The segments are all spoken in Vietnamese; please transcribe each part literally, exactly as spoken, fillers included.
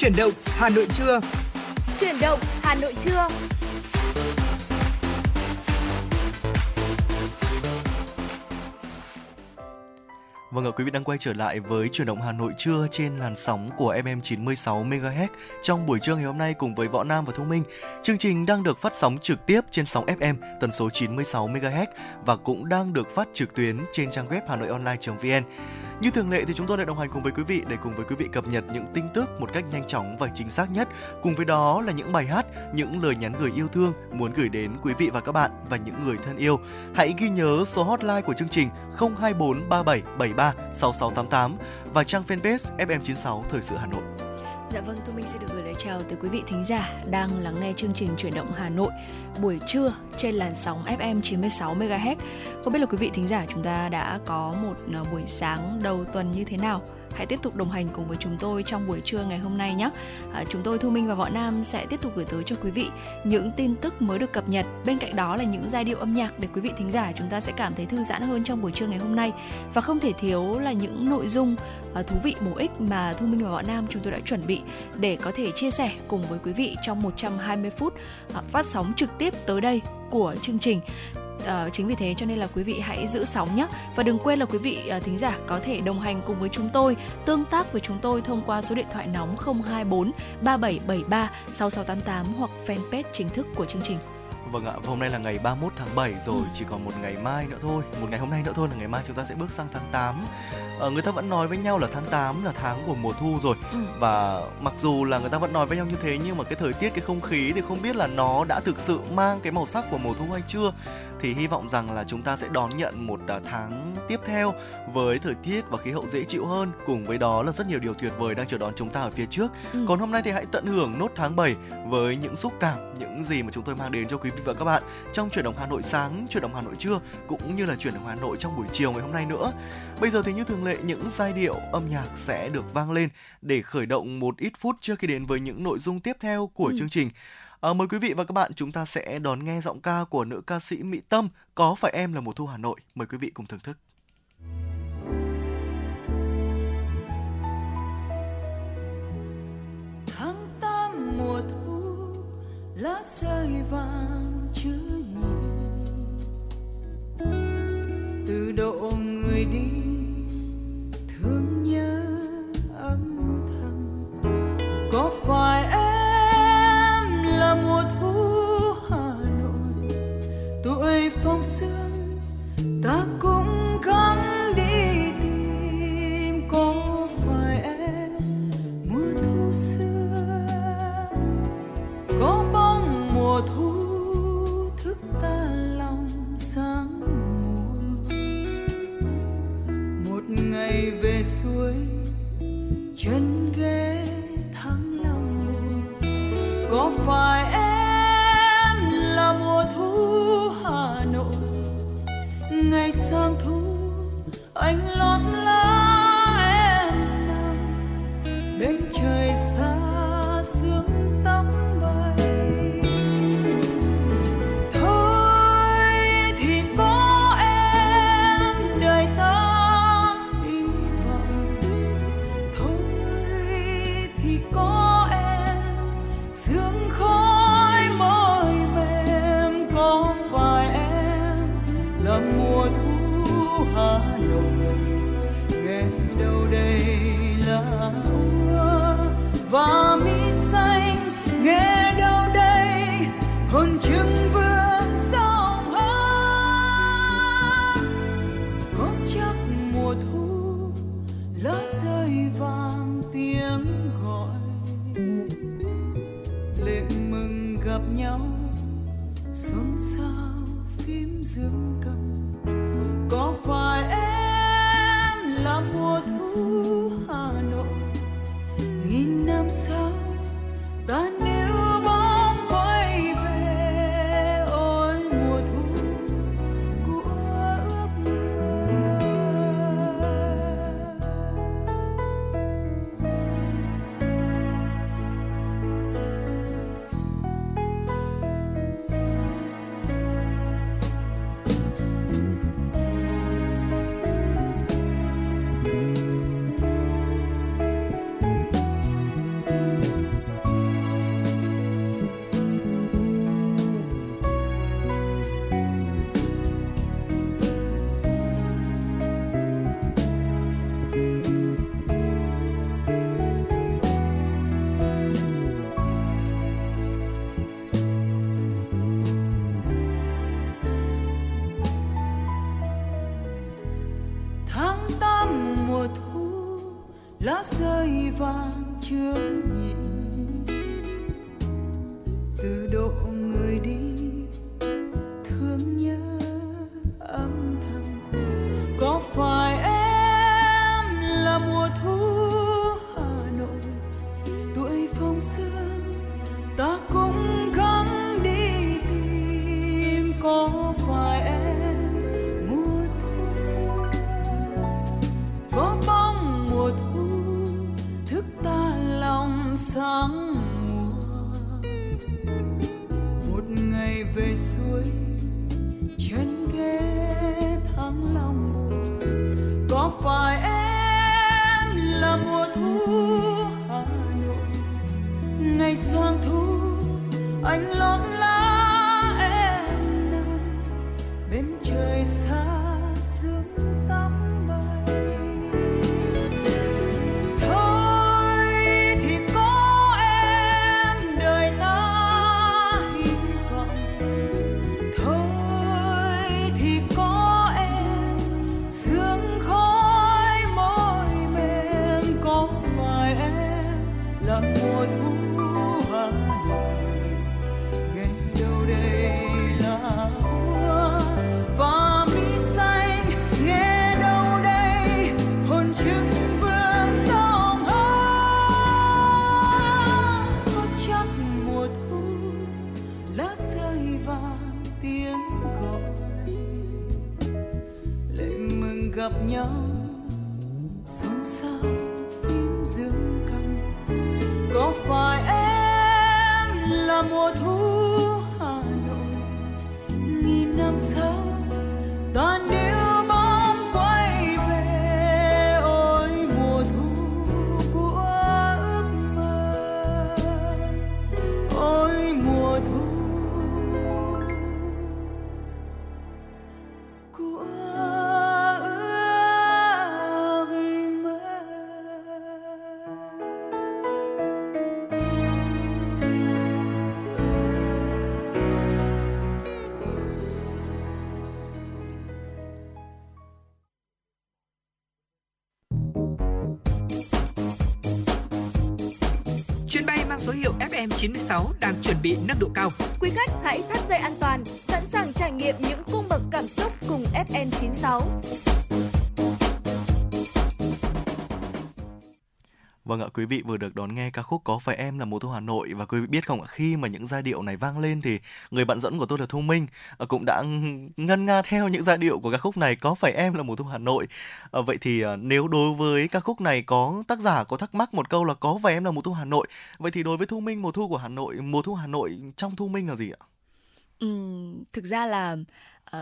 Chuyển động Hà Nội trưa. Chuyển động Hà Nội trưa. Vâng ạ, quý vị đang quay trở lại với Chuyển động Hà Nội trưa trên làn sóng của ép em chín mươi sáu mê ga héc trong buổi trưa ngày hôm nay cùng với Võ Nam và Thu Minh. Chương trình đang được phát sóng trực tiếp trên sóng ép em tần số chín mươi sáu mê ga héc và cũng đang được phát trực tuyến trên trang web hanoionline chấm vn. Như thường lệ thì chúng tôi lại đồng hành cùng với quý vị để cùng với quý vị cập nhật những tin tức một cách nhanh chóng và chính xác nhất. Cùng với đó là những bài hát, những lời nhắn gửi yêu thương muốn gửi đến quý vị và các bạn và những người thân yêu. Hãy ghi nhớ số hotline của chương trình không hai bốn ba bảy bảy ba sáu sáu tám tám và trang fanpage ép em chín sáu Thời sự Hà Nội. Dạ vâng, Thu Minh xin được gửi lời chào tới quý vị thính giả đang lắng nghe chương trình Chuyển động Hà Nội buổi trưa trên làn sóng ép em chín mươi sáu mê ga héc. Không biết là quý vị thính giả chúng ta đã có một buổi sáng đầu tuần như thế nào? Hãy tiếp tục đồng hành cùng với chúng tôi trong buổi trưa ngày hôm nay nhé. À, chúng tôi Thu Minh và Võ Nam sẽ tiếp tục gửi tới cho quý vị những tin tức mới được cập nhật. Bên cạnh đó là những giai điệu âm nhạc để quý vị thính giả chúng ta sẽ cảm thấy thư giãn hơn trong buổi trưa ngày hôm nay. Và không thể thiếu là những nội dung à, thú vị bổ ích mà Thu Minh và Võ Nam chúng tôi đã chuẩn bị để có thể chia sẻ cùng với quý vị trong một trăm hai mươi phút à, phát sóng trực tiếp tới đây của chương trình. À, chính vì thế cho nên là quý vị hãy giữ sóng nhé. Và đừng quên là quý vị à, thính giả có thể đồng hành cùng với chúng tôi, tương tác với chúng tôi thông qua số điện thoại nóng không hai bốn ba bảy bảy ba sáu sáu tám tám hoặc fanpage chính thức của chương trình. Vâng ạ, hôm nay là ngày ba mươi mốt tháng bảy rồi, ừ. chỉ còn một ngày mai nữa thôi. Một ngày hôm nay nữa thôi là ngày mai chúng ta sẽ bước sang tháng tám. à, Người ta vẫn nói với nhau là tháng tám là tháng của mùa thu rồi, ừ. Và mặc dù là người ta vẫn nói với nhau như thế, nhưng mà cái thời tiết, cái không khí thì không biết là nó đã thực sự mang cái màu sắc của mùa thu hay chưa. Thì hy vọng rằng là chúng ta sẽ đón nhận một tháng tiếp theo với thời tiết và khí hậu dễ chịu hơn. Cùng với đó là rất nhiều điều tuyệt vời đang chờ đón chúng ta ở phía trước, ừ. Còn hôm nay thì hãy tận hưởng nốt tháng bảy với những xúc cảm, những gì mà chúng tôi mang đến cho quý vị và các bạn trong Chuyển động Hà Nội sáng, Chuyển động Hà Nội trưa cũng như là Chuyển động Hà Nội trong buổi chiều ngày hôm nay nữa. Bây giờ thì như thường lệ, những giai điệu âm nhạc sẽ được vang lên để khởi động một ít phút trước khi đến với những nội dung tiếp theo của ừ. chương trình. À, mời quý vị và các bạn, chúng ta sẽ đón nghe giọng ca của nữ ca sĩ Mỹ Tâm, Có Phải Em Là Mùa Thu Hà Nội. Mời quý vị cùng thưởng thức. Tháng tám mùa thu, lá rơi vàng chứa nhìn. Từ độ người đi, thương nhớ âm thầm. Có phải em là mùa thu Hà Nội, tuổi phong sương ta cũng gắng đi tìm. Có phải em mùa thu xưa, có bóng mùa thu thức ta lòng sáng mùa. Một ngày về suối chân ghé thắng lòng buồn. Có phải em là mùa thu Hà Nội, ngày sang thu anh lót lá em nằm bên trời xa sương tắm bay. Thôi thì có em đời ta hy vọng, thôi thì có Hà Nội ngày đâu đây là hoa và mi xanh, nghe đâu đây hồn trưng vương sông hát. Có chắc mùa thu lá rơi vàng tiếng gọi, lệ mừng gặp nhau xôn xao phím dương cầm. Có phải em là mùa thu Hà Nội, nghìn năm sau ta níu bóng quay về, ôi mùa thu của ước mơ. lá rơi vàng trương nhị, từ độ người đi thương nhớ âm thầm. Có phải em là mùa thu Hà Nội, tuổi phong sương ta cũng gắng đi tìm? Có phải em mùa thu xưa, có bóng mùa thu thức ta lòng sáng mùa? Một ngày về suối chân ghế thắng lòng buồn. Có phải em là mùa thu Hà Nội, ngày sang thu anh lót lá em nằm bên trời xa sương tắm bay? Thôi thì có em đời ta hy vọng, thôi thì có em sương khói môi mềm. Có phải em là mùa thu Hà Nội, ngày đầu đây là hoa và mi xanh, nghe đâu đây hồn trưng vương sông hoa? Có chắc mùa thu lá rơi vàng tiếng gọi, lệ mừng gặp nhau xôn xao phím dương cầm. Có phải em là mùa thu Hà Nội, nghìn năm sau ta níu bóng quay về? Ôi mùa thu của ước mơ, ôi mùa thu của ước mơ. Chuyến bay mang số hiệu ép em chín sáu đang chuẩn bị nâng độ cao. Quý khách hãy thắt dây an toàn, sẵn sàng trải nghiệm những cung bậc cảm xúc cùng ép em chín sáu. Vâng ạ, quý vị vừa được đón nghe ca khúc Có phải em là mùa thu Hà Nội. Và quý vị biết không ạ, khi mà những giai điệu này vang lên thì người bạn dẫn của tôi là Thu Minh cũng đã ngân nga theo những giai điệu của ca khúc này, Có phải em là mùa thu Hà Nội. À, vậy thì à, nếu đối với ca khúc này có tác giả có thắc mắc một câu là Có phải em là mùa thu Hà Nội, vậy thì đối với Thu Minh, mùa thu của Hà Nội, mùa thu Hà Nội trong Thu Minh là gì ạ? Ừ, thực ra là uh,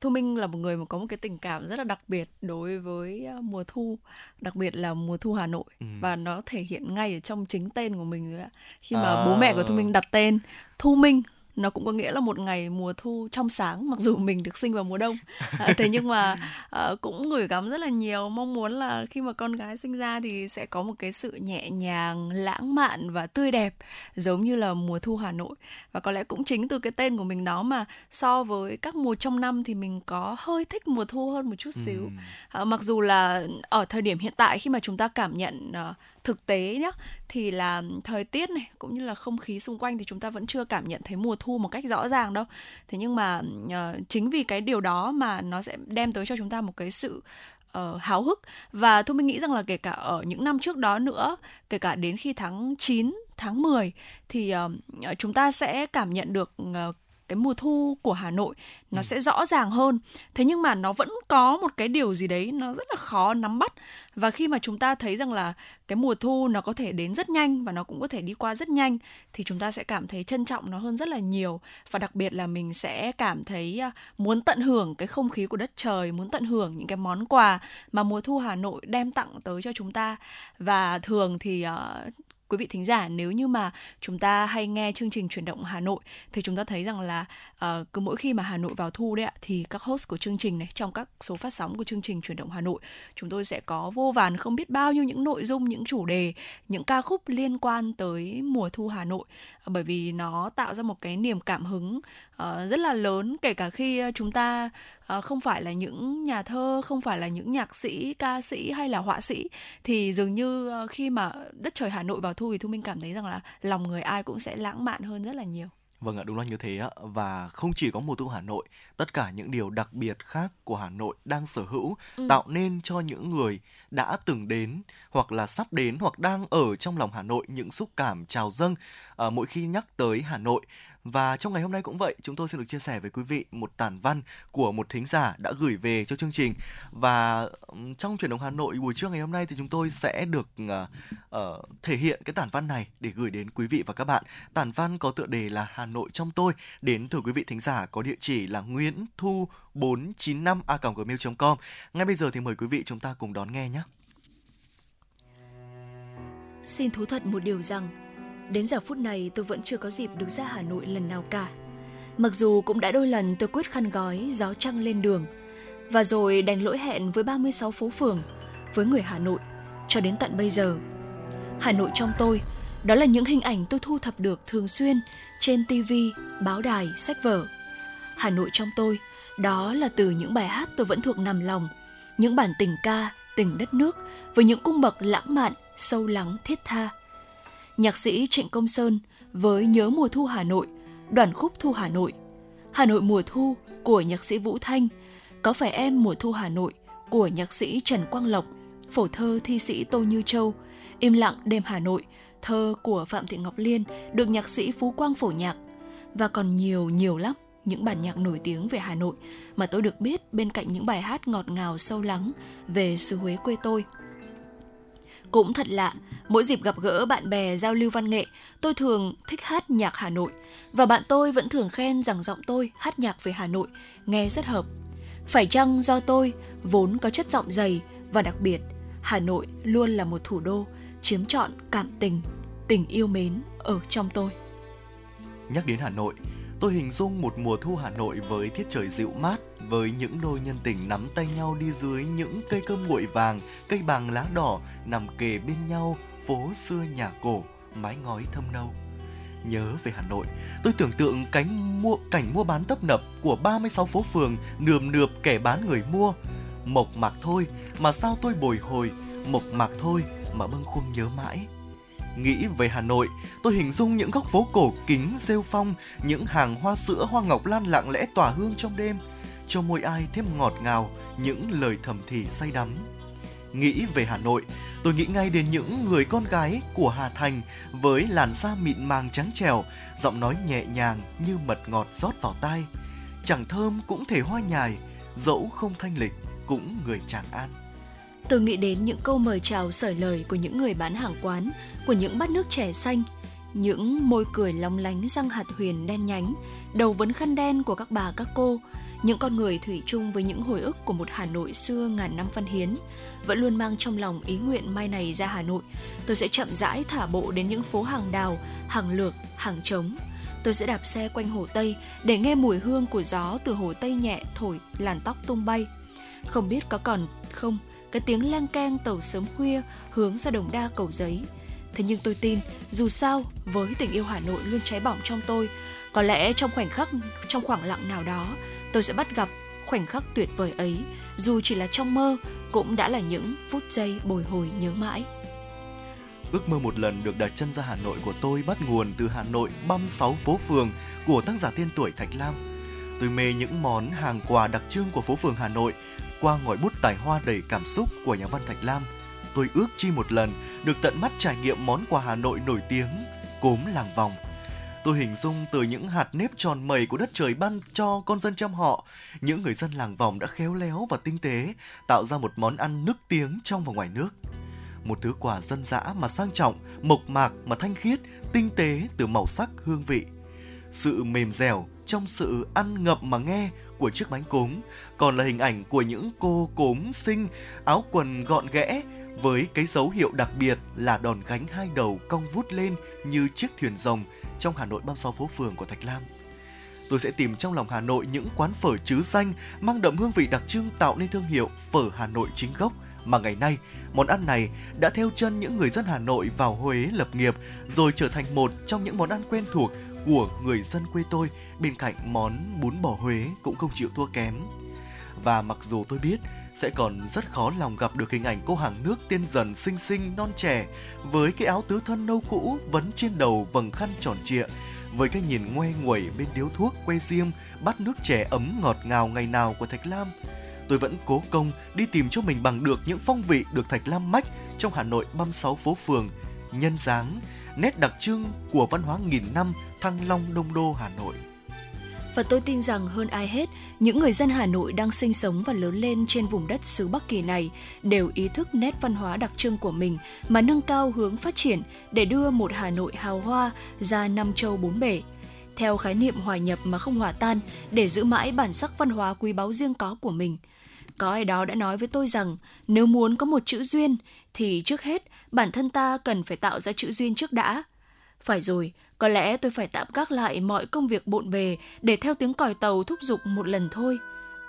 Thu Minh là một người mà có một cái tình cảm rất là đặc biệt đối với mùa thu, đặc biệt là mùa thu Hà Nội. Ừ. Và nó thể hiện ngay ở trong chính tên của mình rồi ạ. Khi mà à... bố mẹ của Thu Minh đặt tên Thu Minh, nó cũng có nghĩa là một ngày mùa thu trong sáng, mặc dù mình được sinh vào mùa đông. À, thế nhưng mà à, cũng gửi gắm rất là nhiều, mong muốn là khi mà con gái sinh ra thì sẽ có một cái sự nhẹ nhàng, lãng mạn và tươi đẹp giống như là mùa thu Hà Nội. Và có lẽ cũng chính từ cái tên của mình đó mà so với các mùa trong năm thì mình có hơi thích mùa thu hơn một chút xíu. À, mặc dù là ở thời điểm hiện tại khi mà chúng ta cảm nhận à, thực tế nhá, thì là thời tiết này cũng như là không khí xung quanh thì chúng ta vẫn chưa cảm nhận thấy mùa thu một cách rõ ràng đâu. Thế nhưng mà uh, chính vì cái điều đó mà nó sẽ đem tới cho chúng ta một cái sự Uh, háo hức. Và Thu Minh nghĩ rằng là kể cả ở những năm trước đó nữa, kể cả đến khi tháng chín, tháng mười thì uh, chúng ta sẽ cảm nhận được uh, cái mùa thu của Hà Nội nó ừ. sẽ rõ ràng hơn. Thế nhưng mà nó vẫn có một cái điều gì đấy nó rất là khó nắm bắt. Và khi mà chúng ta thấy rằng là cái mùa thu nó có thể đến rất nhanh và nó cũng có thể đi qua rất nhanh, thì chúng ta sẽ cảm thấy trân trọng nó hơn rất là nhiều. Và đặc biệt là mình sẽ cảm thấy muốn tận hưởng cái không khí của đất trời, muốn tận hưởng những cái món quà mà mùa thu Hà Nội đem tặng tới cho chúng ta. Và thường thì Uh, quý vị thính giả, nếu như mà chúng ta hay nghe chương trình Chuyển động Hà Nội thì chúng ta thấy rằng là uh, cứ mỗi khi mà Hà Nội vào thu đấy ạ, thì các host của chương trình này, trong các số phát sóng của chương trình Chuyển động Hà Nội, chúng tôi sẽ có vô vàn không biết bao nhiêu những nội dung, những chủ đề, những ca khúc liên quan tới mùa thu Hà Nội. Bởi vì nó tạo ra một cái niềm cảm hứng uh, rất là lớn, kể cả khi chúng ta uh, không phải là những nhà thơ, không phải là những nhạc sĩ, ca sĩ hay là họa sĩ, thì dường như uh, khi mà đất trời Hà Nội vào thu thì Thu Minh cảm thấy rằng là lòng người ai cũng sẽ lãng mạn hơn rất là nhiều. Vâng ạ, đúng là như thế ạ. Và không chỉ có mùa thu Hà Nội, tất cả những điều đặc biệt khác của Hà Nội đang sở hữu ừ. tạo nên cho những người đã từng đến hoặc là sắp đến hoặc đang ở trong lòng Hà Nội những xúc cảm trào dâng à, mỗi khi nhắc tới Hà Nội. Và trong ngày hôm nay cũng vậy, chúng tôi xin được chia sẻ với quý vị một tản văn của một thính giả đã gửi về cho chương trình. Và trong Chuyển động Hà Nội buổi trưa ngày hôm nay thì chúng tôi sẽ được uh, uh, thể hiện cái tản văn này để gửi đến quý vị và các bạn. Tản văn có tựa đề là Hà Nội trong tôi, đến từ quý vị thính giả có địa chỉ là Nguyễn Thu bốn chín năm a còng gmail chấm com. Ngay bây giờ thì mời quý vị chúng ta cùng đón nghe nhé. Xin thú thật một điều rằng, đến giờ phút này tôi vẫn chưa có dịp được ra Hà Nội lần nào cả. Mặc dù cũng đã đôi lần tôi quyết khăn gói gió trăng lên đường, và rồi đành lỗi hẹn với ba mươi sáu phố phường, với người Hà Nội, cho đến tận bây giờ. Hà Nội trong tôi, đó là những hình ảnh tôi thu thập được thường xuyên trên ti vi, báo đài, sách vở. Hà Nội trong tôi, đó là từ những bài hát tôi vẫn thuộc nằm lòng, những bản tình ca, tình đất nước, với những cung bậc lãng mạn, sâu lắng, thiết tha. Nhạc sĩ Trịnh Công Sơn với Nhớ mùa thu Hà Nội, đoàn khúc thu Hà Nội, Hà Nội mùa thu của nhạc sĩ Vũ Thanh, Có phải em mùa thu Hà Nội của nhạc sĩ Trần Quang Lộc, phổ thơ thi sĩ Tô Như Châu, Im lặng đêm Hà Nội, thơ của Phạm Thị Ngọc Liên được nhạc sĩ Phú Quang phổ nhạc, và còn nhiều nhiều lắm những bản nhạc nổi tiếng về Hà Nội mà tôi được biết bên cạnh những bài hát ngọt ngào sâu lắng về xứ Huế quê tôi. Cũng thật lạ, mỗi dịp gặp gỡ bạn bè giao lưu văn nghệ, tôi thường thích hát nhạc Hà Nội. Và bạn tôi vẫn thường khen rằng giọng tôi hát nhạc về Hà Nội, nghe rất hợp. Phải chăng do tôi vốn có chất giọng dày và đặc biệt, Hà Nội luôn là một thủ đô chiếm trọn cảm tình, tình yêu mến ở trong tôi. Nhắc đến Hà Nội, tôi hình dung một mùa thu Hà Nội với tiết trời dịu mát, với những đôi nhân tình nắm tay nhau đi dưới những cây cơm nguội vàng, cây bàng lá đỏ nằm kề bên nhau, phố xưa nhà cổ, mái ngói thâm nâu. Nhớ về Hà Nội, tôi tưởng tượng cánh mua, cảnh mua bán tấp nập của ba mươi sáu phố phường, nườm nượp kẻ bán người mua. Mộc mạc thôi mà sao tôi bồi hồi, mộc mạc thôi mà bâng khuâng nhớ mãi. Nghĩ về Hà Nội, tôi hình dung những góc phố cổ kính rêu phong, những hàng hoa sữa hoa ngọc lan lặng lẽ tỏa hương trong đêm, cho môi ai thêm ngọt ngào những lời thầm thì say đắm. Nghĩ về Hà Nội, tôi nghĩ ngay đến những người con gái của Hà Thành với làn da mịn màng trắng trẻo, giọng nói nhẹ nhàng như mật ngọt rót vào tai. Chẳng thơm cũng thể hoa nhài, dẫu không thanh lịch cũng người Tràng An. Tôi nghĩ đến những câu mời chào sởi lời của những người bán hàng quán, của những bát nước chè xanh, những môi cười lóng lánh răng hạt huyền đen nhánh, đầu vấn khăn đen của các bà các cô, những con người thủy chung với những hồi ức của một Hà Nội xưa ngàn năm văn hiến, vẫn luôn mang trong lòng ý nguyện mai này ra Hà Nội, tôi sẽ chậm rãi thả bộ đến những phố hàng đào, hàng lược, hàng trống. Tôi sẽ đạp xe quanh Hồ Tây để nghe mùi hương của gió từ Hồ Tây nhẹ thổi làn tóc tung bay. Không biết có còn không cái tiếng leng keng tàu sớm khuya hướng ra Đồng Đa Cầu Giấy. Thế nhưng tôi tin, dù sao, với tình yêu Hà Nội luôn cháy bỏng trong tôi, có lẽ trong khoảnh khắc, trong khoảng lặng nào đó, tôi sẽ bắt gặp khoảnh khắc tuyệt vời ấy, dù chỉ là trong mơ, cũng đã là những phút giây bồi hồi nhớ mãi. Ước mơ một lần được đặt chân ra Hà Nội của tôi bắt nguồn từ Hà Nội ba mươi sáu phố phường của tác giả tên tuổi Thạch Lam. Tôi mê những món hàng quà đặc trưng của phố phường Hà Nội, qua ngòi bút tài hoa đầy cảm xúc của nhà văn Thạch Lam. Tôi ước chi một lần được tận mắt trải nghiệm món quà Hà Nội nổi tiếng, cốm làng vòng. Tôi hình dung từ những hạt nếp tròn mẩy của đất trời ban cho con dân trăm họ, những người dân làng vòng đã khéo léo và tinh tế, tạo ra một món ăn nức tiếng trong và ngoài nước. Một thứ quà dân dã mà sang trọng, mộc mạc mà thanh khiết, tinh tế từ màu sắc hương vị. Sự mềm dẻo trong sự ăn ngập mà nghe của chiếc bánh cốm, còn là hình ảnh của những cô cốm xinh, áo quần gọn ghẽ, với cái dấu hiệu đặc biệt là đòn gánh hai đầu cong vút lên như chiếc thuyền rồng trong Hà Nội ba mươi sáu phố phường của Thạch Lam. Tôi sẽ tìm trong lòng Hà Nội những quán phở trứ danh mang đậm hương vị đặc trưng tạo nên thương hiệu phở Hà Nội chính gốc mà ngày nay món ăn này đã theo chân những người dân Hà Nội vào Huế lập nghiệp rồi trở thành một trong những món ăn quen thuộc của người dân quê tôi bên cạnh món bún bò Huế cũng không chịu thua kém. Và mặc dù tôi biết sẽ còn rất khó lòng gặp được hình ảnh cô hàng nước tiên dần xinh xinh non trẻ với cái áo tứ thân nâu cũ vấn trên đầu vầng khăn tròn trịa, với cái nhìn ngoe nguẩy bên điếu thuốc que diêm bát nước trẻ ấm ngọt ngào ngày nào của Thạch Lam. Tôi vẫn cố công đi tìm cho mình bằng được những phong vị được Thạch Lam mách trong Hà Nội ba mươi sáu phố phường, nhân dáng, nét đặc trưng của văn hóa nghìn năm Thăng Long Đông Đô Hà Nội. Và tôi tin rằng hơn ai hết, những người dân Hà Nội đang sinh sống và lớn lên trên vùng đất xứ Bắc Kỳ này đều ý thức nét văn hóa đặc trưng của mình mà nâng cao hướng phát triển để đưa một Hà Nội hào hoa ra năm châu bốn bể, theo khái niệm hòa nhập mà không hòa tan, để giữ mãi bản sắc văn hóa quý báu riêng có của mình. Có ai đó đã nói với tôi rằng nếu muốn có một chữ duyên thì trước hết bản thân ta cần phải tạo ra chữ duyên trước đã. Phải rồi, có lẽ tôi phải tạm gác lại mọi công việc bộn bề để theo tiếng còi tàu thúc giục một lần thôi.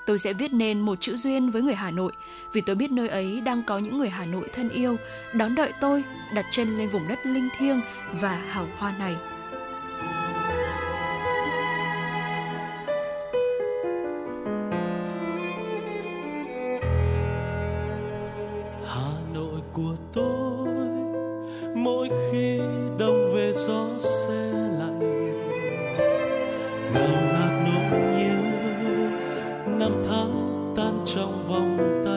Tôi sẽ viết nên một chữ duyên với người Hà Nội, vì tôi biết nơi ấy đang có những người Hà Nội thân yêu đón đợi tôi đặt chân lên vùng đất linh thiêng và hào hoa này. Hà Nội của tôi, mỗi khi đông về gió se lạnh, ngào ngạt nỗi nhớ năm tháng tan trong vòng tay.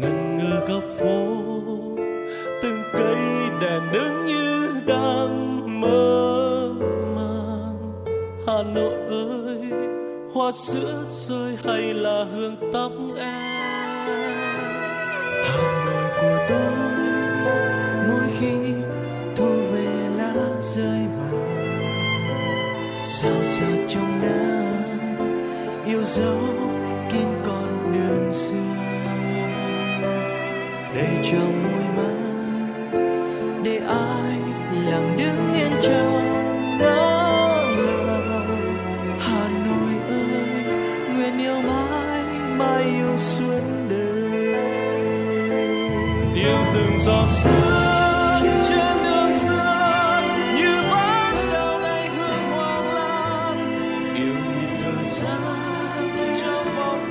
Ngần ngừ góc phố, từng cây đèn đứng như đang mơ màng. Hà Nội ơi, hoa sữa rơi hay là hương tóc em. Hà Nội của tôi, khi thu về lá rơi vàng sao sao trong nắng yêu dấu kín con đường xưa, để trong môi màng để ai lặng đứng yên trong nắng lòng. Hà Nội ơi, nguyện yêu mãi mãi yêu suốt đời, yêu từng giọt sương. Trong vòng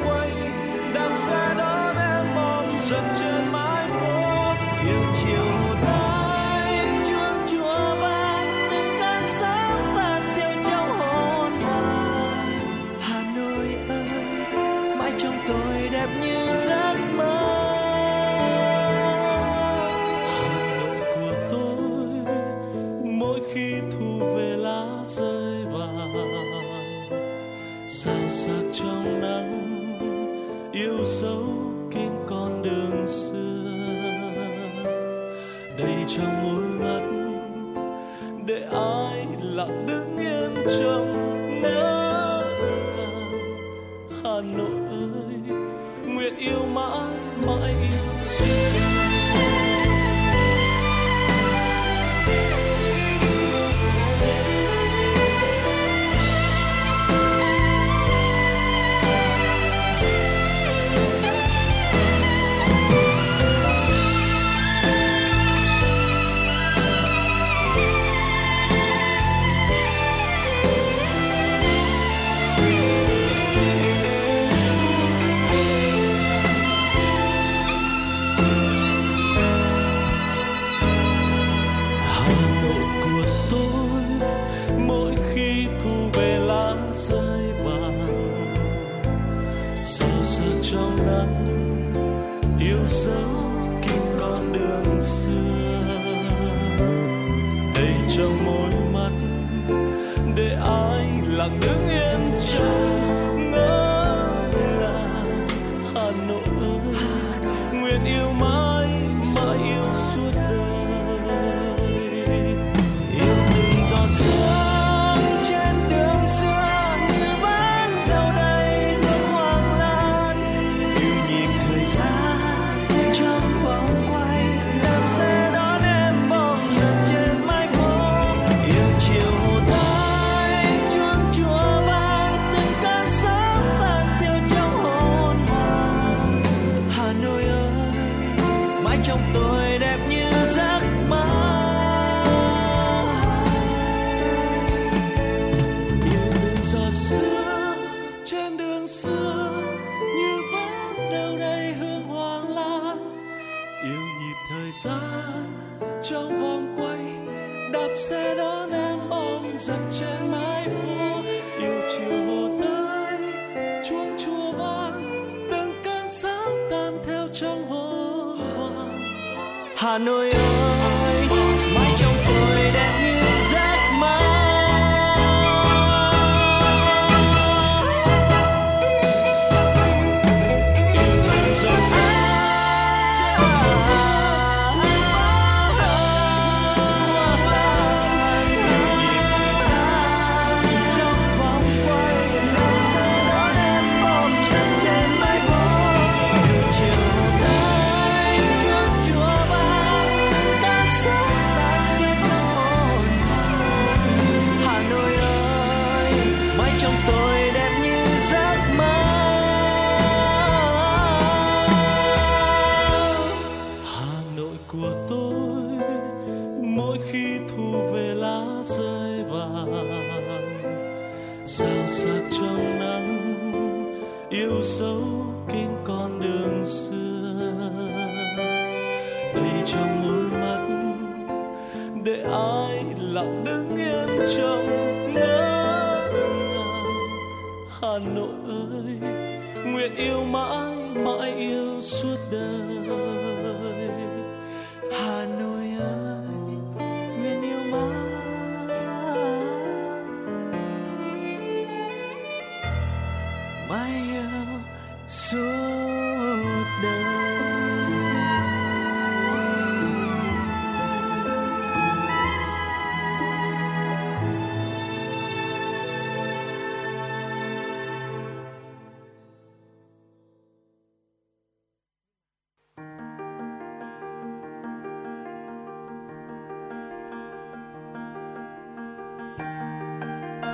quay làm xe đón sẽ đón em bóng giật trên mái phố, yêu chiều hồ tươi chuông chùa vang, từng cơn sóng tan theo trong hồn. Hà Nội ơi, mãi trong tôi đẹp như giấc mơ. Dấu kín con đường xưa đây trong môi mắt, để ai lặng đứng yên trong ngỡ ngàng. Hà Nội ơi, nguyện yêu mãi mãi yêu suốt đời. Hà Nội ơi, nguyện yêu mãi mãi yêu suốt đời.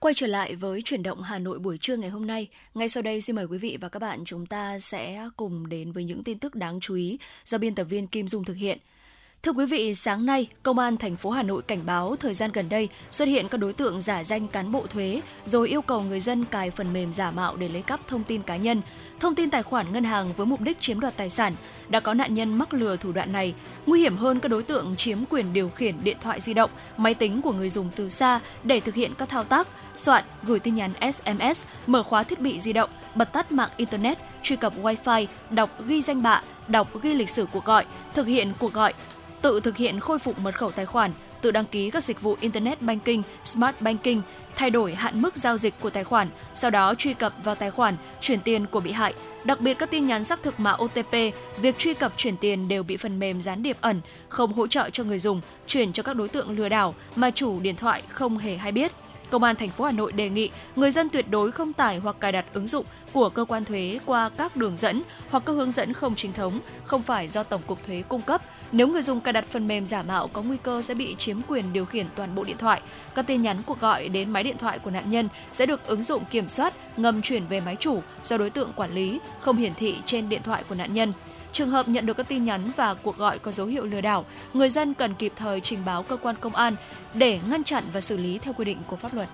Quay trở lại với Chuyển động Hà Nội buổi trưa ngày hôm nay. Ngay sau đây xin mời quý vị và các bạn chúng ta sẽ cùng đến với những tin tức đáng chú ý do biên tập viên Kim Dung thực hiện. Thưa quý vị, sáng nay, Công an thành phố Hà Nội cảnh báo thời gian gần đây xuất hiện các đối tượng giả danh cán bộ thuế rồi yêu cầu người dân cài phần mềm giả mạo để lấy cắp thông tin cá nhân, thông tin tài khoản ngân hàng với mục đích chiếm đoạt tài sản. Đã có nạn nhân mắc lừa thủ đoạn này. Nguy hiểm hơn, các đối tượng chiếm quyền điều khiển điện thoại di động, máy tính của người dùng từ xa để thực hiện các thao tác, soạn, gửi tin nhắn ét em ét, mở khóa thiết bị di động, bật tắt mạng Internet, truy cập Wi-Fi, đọc ghi danh bạ, đọc ghi lịch sử cuộc gọi, thực hiện cuộc gọi, tự thực hiện khôi phục mật khẩu tài khoản, tự đăng ký các dịch vụ Internet Banking, Smart Banking, thay đổi hạn mức giao dịch của tài khoản, sau đó truy cập vào tài khoản, chuyển tiền của bị hại. Đặc biệt, các tin nhắn xác thực mã ô tê pê, việc truy cập chuyển tiền đều bị phần mềm gián điệp ẩn, không hỗ trợ cho người dùng, chuyển cho các đối tượng lừa đảo mà chủ điện thoại không hề hay biết. Công an thành phố Hà Nội đề nghị người dân tuyệt đối không tải hoặc cài đặt ứng dụng của cơ quan thuế qua các đường dẫn hoặc các hướng dẫn không chính thống, không phải do Tổng cục Thuế cung cấp. Nếu người dùng cài đặt phần mềm giả mạo có nguy cơ sẽ bị chiếm quyền điều khiển toàn bộ điện thoại. Các tin nhắn cuộc gọi đến máy điện thoại của nạn nhân sẽ được ứng dụng kiểm soát, ngầm chuyển về máy chủ do đối tượng quản lý, không hiển thị trên điện thoại của nạn nhân. Trường hợp nhận được các tin nhắn và cuộc gọi có dấu hiệu lừa đảo, người dân cần kịp thời trình báo cơ quan công an để ngăn chặn và xử lý theo quy định của pháp luật.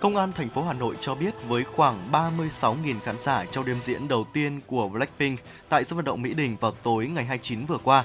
Công an thành phố Hà Nội cho biết với khoảng ba mươi sáu nghìn khán giả trong đêm diễn đầu tiên của Blackpink tại sân vận động Mỹ Đình vào tối ngày hai mươi chín vừa qua.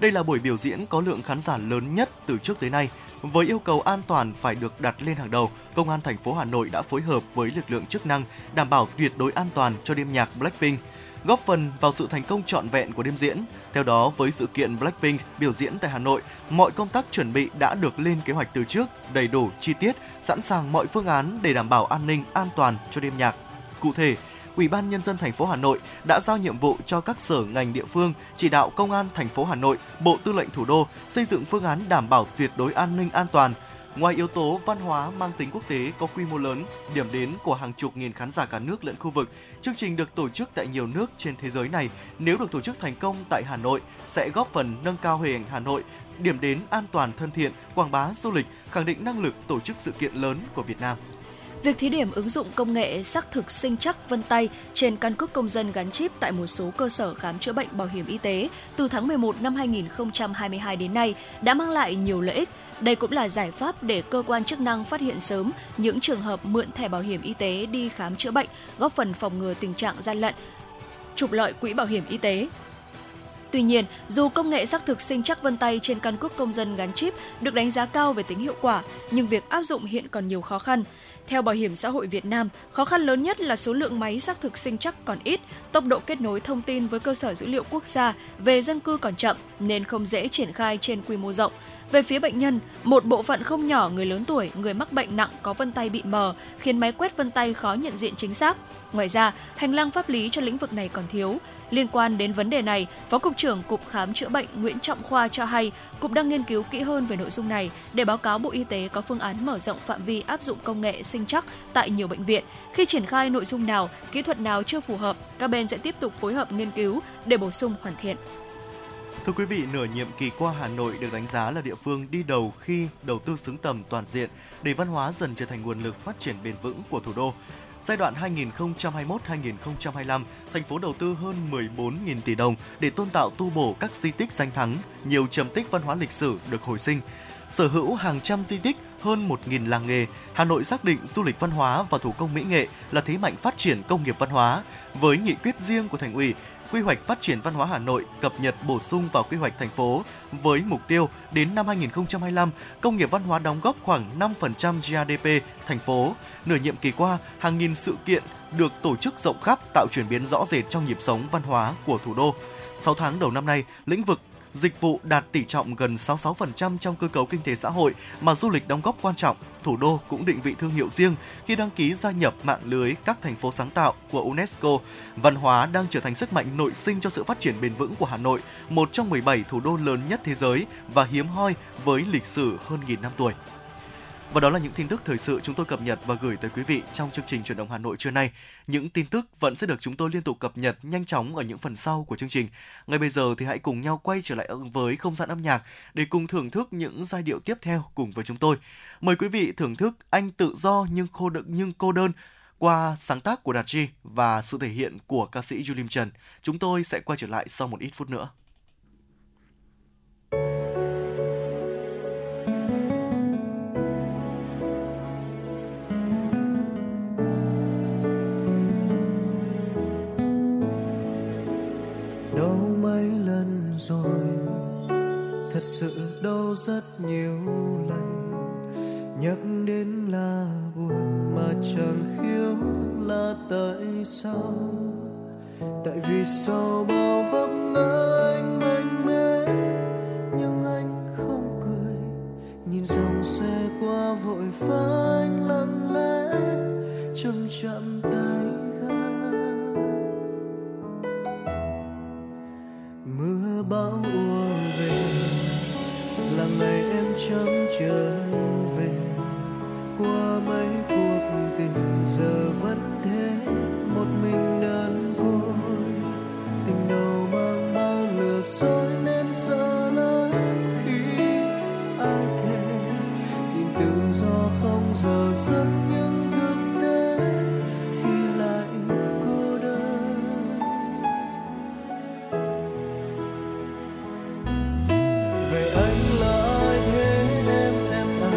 Đây là buổi biểu diễn có lượng khán giả lớn nhất từ trước tới nay. Với yêu cầu an toàn phải được đặt lên hàng đầu, Công an thành phố Hà Nội đã phối hợp với lực lượng chức năng đảm bảo tuyệt đối an toàn cho đêm nhạc Blackpink, góp phần vào sự thành công trọn vẹn của đêm diễn. Theo đó, với sự kiện Blackpink biểu diễn tại Hà Nội, mọi công tác chuẩn bị đã được lên kế hoạch từ trước, đầy đủ, chi tiết, sẵn sàng mọi phương án để đảm bảo an ninh, an toàn cho đêm nhạc. Cụ thể, Ủy ban Nhân dân thành phố Hà Nội đã giao nhiệm vụ cho các sở ngành địa phương chỉ đạo Công an thành phố Hà Nội, Bộ Tư lệnh Thủ đô xây dựng phương án đảm bảo tuyệt đối an ninh, an toàn. Ngoài yếu tố văn hóa mang tính quốc tế có quy mô lớn, điểm đến của hàng chục nghìn khán giả cả nước lẫn khu vực, chương trình được tổ chức tại nhiều nước trên thế giới này, nếu được tổ chức thành công tại Hà Nội sẽ góp phần nâng cao hình ảnh Hà Nội, điểm đến an toàn thân thiện, quảng bá du lịch, khẳng định năng lực tổ chức sự kiện lớn của Việt Nam. Việc thí điểm ứng dụng công nghệ xác thực sinh trắc vân tay trên căn cước công dân gắn chip tại một số cơ sở khám chữa bệnh bảo hiểm y tế từ tháng mười một năm hai nghìn không trăm hai mươi hai đến nay đã mang lại nhiều lợi ích. Đây cũng là giải pháp để cơ quan chức năng phát hiện sớm những trường hợp mượn thẻ bảo hiểm y tế đi khám chữa bệnh, góp phần phòng ngừa tình trạng gian lận, trục lợi quỹ bảo hiểm y tế. Tuy nhiên, dù công nghệ xác thực sinh trắc vân tay trên căn cước công dân gắn chip được đánh giá cao về tính hiệu quả, nhưng việc áp dụng hiện còn nhiều khó khăn. Theo Bảo hiểm xã hội Việt Nam, khó khăn lớn nhất là số lượng máy xác thực sinh trắc còn ít, tốc độ kết nối thông tin với cơ sở dữ liệu quốc gia về dân cư còn chậm nên không dễ triển khai trên quy mô rộng. Về phía bệnh nhân, một bộ phận không nhỏ người lớn tuổi, người mắc bệnh nặng có vân tay bị mờ, khiến máy quét vân tay khó nhận diện chính xác. Ngoài ra, hành lang pháp lý cho lĩnh vực này còn thiếu. Liên quan đến vấn đề này, Phó Cục trưởng Cục Khám chữa bệnh Nguyễn Trọng Khoa cho hay, Cục đang nghiên cứu kỹ hơn về nội dung này để báo cáo Bộ Y tế có phương án mở rộng phạm vi áp dụng công nghệ sinh trắc tại nhiều bệnh viện. Khi triển khai nội dung nào, kỹ thuật nào chưa phù hợp, các bên sẽ tiếp tục phối hợp nghiên cứu để bổ sung hoàn thiện. Thưa quý vị, nửa nhiệm kỳ qua Hà Nội được đánh giá là địa phương đi đầu khi đầu tư xứng tầm toàn diện để văn hóa dần trở thành nguồn lực phát triển bền vững của thủ đô. Giai đoạn hai nghìn không trăm hai mươi mốt đến hai nghìn không trăm hai mươi lăm, thành phố đầu tư hơn mười bốn nghìn tỷ đồng để tôn tạo tu bổ các di tích danh thắng, nhiều trầm tích văn hóa lịch sử được hồi sinh. Sở hữu hàng trăm di tích, hơn một nghìn làng nghề, Hà Nội xác định du lịch văn hóa và thủ công mỹ nghệ là thế mạnh phát triển công nghiệp văn hóa. Với nghị quyết riêng của Thành ủy, Quy hoạch phát triển văn hóa Hà Nội cập nhật bổ sung vào quy hoạch thành phố với mục tiêu đến năm hai nghìn không trăm hai mươi lăm, công nghiệp văn hóa đóng góp khoảng năm phần trăm giê đê pê thành phố. Nửa nhiệm kỳ qua, hàng nghìn sự kiện được tổ chức rộng khắp tạo chuyển biến rõ rệt trong nhịp sống văn hóa của thủ đô. sáu tháng đầu năm nay, lĩnh vực dịch vụ đạt tỷ trọng gần sáu mươi sáu phần trăm trong cơ cấu kinh tế xã hội mà du lịch đóng góp quan trọng. Thủ đô cũng định vị thương hiệu riêng khi đăng ký gia nhập mạng lưới các thành phố sáng tạo của UNESCO. Văn hóa đang trở thành sức mạnh nội sinh cho sự phát triển bền vững của Hà Nội, một trong mười bảy thủ đô lớn nhất thế giới và hiếm hoi với lịch sử hơn nghìn năm tuổi. Và đó là những tin tức thời sự chúng tôi cập nhật và gửi tới quý vị trong chương trình Chuyển động Hà Nội trưa nay. Những tin tức vẫn sẽ được chúng tôi liên tục cập nhật nhanh chóng ở những phần sau của chương trình. Ngay bây giờ thì hãy cùng nhau quay trở lại với không gian âm nhạc để cùng thưởng thức những giai điệu tiếp theo cùng với chúng tôi. Mời quý vị thưởng thức Anh Tự Do Nhưng Cô Đơn, nhưng cô đơn qua sáng tác của Đạt G và sự thể hiện của ca sĩ Julim Trần. Chúng tôi sẽ quay trở lại sau một ít phút nữa. Rồi thật sự đau rất nhiều lần, nhắc đến là buồn mà chẳng hiểu là tại sao. Tại vì sau bao vấp ngã anh mạnh mẽ nhưng anh không cười, nhìn dòng xe qua vội vã anh lặng lẽ chậm chậm tay ga. Mưa bão ùa về là ngày em chẳng trở về, qua mấy cuộc tình giờ vẫn thế, một mình đơn côi. Tình đầu mang bao lừa dối nên sợ lắm khi ai thề tình tự do không giờ giấc, nhưng thực tế thì lại cô đơn. Vậy anh là ai thế em, em à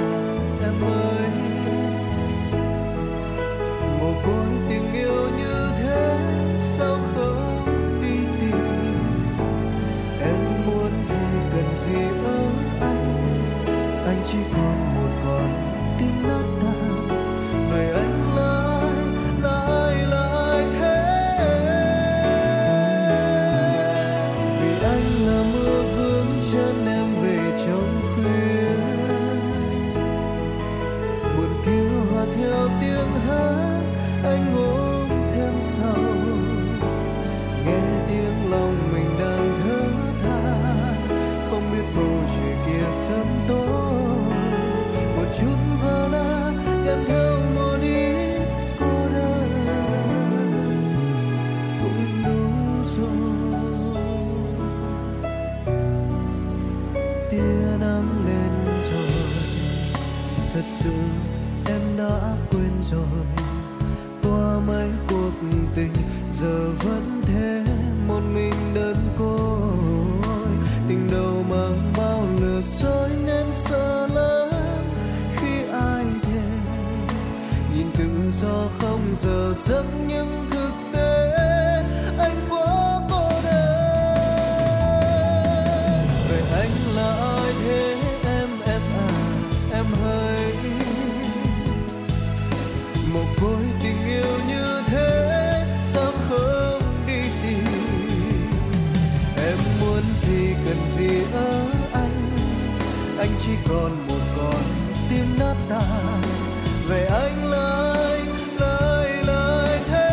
em ơi? Mồ côi tình yêu như thế sao không đi tìm? Em muốn gì cần gì ở anh, anh chỉ còn một con tim nát tan. Vậy anh sự em đã quên rồi. Qua mấy cuộc tình giờ vẫn thế, một mình đơn côi. Tình đầu mang bao lừa dối nên sợ lắm khi ai thề. Nhìn tự do không giờ giấc nhưng thực tế anh quá cô đơn. Vậy anh là ai thế em, em à, em hỡi. Một côi tình yêu như thế sao không đi tìm. Em muốn gì cần gì ở anh, anh chỉ còn một con tim nát tan. Vậy anh là ai, lời lời thế.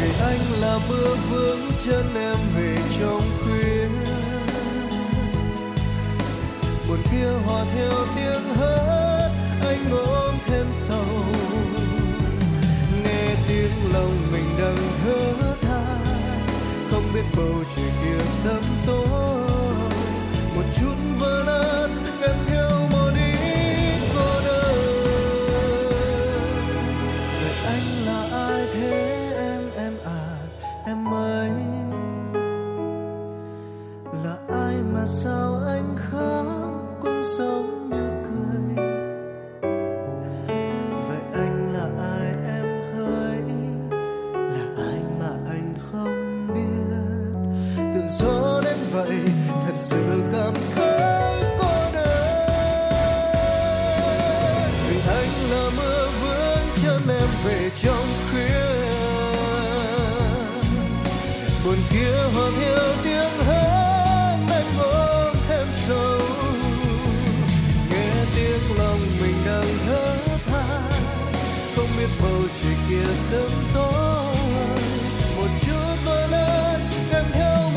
Vì anh là mưa vướng chân em về trong khuya. Buồn kia hòa theo tiếng hát anh ôm thêm sầu, nghe tiếng lòng mình đang thở than, không biết bầu trời kia sớm tối, một chút vỡ nát em theo một ý cô đơn. Vậy anh là ai thế em, em à, em ấy là ai mà sao anh khóc cũng sống như cười. Gió đến vậy thật sự cảm thấy cô đơn. Vì anh là mưa vướng chân em về trong khuya. Buồn kia hoàng hiu tiếng hát anh ôm thêm sâu. Nghe tiếng lòng mình đang thở than, không biết bầu trời kia sớm tối. Một chút vỡ nát em theo một.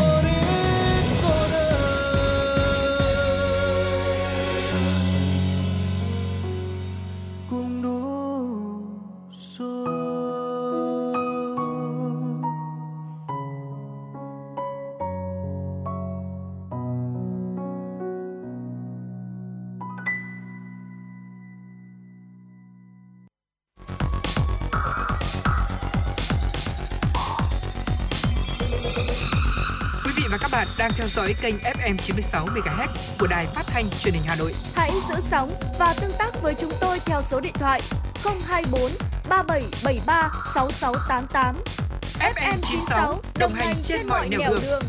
Đang theo dõi kênh ép em chín sáu MHz của Đài Phát thanh Truyền hình Hà Nội. Hãy giữ sóng và tương tác với chúng tôi theo số điện thoại không hai bốn ba bảy bảy ba sáu sáu tám tám. ép em chín sáu đồng hành trên mọi nẻo đường. đường.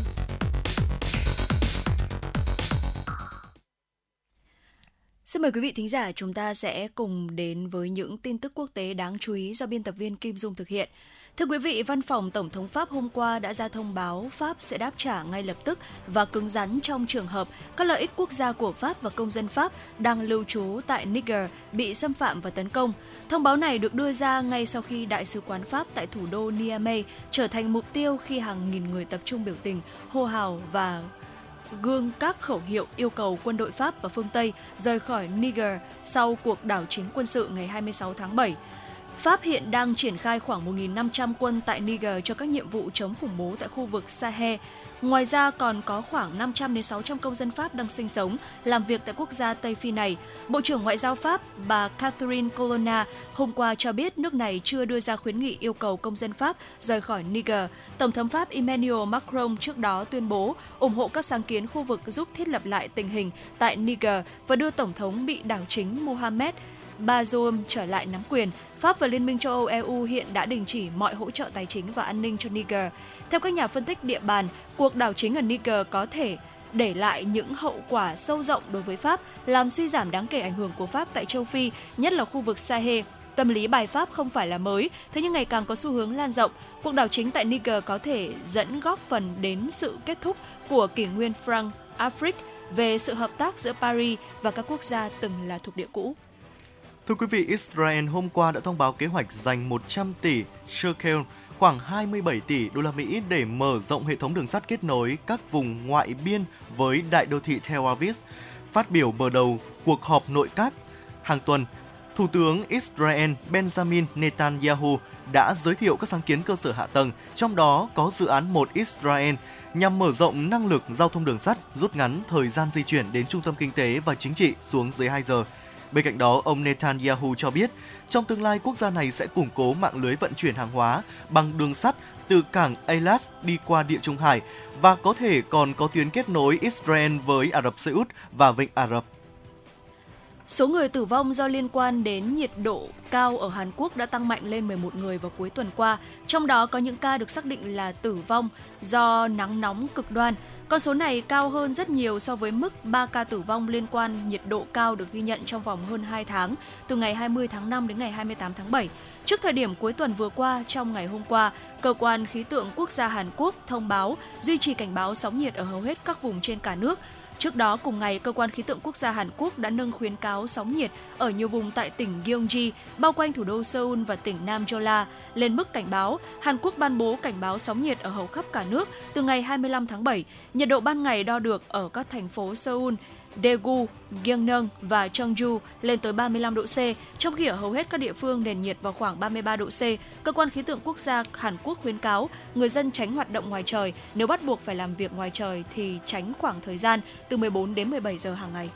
Xin mời quý vị thính giả, chúng ta sẽ cùng đến với những tin tức quốc tế đáng chú ý do biên tập viên Kim Dung thực hiện. Thưa quý vị, Văn phòng Tổng thống Pháp hôm qua đã ra thông báo Pháp sẽ đáp trả ngay lập tức và cứng rắn trong trường hợp các lợi ích quốc gia của Pháp và công dân Pháp đang lưu trú tại Niger bị xâm phạm và tấn công. Thông báo này được đưa ra ngay sau khi Đại sứ quán Pháp tại thủ đô Niamey trở thành mục tiêu khi hàng nghìn người tập trung biểu tình, hô hào và gương các khẩu hiệu yêu cầu quân đội Pháp và phương Tây rời khỏi Niger sau cuộc đảo chính quân sự ngày hai mươi sáu tháng bảy. Pháp hiện đang triển khai khoảng một nghìn năm trăm quân tại Niger cho các nhiệm vụ chống khủng bố tại khu vực Sahel. Ngoài ra còn có khoảng năm trăm đến sáu trăm công dân Pháp đang sinh sống, làm việc tại quốc gia Tây Phi này. Bộ trưởng Ngoại giao Pháp bà Catherine Colonna hôm qua cho biết nước này chưa đưa ra khuyến nghị yêu cầu công dân Pháp rời khỏi Niger. Tổng thống Pháp Emmanuel Macron trước đó tuyên bố ủng hộ các sáng kiến khu vực giúp thiết lập lại tình hình tại Niger và đưa Tổng thống bị đảo chính Mohamed Bazoum trở lại nắm quyền. Pháp và Liên minh châu Âu e u hiện đã đình chỉ mọi hỗ trợ tài chính và an ninh cho Niger. Theo các nhà phân tích địa bàn, cuộc đảo chính ở Niger có thể để lại những hậu quả sâu rộng đối với Pháp, làm suy giảm đáng kể ảnh hưởng của Pháp tại châu Phi, nhất là khu vực Sahel. Tâm lý bài Pháp không phải là mới, thế nhưng ngày càng có xu hướng lan rộng. Cuộc đảo chính tại Niger có thể dẫn góp phần đến sự kết thúc của kỷ nguyên Franc Afrique về sự hợp tác giữa Paris và các quốc gia từng là thuộc địa cũ. Thưa quý vị, Israel hôm qua đã thông báo kế hoạch dành một trăm tỷ shekel, khoảng hai mươi bảy tỷ đô la Mỹ để mở rộng hệ thống đường sắt kết nối các vùng ngoại biên với đại đô thị Tel Aviv. Phát biểu mở đầu cuộc họp nội các hàng tuần, Thủ tướng Israel Benjamin Netanyahu đã giới thiệu các sáng kiến cơ sở hạ tầng, trong đó có dự án Một Israel, nhằm mở rộng năng lực giao thông đường sắt, rút ngắn thời gian di chuyển đến trung tâm kinh tế và chính trị xuống dưới hai giờ. Bên cạnh đó, ông Netanyahu cho biết, trong tương lai quốc gia này sẽ củng cố mạng lưới vận chuyển hàng hóa bằng đường sắt từ cảng Eilat đi qua Địa Trung Hải và có thể còn có tuyến kết nối Israel với Ả Rập Xê Út và Vịnh Ả Rập. Số người tử vong do liên quan đến nhiệt độ cao ở Hàn Quốc đã tăng mạnh lên mười một người vào cuối tuần qua, trong đó có những ca được xác định là tử vong do nắng nóng cực đoan. Con số này cao hơn rất nhiều so với mức ba ca tử vong liên quan nhiệt độ cao được ghi nhận trong vòng hơn hai tháng, từ ngày hai mươi tháng năm đến ngày hai mươi tám tháng bảy. Trước thời điểm cuối tuần vừa qua, trong ngày hôm qua, Cơ quan Khí tượng Quốc gia Hàn Quốc thông báo duy trì cảnh báo sóng nhiệt ở hầu hết các vùng trên cả nước. Trước đó, cùng ngày, Cơ quan Khí tượng Quốc gia Hàn Quốc đã nâng khuyến cáo sóng nhiệt ở nhiều vùng tại tỉnh Gyeonggi, bao quanh thủ đô Seoul và tỉnh Nam Jeolla lên mức cảnh báo. Hàn Quốc ban bố cảnh báo sóng nhiệt ở hầu khắp cả nước từ ngày hai mươi lăm tháng bảy. Nhiệt độ ban ngày đo được ở các thành phố Seoul, Daegu, Gyeongnam và Cheongju lên tới ba mươi lăm độ C, trong khi ở hầu hết các địa phương nền nhiệt vào khoảng ba mươi ba độ C. Cơ quan Khí tượng Quốc gia Hàn Quốc khuyến cáo người dân tránh hoạt động ngoài trời, nếu bắt buộc phải làm việc ngoài trời thì tránh khoảng thời gian từ mười bốn đến mười bảy giờ hàng ngày.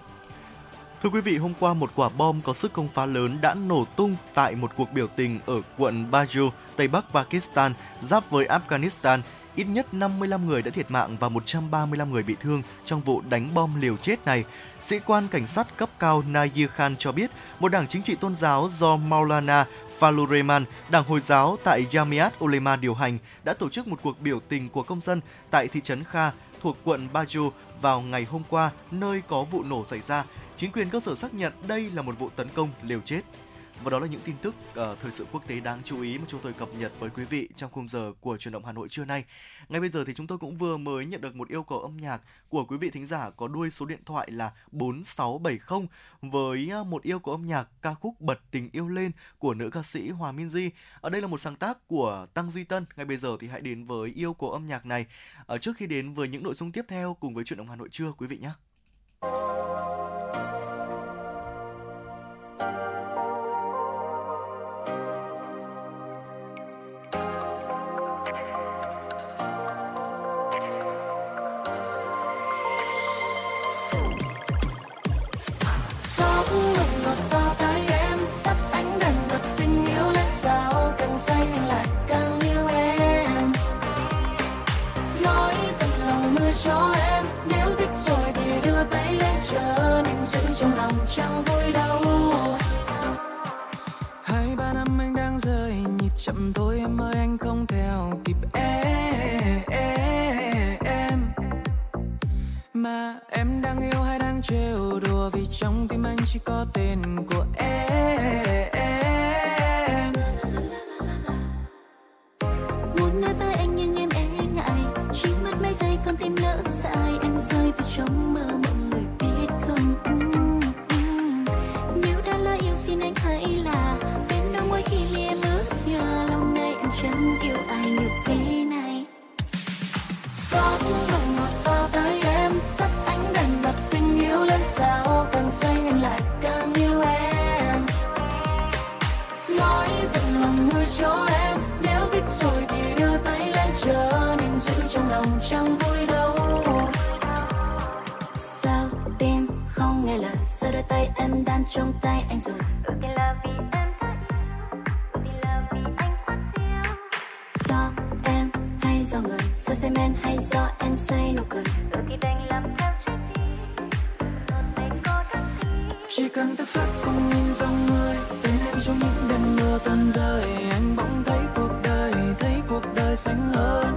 Thưa quý vị, hôm qua một quả bom có sức công phá lớn đã nổ tung tại một cuộc biểu tình ở quận Bajaur, Tây Bắc Pakistan, giáp với Afghanistan. Ít nhất năm mươi lăm người đã thiệt mạng và một trăm ba mươi lăm người bị thương trong vụ đánh bom liều chết này. Sĩ quan cảnh sát cấp cao Nair Khan cho biết, một đảng chính trị tôn giáo do Maulana Falureman, đảng Hồi giáo tại Jamiat Ulema điều hành, đã tổ chức một cuộc biểu tình của công dân tại thị trấn Kha thuộc quận Bajaur vào ngày hôm qua, nơi có vụ nổ xảy ra. Chính quyền cơ sở xác nhận đây là một vụ tấn công liều chết. Và đó là những tin tức uh, thời sự quốc tế đáng chú ý mà chúng tôi cập nhật với quý vị trong khung giờ của Chuyển động Hà Nội trưa nay. Ngay bây giờ thì chúng tôi cũng vừa mới nhận được một yêu cầu âm nhạc của quý vị thính giả có đuôi số điện thoại là bốn sáu bảy không với một yêu cầu âm nhạc ca khúc Bật Tình Yêu Lên của nữ ca sĩ Hòa Minzy. Ở đây là một sáng tác của Tăng Duy Tân. Ngay bây giờ thì hãy đến với yêu cầu âm nhạc này. Ở trước khi đến với những nội dung tiếp theo cùng với Chuyển động Hà Nội trưa quý vị nhé. Chẳng vui đâu. Hai ba năm anh đang rơi nhịp chậm, tôi em ơi anh không theo kịp em. Mà em đang yêu hay đang trêu đùa, vì trong tim anh chỉ có tên của em. Muốn nói với anh nhưng em e ngại, chỉ mất mấy giây con tim lỡ dại, anh rơi vào trong mơ mộng. Chẳng vui đâu. Sao tim không nghe lời, giờ đôi tay em đang trong tay anh rồi. Ừ thì là vì em đã yêu, ừ thì là vì anh quá siêu. Do em hay do người, do say men hay do em say nụ cười. Ừ thì đành làm theo trái tim, còn anh có đắc ý. Chỉ cần thức giấc cùng nhìn dòng người, tên em trong những đêm mưa tuần rơi. Anh bỗng thấy cuộc đời, thấy cuộc đời xanh hơn.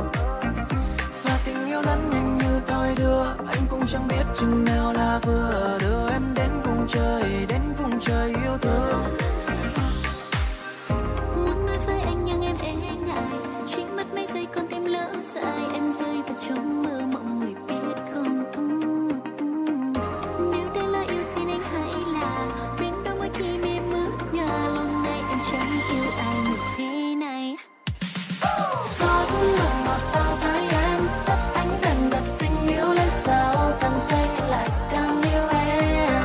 Anh cũng chẳng biết chừng nào là vừa, đưa em đến vùng trời, đến vùng trời yêu thương. Muốn nói với anh nhưng em e ngại, chỉ mất mấy giây con tim lỡ dại, em rơi vào trong mơ mộng, người biết không? Mm, mm. Nếu đây là yêu xin anh hãy là bên đó mỗi khi mê mưa nhà, lòng này em chẳng yêu ai như thế này. Gió cũng lòng ngọt vào tay em, tất anh đành đặt tình yêu lên sao càng say lại càng yêu em.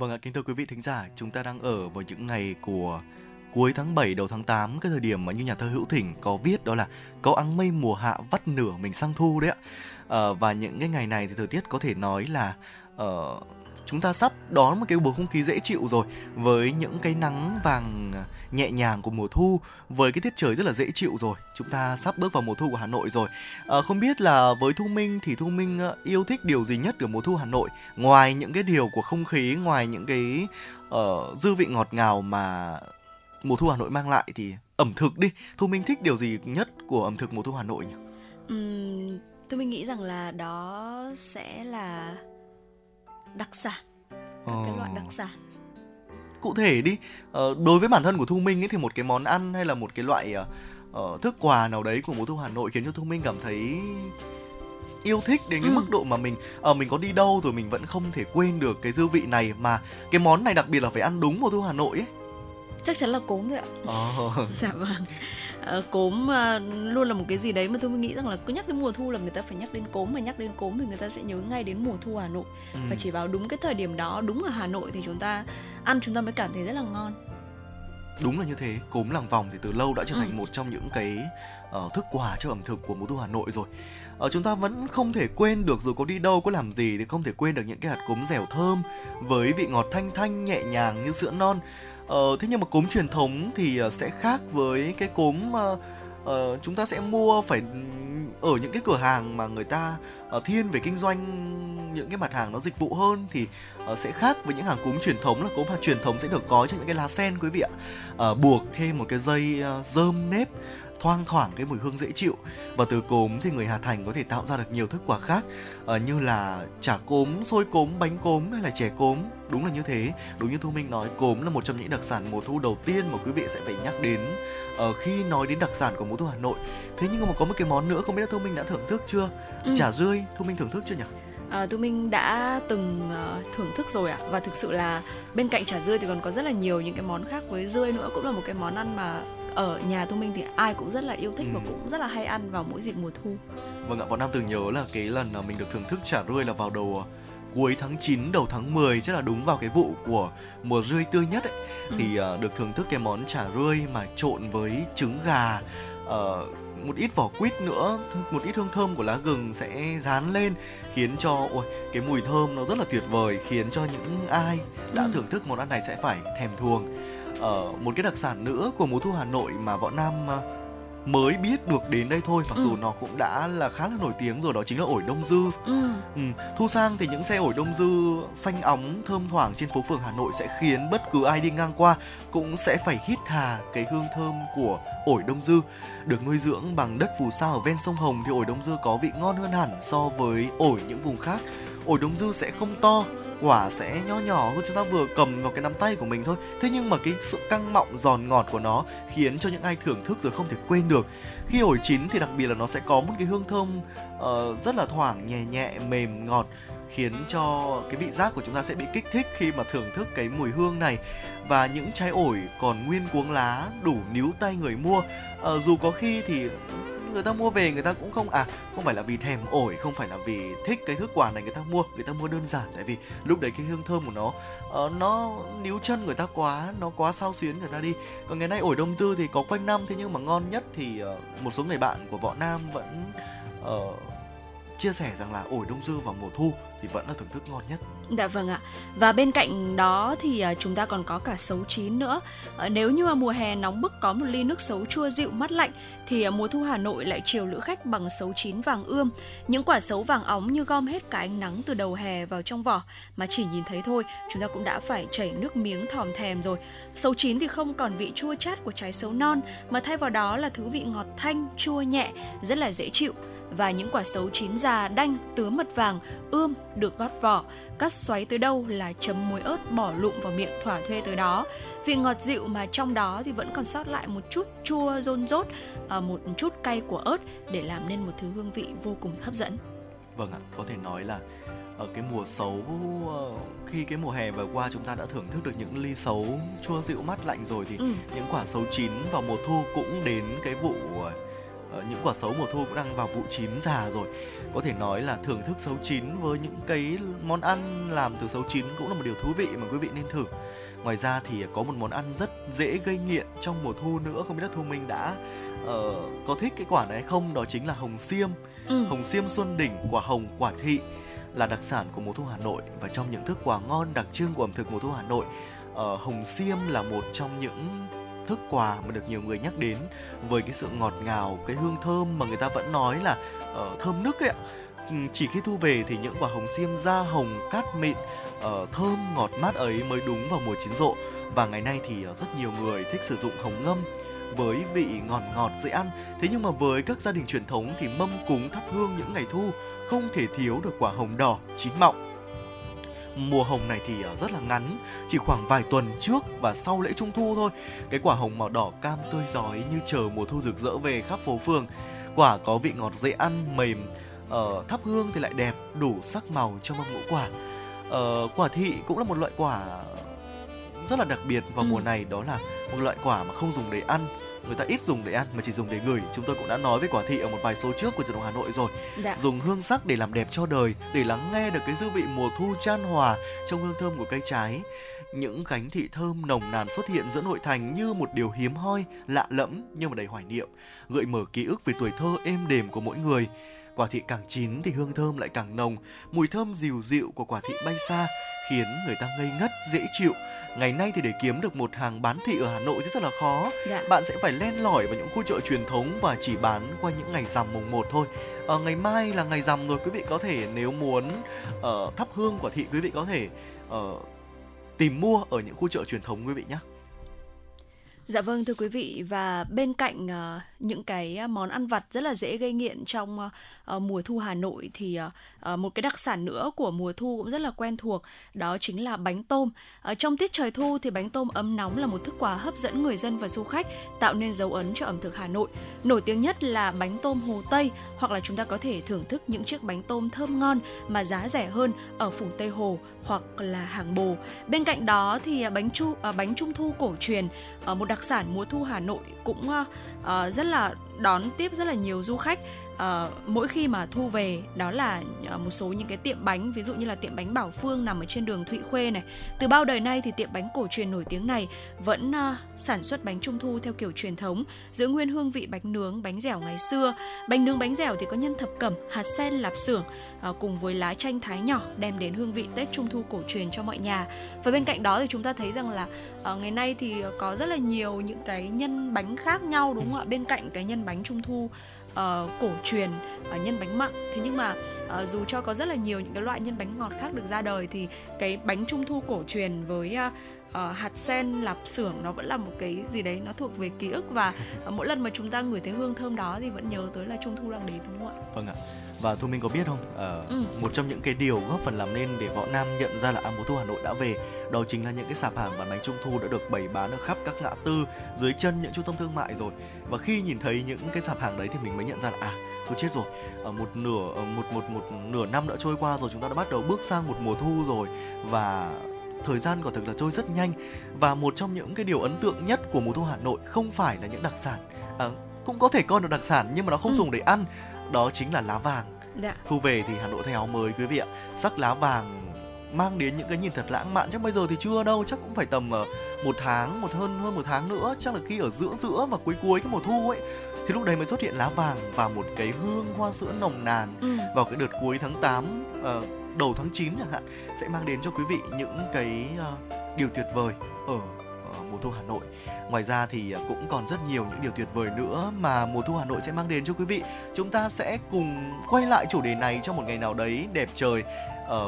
Vâng ạ, kính thưa quý vị thính giả, chúng ta đang ở vào những ngày của cuối tháng bảy đầu tháng tám, cái thời điểm mà như nhà thơ Hữu Thỉnh có viết đó là có áng mây mùa hạ vắt nửa mình sang thu đấy ạ. À, và những cái ngày này thì thời tiết có thể nói là uh, chúng ta sắp đón một cái bầu không khí dễ chịu rồi, với những cái nắng vàng nhẹ nhàng của mùa thu, với cái tiết trời rất là dễ chịu rồi. Chúng ta sắp bước vào mùa thu của Hà Nội rồi. À, không biết là với Thu Minh thì Thu Minh yêu thích điều gì nhất ở mùa thu Hà Nội, ngoài những cái điều của không khí, ngoài những cái uh, dư vị ngọt ngào mà mùa thu Hà Nội mang lại, thì ẩm thực đi, Thu Minh thích điều gì nhất của ẩm thực mùa thu Hà Nội nhỉ? Uhm, Thu Minh nghĩ rằng là đó sẽ là đặc sản, các oh. cái loại đặc sản. Cụ thể đi, đối với bản thân của Thu Minh ấy, thì một cái món ăn hay là một cái loại uh, thức quà nào đấy của mùa thu Hà Nội khiến cho Thu Minh cảm thấy yêu thích đến cái ừ. mức độ mà mình uh, mình có đi đâu rồi mình vẫn không thể quên được cái dư vị này, mà cái món này đặc biệt là phải ăn đúng mùa thu Hà Nội ấy. Chắc chắn là cốm rồi ạ. Oh. Dạ vâng. À, cốm à, luôn là một cái gì đấy mà tôi nghĩ rằng là cứ nhắc đến mùa thu là người ta phải nhắc đến cốm, mà nhắc đến cốm thì người ta sẽ nhớ ngay đến mùa thu Hà Nội. Ừ. Và chỉ vào đúng cái thời điểm đó, đúng ở Hà Nội thì chúng ta ăn chúng ta mới cảm thấy rất là ngon. Đúng là như thế, cốm làng vòng thì từ lâu đã trở thành ừ. một trong những cái uh, thức quà cho ẩm thực của mùa thu Hà Nội rồi. Uh, chúng ta vẫn không thể quên được, dù có đi đâu có làm gì thì không thể quên được những cái hạt cốm dẻo thơm với vị ngọt thanh thanh nhẹ nhàng như sữa non. Ờ, thế nhưng mà cốm truyền thống thì sẽ khác với cái cốm uh, uh, chúng ta sẽ mua phải ở những cái cửa hàng mà người ta uh, thiên về kinh doanh những cái mặt hàng nó dịch vụ hơn, thì uh, sẽ khác với những hàng cốm truyền thống là cốm hạt truyền thống sẽ được gói trong những cái lá sen, quý vị ạ, uh, buộc thêm một cái dây uh, rơm nếp, thoang thoảng cái mùi hương dễ chịu. Và từ cốm thì người Hà Thành có thể tạo ra được nhiều thức quà khác, uh, như là chả cốm, xôi cốm, bánh cốm hay là chè cốm. Đúng là như thế, đúng như Thu Minh nói, cốm là một trong những đặc sản mùa thu đầu tiên mà quý vị sẽ phải nhắc đến uh, khi nói đến đặc sản của mùa thu Hà Nội. Thế nhưng mà có một cái món nữa không biết là Thu Minh đã thưởng thức chưa? Ừ. Chả rươi, Thu Minh thưởng thức chưa nhỉ? À, Thu Minh đã từng uh, thưởng thức rồi ạ. Và thực sự là bên cạnh chả rươi thì còn có rất là nhiều những cái món khác với rươi nữa. Cũng là một cái món ăn mà ở nhà Thu Minh thì ai cũng rất là yêu thích ừ. và cũng rất là hay ăn vào mỗi dịp mùa thu. Vâng ạ, Võ Nam từng nhớ là cái lần mình được thưởng thức chả rươi là vào đầu cuối tháng chín đầu tháng mười, chắc là đúng vào cái vụ của mùa rươi tươi nhất ấy. Ừ. Thì uh, được thưởng thức cái món chả rươi mà trộn với trứng gà, uh, một ít vỏ quýt nữa, một ít hương thơm của lá gừng sẽ dán lên, khiến cho ôi, cái mùi thơm nó rất là tuyệt vời, khiến cho những ai đã ừ. thưởng thức món ăn này sẽ phải thèm thuồng. Uh, một cái đặc sản nữa của mùa thu Hà Nội mà Võ Nam uh, mới biết được đến đây thôi, mặc ừ. dù nó cũng đã là khá là nổi tiếng rồi, đó chính là ổi đông dư. ừ. Ừ. Thu sang thì những xe ổi đông dư xanh óng thơm thoảng trên phố phường Hà Nội sẽ khiến bất cứ ai đi ngang qua cũng sẽ phải hít hà cái hương thơm của ổi đông dư. Được nuôi dưỡng bằng đất phù sa ở ven sông Hồng thì ổi đông dư có vị ngon hơn hẳn so với ổi những vùng khác. Ổi đông dư sẽ không to, quả sẽ nhỏ nhỏ hơn, chúng ta vừa cầm vào cái nắm tay của mình thôi. Thế nhưng mà cái sự căng mọng giòn ngọt của nó khiến cho những ai thưởng thức rồi không thể quên được. Khi ổi chín thì đặc biệt là nó sẽ có một cái hương thơm uh, rất là thoảng, nhẹ nhẹ, mềm, ngọt, khiến cho cái vị giác của chúng ta sẽ bị kích thích khi mà thưởng thức cái mùi hương này. Và những trái ổi còn nguyên cuống lá đủ níu tay người mua. uh, Dù có khi thì người ta mua về người ta cũng không à không phải là vì thèm ổi, không phải là vì thích cái thức quà này người ta mua, người ta mua đơn giản tại vì lúc đấy cái hương thơm của nó uh, nó níu chân người ta quá, nó quá xao xuyến người ta đi. Còn ngày nay ổi đông dư thì có quanh năm, thế nhưng mà ngon nhất thì uh, một số người bạn của Võ Nam vẫn uh, chia sẻ rằng là ổi đông dư vào mùa thu thì vẫn là thưởng thức ngon nhất. Dạ vâng ạ. Và bên cạnh đó thì chúng ta còn có cả sấu chín nữa. Nếu như mà mùa hè nóng bức có một ly nước sấu chua dịu mát lạnh thì mùa thu Hà Nội lại chiều lữ khách bằng sấu chín vàng ươm. Những quả sấu vàng óng như gom hết cả ánh nắng từ đầu hè vào trong vỏ, mà chỉ nhìn thấy thôi chúng ta cũng đã phải chảy nước miếng thòm thèm rồi. Sấu chín thì không còn vị chua chát của trái sấu non, mà thay vào đó là thứ vị ngọt thanh, chua nhẹ, rất là dễ chịu. Và những quả sấu chín già đanh, tứa mật vàng, ươm được gót vỏ, cắt xoáy tới đâu là chấm muối ớt bỏ lụm vào miệng thỏa thuê tới đó. Vị ngọt dịu mà trong đó thì vẫn còn sót lại một chút chua rôn rốt, một chút cay của ớt để làm nên một thứ hương vị vô cùng hấp dẫn. Vâng ạ, có thể nói là ở cái mùa sấu, khi cái mùa hè vừa qua chúng ta đã thưởng thức được những ly sấu chua dịu mát lạnh rồi thì ừ. những quả sấu chín vào mùa thu cũng đến cái vụ, những quả sấu mùa thu cũng đang vào vụ chín già rồi. Có thể nói là thưởng thức sấu chín với những cái món ăn làm từ sấu chín cũng là một điều thú vị mà quý vị nên thử. Ngoài ra thì có một món ăn rất dễ gây nghiện trong mùa thu nữa, không biết Thu Minh đã uh, có thích cái quả này hay không, đó chính là hồng xiêm. ừ. Hồng xiêm Xuân Đỉnh, quả hồng, quả thị là đặc sản của mùa thu Hà Nội, và trong những thức quà ngon đặc trưng của ẩm thực mùa thu Hà Nội, uh, hồng xiêm là một trong những thức quà mà được nhiều người nhắc đến với cái sự ngọt ngào, cái hương thơm mà người ta vẫn nói là uh, thơm nức ấy ạ. Chỉ khi thu về thì những quả hồng xiêm da hồng cát mịn, uh, thơm ngọt mát ấy mới đúng vào mùa chín rộ. Và ngày nay thì uh, rất nhiều người thích sử dụng hồng ngâm với vị ngọt ngọt dễ ăn. Thế nhưng mà với các gia đình truyền thống thì mâm cúng thắp hương những ngày thu không thể thiếu được quả hồng đỏ chín mọng. Mùa hồng này thì rất là ngắn, chỉ khoảng vài tuần trước và sau lễ Trung Thu thôi. Cái quả hồng màu đỏ cam tươi rói như chờ mùa thu rực rỡ về khắp phố phường. Quả có vị ngọt dễ ăn, mềm, ờ, thắp hương thì lại đẹp, đủ sắc màu cho mâm ngũ quả. Ờ, quả thị cũng là một loại quả rất là đặc biệt vào ừ. mùa này, đó là một loại quả mà không dùng để ăn. Người ta ít dùng để ăn mà chỉ dùng để ngửi. Chúng tôi cũng đã nói về quả thị ở một vài số trước của Truyền Động Hà Nội rồi. Đã. Dùng hương sắc để làm đẹp cho đời, để lắng nghe được cái dư vị mùa thu chan hòa trong hương thơm của cây trái. Những gánh thị thơm nồng nàn xuất hiện giữa nội thành như một điều hiếm hoi, lạ lẫm nhưng mà đầy hoài niệm, gợi mở ký ức về tuổi thơ êm đềm của mỗi người. Quả thị càng chín thì hương thơm lại càng nồng, mùi thơm dịu dịu của quả thị bay xa khiến người ta ngây ngất dễ chịu. Ngày nay thì để kiếm được một hàng bán thị ở Hà Nội thì rất là khó. Dạ. Bạn sẽ phải len lỏi vào những khu chợ truyền thống và chỉ bán qua những ngày rằm mùng một thôi. À, ngày mai là ngày rằm rồi, quý vị có thể nếu muốn uh, thắp hương quả thị, quý vị có thể uh, tìm mua ở những khu chợ truyền thống quý vị nhé. Dạ vâng, thưa quý vị, và bên cạnh uh, những cái món ăn vặt rất là dễ gây nghiện trong uh, mùa thu Hà Nội thì uh, một cái đặc sản nữa của mùa thu cũng rất là quen thuộc, đó chính là bánh tôm. Uh, trong tiết trời thu thì bánh tôm ấm nóng là một thức quà hấp dẫn người dân và du khách, tạo nên dấu ấn cho ẩm thực Hà Nội. Nổi tiếng nhất là bánh tôm Hồ Tây, hoặc là chúng ta có thể thưởng thức những chiếc bánh tôm thơm ngon mà giá rẻ hơn ở phủ Tây Hồ hoặc là hàng Bồ. Bên cạnh đó thì bánh chu bánh trung thu cổ truyền, một đặc sản mùa thu Hà Nội, cũng rất là đón tiếp rất là nhiều du khách mỗi khi mà thu về. Đó là một số những cái tiệm bánh, ví dụ như là tiệm bánh Bảo Phương nằm ở trên đường Thụy Khuê này. Từ bao đời nay thì tiệm bánh cổ truyền nổi tiếng này vẫn sản xuất bánh trung thu theo kiểu truyền thống, giữ nguyên hương vị bánh nướng, bánh dẻo ngày xưa. Bánh nướng, bánh dẻo thì có nhân thập cẩm, hạt sen, lạp xưởng cùng với lá chanh thái nhỏ, đem đến hương vị Tết Trung Thu cổ truyền cho mọi nhà. Và bên cạnh đó thì chúng ta thấy rằng là ngày nay thì có rất là nhiều những cái nhân bánh khác nhau, đúng không ạ? Bên cạnh cái nhân bánh trung thu Uh, cổ truyền, uh, nhân bánh mặn. Thế nhưng mà uh, dù cho có rất là nhiều những cái loại nhân bánh ngọt khác được ra đời thì cái bánh trung thu cổ truyền với uh, uh, hạt sen, lạp xưởng nó vẫn là một cái gì đấy nó thuộc về ký ức, và uh, mỗi lần mà chúng ta ngửi thấy hương thơm đó thì vẫn nhớ tới là Trung Thu đang đến, đúng không ạ? Vâng ạ. Và Thu Minh có biết không, uh, ừ. một trong những cái điều góp phần làm nên để Võ Nam nhận ra là à, mùa thu Hà Nội đã về, đó chính là những cái sạp hàng bán bánh trung thu đã được bày bán ở khắp các ngã tư, dưới chân những trung tâm thương mại rồi. Và khi nhìn thấy những cái sạp hàng đấy thì mình mới nhận ra là à, tôi chết rồi, à, một nửa một một một nửa năm đã trôi qua rồi, chúng ta đã bắt đầu bước sang một mùa thu rồi, và thời gian quả thực là trôi rất nhanh. Và một trong những cái điều ấn tượng nhất của mùa thu Hà Nội không phải là những đặc sản, à, cũng có thể coi là đặc sản nhưng mà nó không ừ. dùng để ăn, đó chính là lá vàng. Đã. Thu về thì Hà Nội thay áo mới quý vị ạ. Sắc lá vàng mang đến những cái nhìn thật lãng mạn. Chắc bây giờ thì chưa đâu, chắc cũng phải tầm một tháng, một hơn hơn một tháng nữa, chắc là khi ở giữa giữa và cuối cuối cái mùa thu ấy thì lúc đấy mới xuất hiện lá vàng và một cái hương hoa sữa nồng nàn ừ. vào cái đợt cuối tháng tám, đầu tháng chín chẳng hạn, sẽ mang đến cho quý vị những cái điều tuyệt vời ở mùa thu Hà Nội. Ngoài ra thì cũng còn rất nhiều những điều tuyệt vời nữa mà mùa thu Hà Nội sẽ mang đến cho quý vị. Chúng ta sẽ cùng quay lại chủ đề này trong một ngày nào đấy đẹp trời,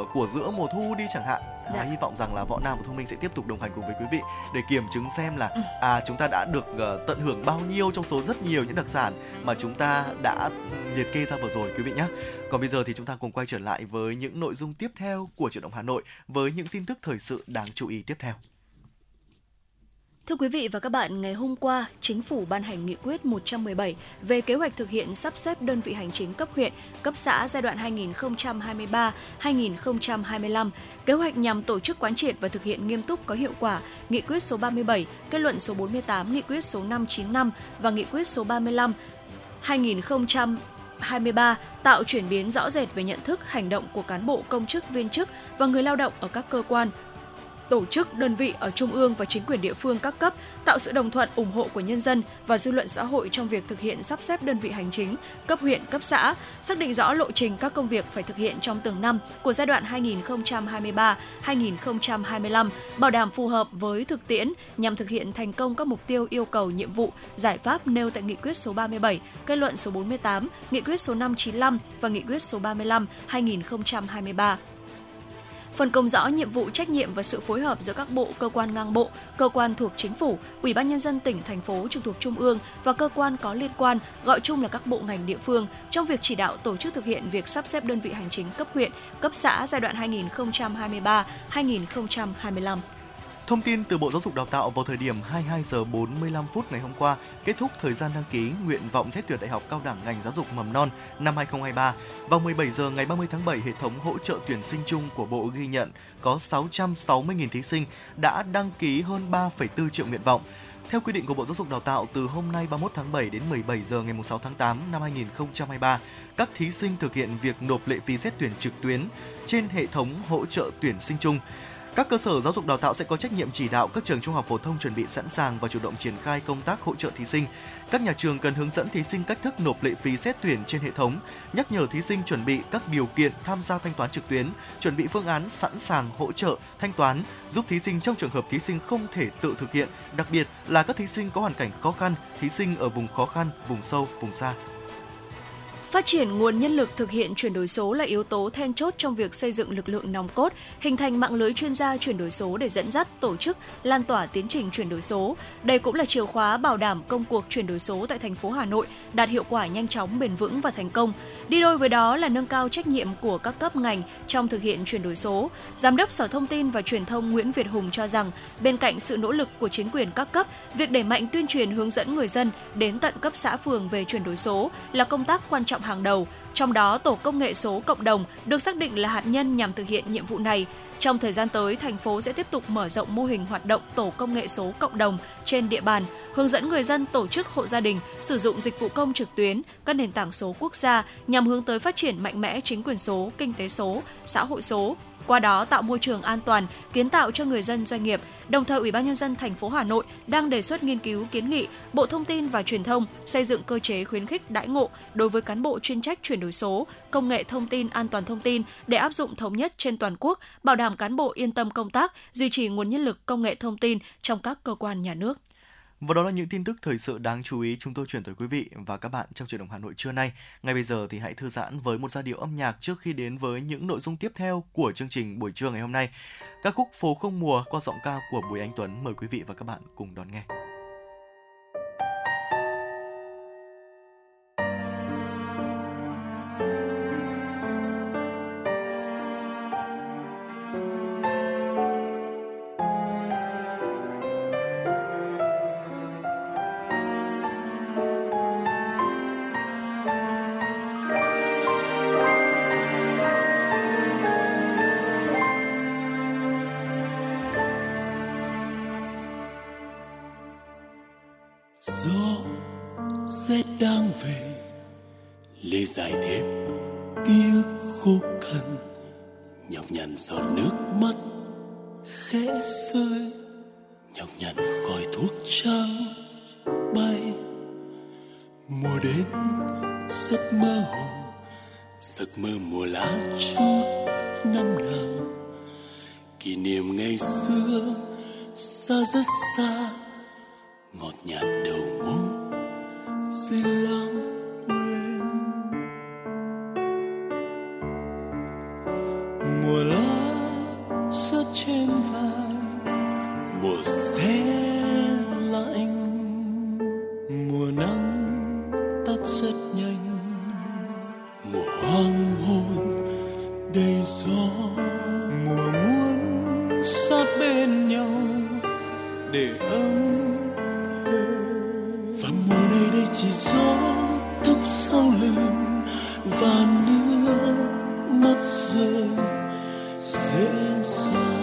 uh, của giữa mùa thu đi chẳng hạn. Dạ. À, hy vọng rằng là Võ Nam và Thu Minh sẽ tiếp tục đồng hành cùng với quý vị để kiểm chứng xem là ừ. à, chúng ta đã được uh, tận hưởng bao nhiêu trong số rất nhiều những đặc sản mà chúng ta đã liệt kê ra vừa rồi quý vị nhé. Còn bây giờ thì chúng ta cùng quay trở lại với những nội dung tiếp theo của Chuyển động Hà Nội với những tin tức thời sự đáng chú ý tiếp theo. Thưa quý vị và các bạn, ngày hôm qua, Chính phủ ban hành nghị quyết một trăm mười bảy về kế hoạch thực hiện sắp xếp đơn vị hành chính cấp huyện, cấp xã giai đoạn hai nghìn không trăm hai mươi ba đến hai nghìn không trăm hai mươi lăm. Kế hoạch nhằm tổ chức quán triệt và thực hiện nghiêm túc có hiệu quả nghị quyết số ba mươi bảy, kết luận số bốn mươi tám, nghị quyết số năm trăm chín mươi lăm và nghị quyết số ba mươi lăm hai nghìn không trăm hai mươi ba, tạo chuyển biến rõ rệt về nhận thức, hành động của cán bộ, công chức, viên chức và người lao động ở các cơ quan, tổ chức, đơn vị ở trung ương và chính quyền địa phương các cấp, tạo sự đồng thuận, ủng hộ của nhân dân và dư luận xã hội trong việc thực hiện sắp xếp đơn vị hành chính cấp huyện, cấp xã, xác định rõ lộ trình các công việc phải thực hiện trong từng năm của giai đoạn hai nghìn không trăm hai mươi ba đến hai nghìn không trăm hai mươi lăm, bảo đảm phù hợp với thực tiễn nhằm thực hiện thành công các mục tiêu, yêu cầu, nhiệm vụ, giải pháp nêu tại nghị quyết số ba mươi bảy, kết luận số bốn mươi tám, nghị quyết số năm trăm chín mươi lăm và nghị quyết số ba mươi lăm hai nghìn không trăm hai mươi ba. Phân công rõ nhiệm vụ, trách nhiệm và sự phối hợp giữa các bộ, cơ quan ngang bộ, cơ quan thuộc chính phủ, Ủy ban nhân dân tỉnh, thành phố trực thuộc trung ương và cơ quan có liên quan, gọi chung là các bộ ngành địa phương trong việc chỉ đạo tổ chức thực hiện việc sắp xếp đơn vị hành chính cấp huyện, cấp xã giai đoạn hai nghìn không trăm hai mươi ba đến hai nghìn không trăm hai mươi lăm. Thông tin từ Bộ Giáo dục Đào tạo vào thời điểm hai mươi hai giờ bốn mươi lăm phút ngày hôm qua kết thúc thời gian đăng ký nguyện vọng xét tuyển đại học cao đẳng ngành giáo dục mầm non năm hai nghìn không trăm hai mươi ba. Vào mười bảy giờ ngày ba mươi tháng bảy, hệ thống hỗ trợ tuyển sinh chung của Bộ ghi nhận có sáu trăm sáu mươi nghìn thí sinh đã đăng ký hơn ba phẩy bốn triệu nguyện vọng. Theo quy định của Bộ Giáo dục Đào tạo, từ hôm nay ba mươi mốt tháng bảy đến mười bảy giờ ngày sáu tháng tám năm hai nghìn không trăm hai mươi ba, các thí sinh thực hiện việc nộp lệ phí xét tuyển trực tuyến trên hệ thống hỗ trợ tuyển sinh chung. Các cơ sở giáo dục đào tạo sẽ có trách nhiệm chỉ đạo các trường trung học phổ thông chuẩn bị sẵn sàng và chủ động triển khai công tác hỗ trợ thí sinh. Các nhà trường cần hướng dẫn thí sinh cách thức nộp lệ phí xét tuyển trên hệ thống, nhắc nhở thí sinh chuẩn bị các điều kiện tham gia thanh toán trực tuyến, chuẩn bị phương án sẵn sàng hỗ trợ thanh toán, giúp thí sinh trong trường hợp thí sinh không thể tự thực hiện, đặc biệt là các thí sinh có hoàn cảnh khó khăn, thí sinh ở vùng khó khăn, vùng sâu, vùng xa. Phát triển nguồn nhân lực thực hiện chuyển đổi số là yếu tố then chốt trong việc xây dựng lực lượng nòng cốt, hình thành mạng lưới chuyên gia chuyển đổi số để dẫn dắt, tổ chức, lan tỏa tiến trình chuyển đổi số. Đây cũng là chìa khóa bảo đảm công cuộc chuyển đổi số tại thành phố Hà Nội đạt hiệu quả nhanh chóng, bền vững và thành công. Đi đôi với đó là nâng cao trách nhiệm của các cấp ngành trong thực hiện chuyển đổi số. Giám đốc Sở Thông tin và Truyền thông Nguyễn Việt Hùng cho rằng, bên cạnh sự nỗ lực của chính quyền các cấp, việc đẩy mạnh tuyên truyền hướng dẫn người dân đến tận cấp xã phường về chuyển đổi số là công tác quan trọng hàng đầu, trong đó tổ công nghệ số cộng đồng được xác định là hạt nhân nhằm thực hiện nhiệm vụ này. Trong thời gian tới, thành phố sẽ tiếp tục mở rộng mô hình hoạt động tổ công nghệ số cộng đồng trên địa bàn, hướng dẫn người dân, tổ chức, hộ gia đình sử dụng dịch vụ công trực tuyến, các nền tảng số quốc gia nhằm hướng tới phát triển mạnh mẽ chính quyền số, kinh tế số, xã hội số. Qua đó tạo môi trường an toàn, kiến tạo cho người dân, doanh nghiệp. Đồng thời, Ủy ban nhân dân thành phố Hà Nội đang đề xuất nghiên cứu kiến nghị Bộ Thông tin và Truyền thông xây dựng cơ chế khuyến khích đãi ngộ đối với cán bộ chuyên trách chuyển đổi số, công nghệ thông tin, an toàn thông tin để áp dụng thống nhất trên toàn quốc, bảo đảm cán bộ yên tâm công tác, duy trì nguồn nhân lực công nghệ thông tin trong các cơ quan nhà nước. Và đó là những tin tức thời sự đáng chú ý chúng tôi chuyển tới quý vị và các bạn trong Chuyển động Hà Nội trưa nay. Ngay bây giờ thì hãy thư giãn với một giai điệu âm nhạc trước khi đến với những nội dung tiếp theo của chương trình buổi trưa ngày hôm nay. Các khúc Phố Không Mùa qua giọng ca của Bùi Anh Tuấn, mời quý vị và các bạn cùng đón nghe. Dài thêm ký ức khô khăn, nhọc nhằn giọt nước mắt khẽ rơi, nhọc nhằn khói thuốc trắng bay. Mùa đến rất mơ hồ, giấc mơ mùa lá chút năm nào, kỷ niệm ngày xưa xa rất xa, ngọt nhạt đầu môi dễ lắm. Mùa mùa xe lạnh, mùa nắng tắt rất nhanh, mùa hoàng hôn đầy gió, mùa muốn sát bên nhau để ấm hơn. Và mùa này đây chỉ gió tóc sau lưng và nước mắt rơi dễ dàng.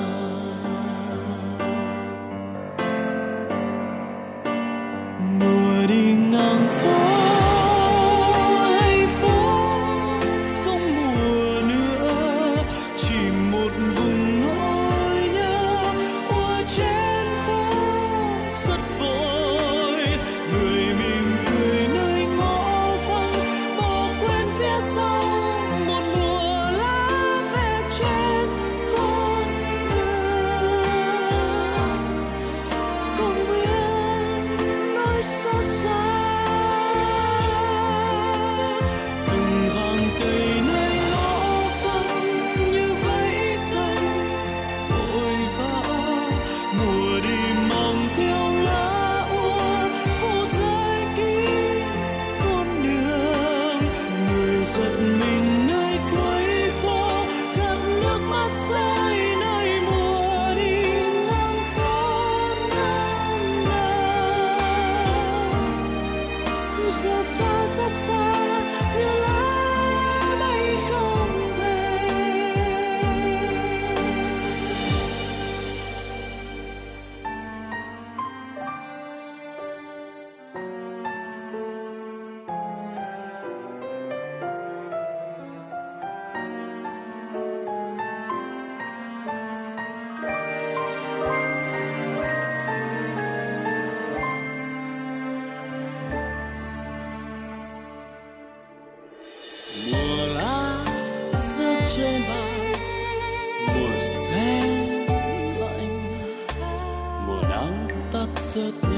Hãy subscribe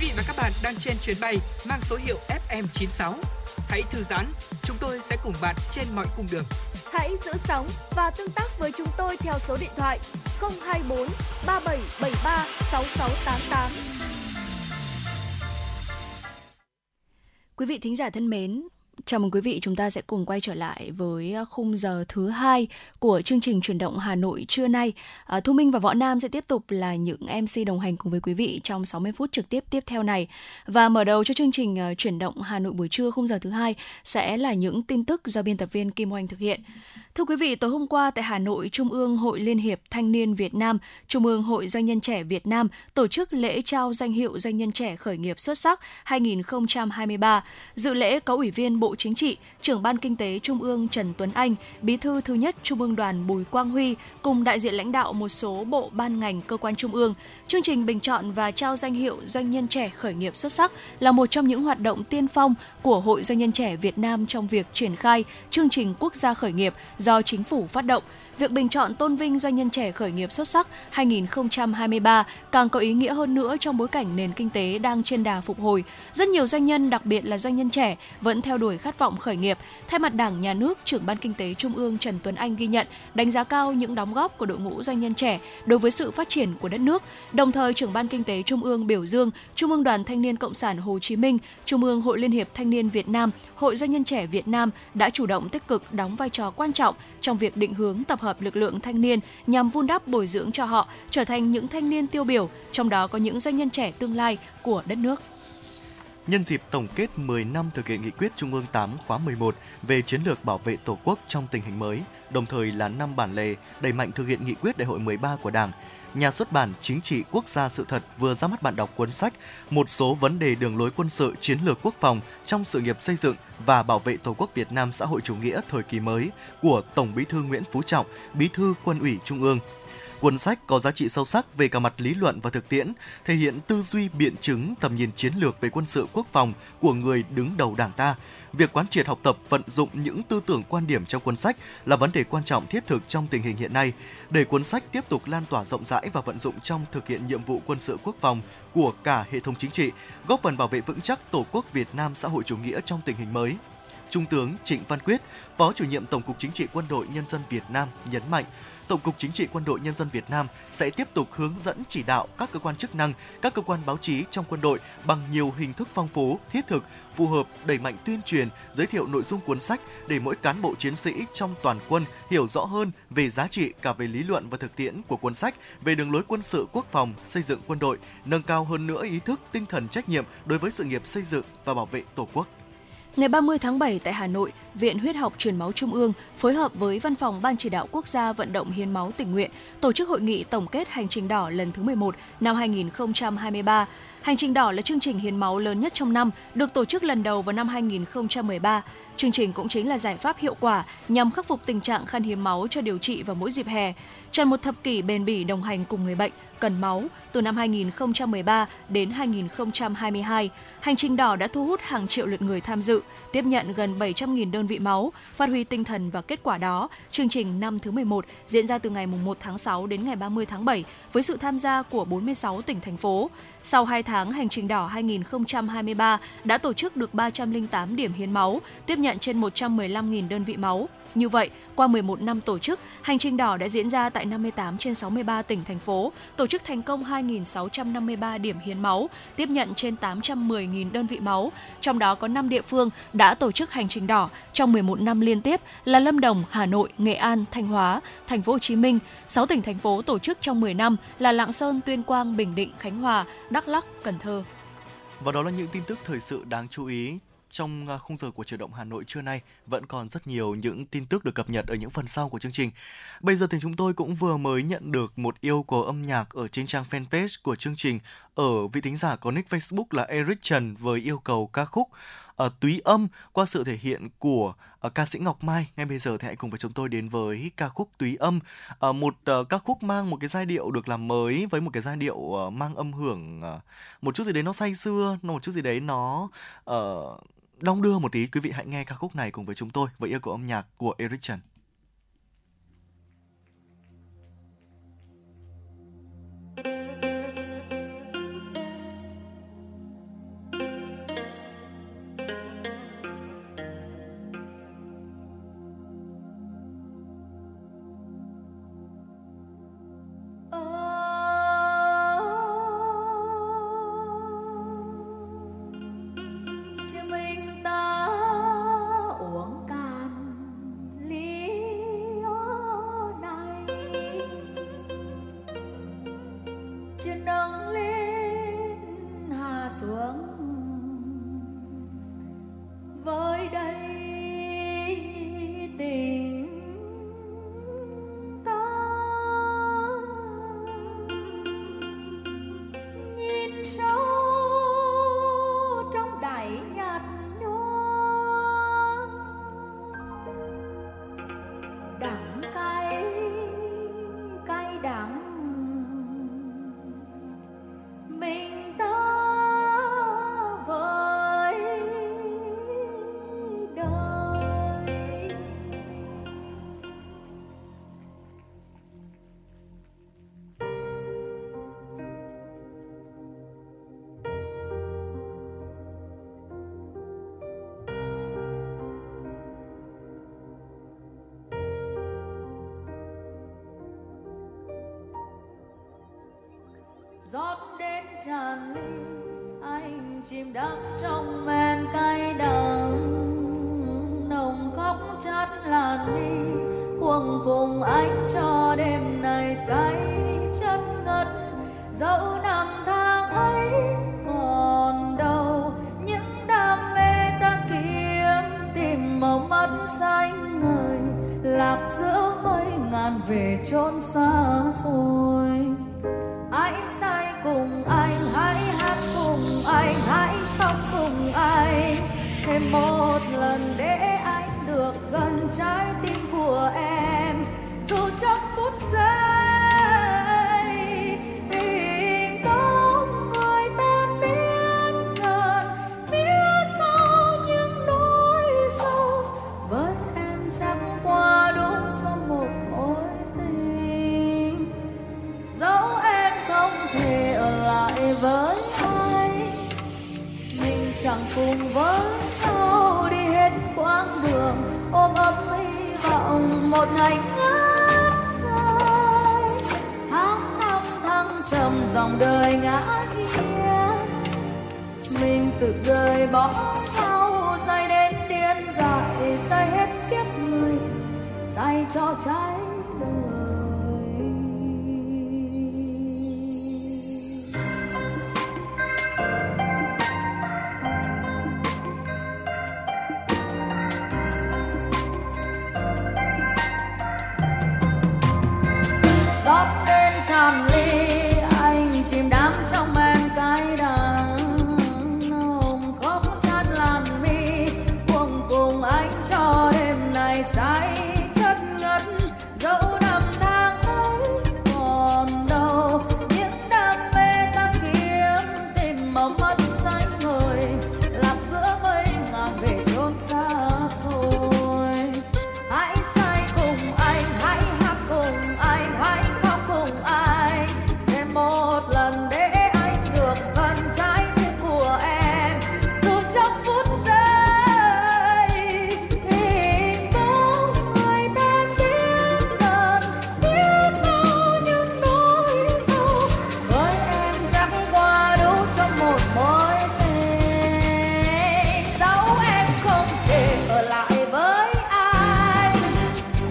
Quý vị và các bạn đang trên chuyến bay mang số hiệu ép em chín sáu. Hãy thư giãn, chúng tôi sẽ cùng bạn trên mọi cung đường. Hãy giữ sóng và tương tác với chúng tôi theo số điện thoại không hai bốn ba bảy bảy ba sáu sáu tám tám. Quý vị thính giả thân mến, chào mừng quý vị, chúng ta sẽ cùng quay trở lại với khung giờ thứ hai của chương trình Chuyển động Hà Nội trưa nay. À, Thu Minh và Võ Nam sẽ tiếp tục là những em xê đồng hành cùng với quý vị trong sáu mươi phút trực tiếp tiếp theo này. Và mở đầu cho chương trình uh, Chuyển động Hà Nội buổi trưa khung giờ thứ hai sẽ là những tin tức do biên tập viên Kim Oanh thực hiện. Thưa quý vị, tối hôm qua tại Hà Nội, Trung ương Hội Liên hiệp Thanh niên Việt Nam, Trung ương Hội Doanh nhân trẻ Việt Nam tổ chức lễ trao danh hiệu Doanh nhân trẻ khởi nghiệp xuất sắc hai không hai ba. Dự lễ có Ủy viên Bộ Chính trị, Trưởng Ban Kinh tế Trung ương Trần Tuấn Anh, Bí thư thứ nhất Trung ương Đoàn Bùi Quang Huy cùng đại diện lãnh đạo một số bộ, ban, ngành, cơ quan Trung ương. Chương trình bình chọn và trao danh hiệu Doanh nhân trẻ khởi nghiệp xuất sắc là một trong những hoạt động tiên phong của Hội Doanh nhân trẻ Việt Nam trong việc triển khai chương trình quốc gia khởi nghiệp do chính phủ phát động. Việc bình chọn tôn vinh doanh nhân trẻ khởi nghiệp xuất sắc hai không hai ba càng có ý nghĩa hơn nữa trong bối cảnh nền kinh tế đang trên đà phục hồi. Rất nhiều doanh nhân, đặc biệt là doanh nhân trẻ, vẫn theo đuổi khát vọng khởi nghiệp. Thay mặt Đảng, Nhà nước, Trưởng Ban Kinh tế Trung ương Trần Tuấn Anh ghi nhận, đánh giá cao những đóng góp của đội ngũ doanh nhân trẻ đối với sự phát triển của đất nước. Đồng thời, Trưởng Ban Kinh tế Trung ương biểu dương Trung ương Đoàn Thanh niên Cộng sản Hồ Chí Minh, Trung ương Hội Liên hiệp Thanh niên Việt Nam, Hội Doanh nhân trẻ Việt Nam đã chủ động tích cực đóng vai trò quan trọng trong việc định hướng, tập hợp lực lượng thanh niên nhằm vun đắp, bồi dưỡng cho họ trở thành những thanh niên tiêu biểu, trong đó có những doanh nhân trẻ tương lai của đất nước. Nhân dịp tổng kết mười năm thực hiện nghị quyết Trung ương tám khóa mười một về chiến lược bảo vệ Tổ quốc trong tình hình mới, đồng thời là năm bản lề đẩy mạnh thực hiện nghị quyết Đại hội mười ba của Đảng, Nhà xuất bản Chính trị Quốc gia Sự thật vừa ra mắt bạn đọc cuốn sách Một số vấn đề đường lối quân sự chiến lược quốc phòng trong sự nghiệp xây dựng và bảo vệ Tổ quốc Việt Nam xã hội chủ nghĩa thời kỳ mới của Tổng Bí thư Nguyễn Phú Trọng, Bí thư Quân ủy Trung ương. Cuốn sách có giá trị sâu sắc về cả mặt lý luận và thực tiễn, thể hiện tư duy biện chứng, tầm nhìn chiến lược về quân sự quốc phòng của người đứng đầu Đảng ta. Việc quán triệt, học tập, vận dụng những tư tưởng, quan điểm trong cuốn sách là vấn đề quan trọng, thiết thực trong tình hình hiện nay, để cuốn sách tiếp tục lan tỏa rộng rãi và vận dụng trong thực hiện nhiệm vụ quân sự quốc phòng của cả hệ thống chính trị, góp phần bảo vệ vững chắc Tổ quốc Việt Nam xã hội chủ nghĩa trong tình hình mới. Trung tướng Trịnh Văn Quyết, Phó Chủ nhiệm Tổng cục Chính trị Quân đội Nhân dân Việt Nam nhấn mạnh, Tổng cục Chính trị Quân đội Nhân dân Việt Nam sẽ tiếp tục hướng dẫn, chỉ đạo các cơ quan chức năng, các cơ quan báo chí trong quân đội bằng nhiều hình thức phong phú, thiết thực, phù hợp, đẩy mạnh tuyên truyền, giới thiệu nội dung cuốn sách để mỗi cán bộ chiến sĩ trong toàn quân hiểu rõ hơn về giá trị cả về lý luận và thực tiễn của cuốn sách về đường lối quân sự quốc phòng, xây dựng quân đội, nâng cao hơn nữa ý thức, tinh thần trách nhiệm đối với sự nghiệp xây dựng và bảo vệ Tổ quốc. Ngày ba mươi tháng bảy tại Hà Nội, Viện Huyết học Truyền máu Trung ương phối hợp với Văn phòng Ban Chỉ đạo Quốc gia vận động hiến máu tình nguyện tổ chức hội nghị tổng kết Hành trình đỏ lần thứ mười một năm hai không hai ba. Hành trình đỏ là chương trình hiến máu lớn nhất trong năm, được tổ chức lần đầu vào năm hai không một ba. Chương trình cũng chính là giải pháp hiệu quả nhằm khắc phục tình trạng khan hiếm máu cho điều trị vào mỗi dịp hè. Tròn một thập kỷ bền bỉ đồng hành cùng người bệnh cần máu từ năm hai không một ba đến hai không hai hai, Hành trình đỏ đã thu hút hàng triệu lượt người tham dự, tiếp nhận gần bảy trăm nghìn đơn vị máu. Phát huy tinh thần và kết quả đó, chương trình năm thứ mười một diễn ra từ ngày mùng một tháng sáu đến ngày ba mươi tháng bảy với sự tham gia của bốn mươi sáu tỉnh, thành phố. Sau hai tháng, Hành trình đỏ hai không hai ba đã tổ chức được ba trăm lẻ tám điểm hiến máu, tiếp nhận trên một trăm mười lăm nghìn đơn vị máu. Như vậy, qua mười một năm tổ chức, Hành trình đỏ đã diễn ra tại năm mươi tám trên sáu mươi ba tỉnh, thành phố, tổ chức thành công hai nghìn sáu trăm năm mươi ba điểm hiến máu, tiếp nhận trên tám trăm mười nghìn đơn vị máu. Trong đó có năm địa phương đã tổ chức Hành trình đỏ trong mười một năm liên tiếp là Lâm Đồng, Hà Nội, Nghệ An, Thanh Hóa, Thành phố Hồ Chí Minh. sáu tỉnh, thành phố tổ chức trong mười năm là Lạng Sơn, Tuyên Quang, Bình Định, Khánh Hòa, Đắk Lắk, Cần Thơ. Và đó là những tin tức thời sự đáng chú ý trong khung giờ của Chuyển động Hà Nội trưa nay. Vẫn còn rất nhiều những tin tức được cập nhật ở những phần sau của chương trình. Bây giờ thì chúng tôi cũng vừa mới nhận được một yêu cầu âm nhạc ở trên trang fanpage của chương trình. Ở vị thính giả có nick Facebook là Eric Trần với yêu cầu ca khúc uh, Túy Âm qua sự thể hiện của uh, ca sĩ Ngọc Mai. Ngay bây giờ thì hãy cùng với chúng tôi đến với ca khúc Túy Âm, uh, một uh, ca khúc mang một cái giai điệu được làm mới với một cái giai điệu uh, mang âm hưởng uh, một chút gì đấy nó say sưa, một chút gì đấy nó... Uh, đong đưa một tí. Quý vị hãy nghe ca khúc này cùng với chúng tôi với yêu cầu âm nhạc của Eric Trần. trên nắng lên hạ xuống với đây tình ta nhìn sâu trong đáy nhạt nhòa đắng cay cay đắng mình ta với đời. Giọt đến tràn ly anh chìm đắm trong men cay đắng nồng khóc chát làn mi cuồng cùng anh cho đêm này say chất ngất dẫu năm tháng ấy còn đâu những đam mê ta kiếm tìm màu mắt xanh ngời lạc giữa mây ngàn về chốn xa xôi. Hãy sai cùng anh, hãy hát cùng anh, hãy khóc cùng anh thêm một lần để anh được gần trái tim của em dù trong phút giây tình công người tan biến dần phía sau những nỗi sâu với em chẳng qua đúng cho một mối tình dẫu không thể ở lại với anh mình chẳng cùng với nhau đi hết quãng đường ôm ấp hy vọng một ngày ngát say tháng năm thăng trầm dòng đời ngã nghiêng mình tự rời bỏ nhau say đến điên dại say hết kiếp người say cho trái đời. Tràn ly anh chìm đắm trong men cay đắng nồng khóc chát làn mi cuồng cùng anh cho đêm này say chất ngất dẫu năm tháng ấy còn đâu những đam mê ta kiếm tìm màu mắt xanh ngời lạc giữa mây ngàn về chốn xa xôi. Hãy say cùng anh, hãy hát cùng anh, hãy cùng ai thêm một lần để anh được gần trái tim của em dù trong phút giây hình bóng người tan biến dần phía sau những nỗi sâu với em chẳng qua đủ cho một mối tình dẫu em không thể ở lại với anh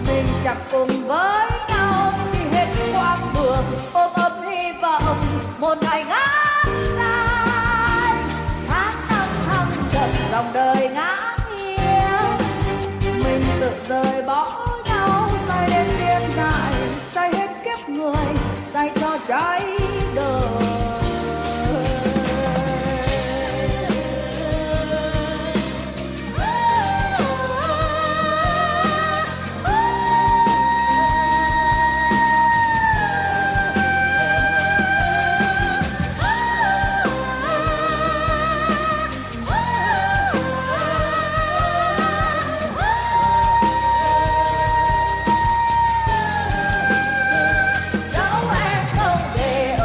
mình chẳng cùng với ôm ấp hy vọng một ngày ngát say tháng năm thăng trầm dòng đời ngã nghiêng mình tự rời bỏ nhau say đến điên dại say hết kiếp người say cho trái đời. Dẫu em không thể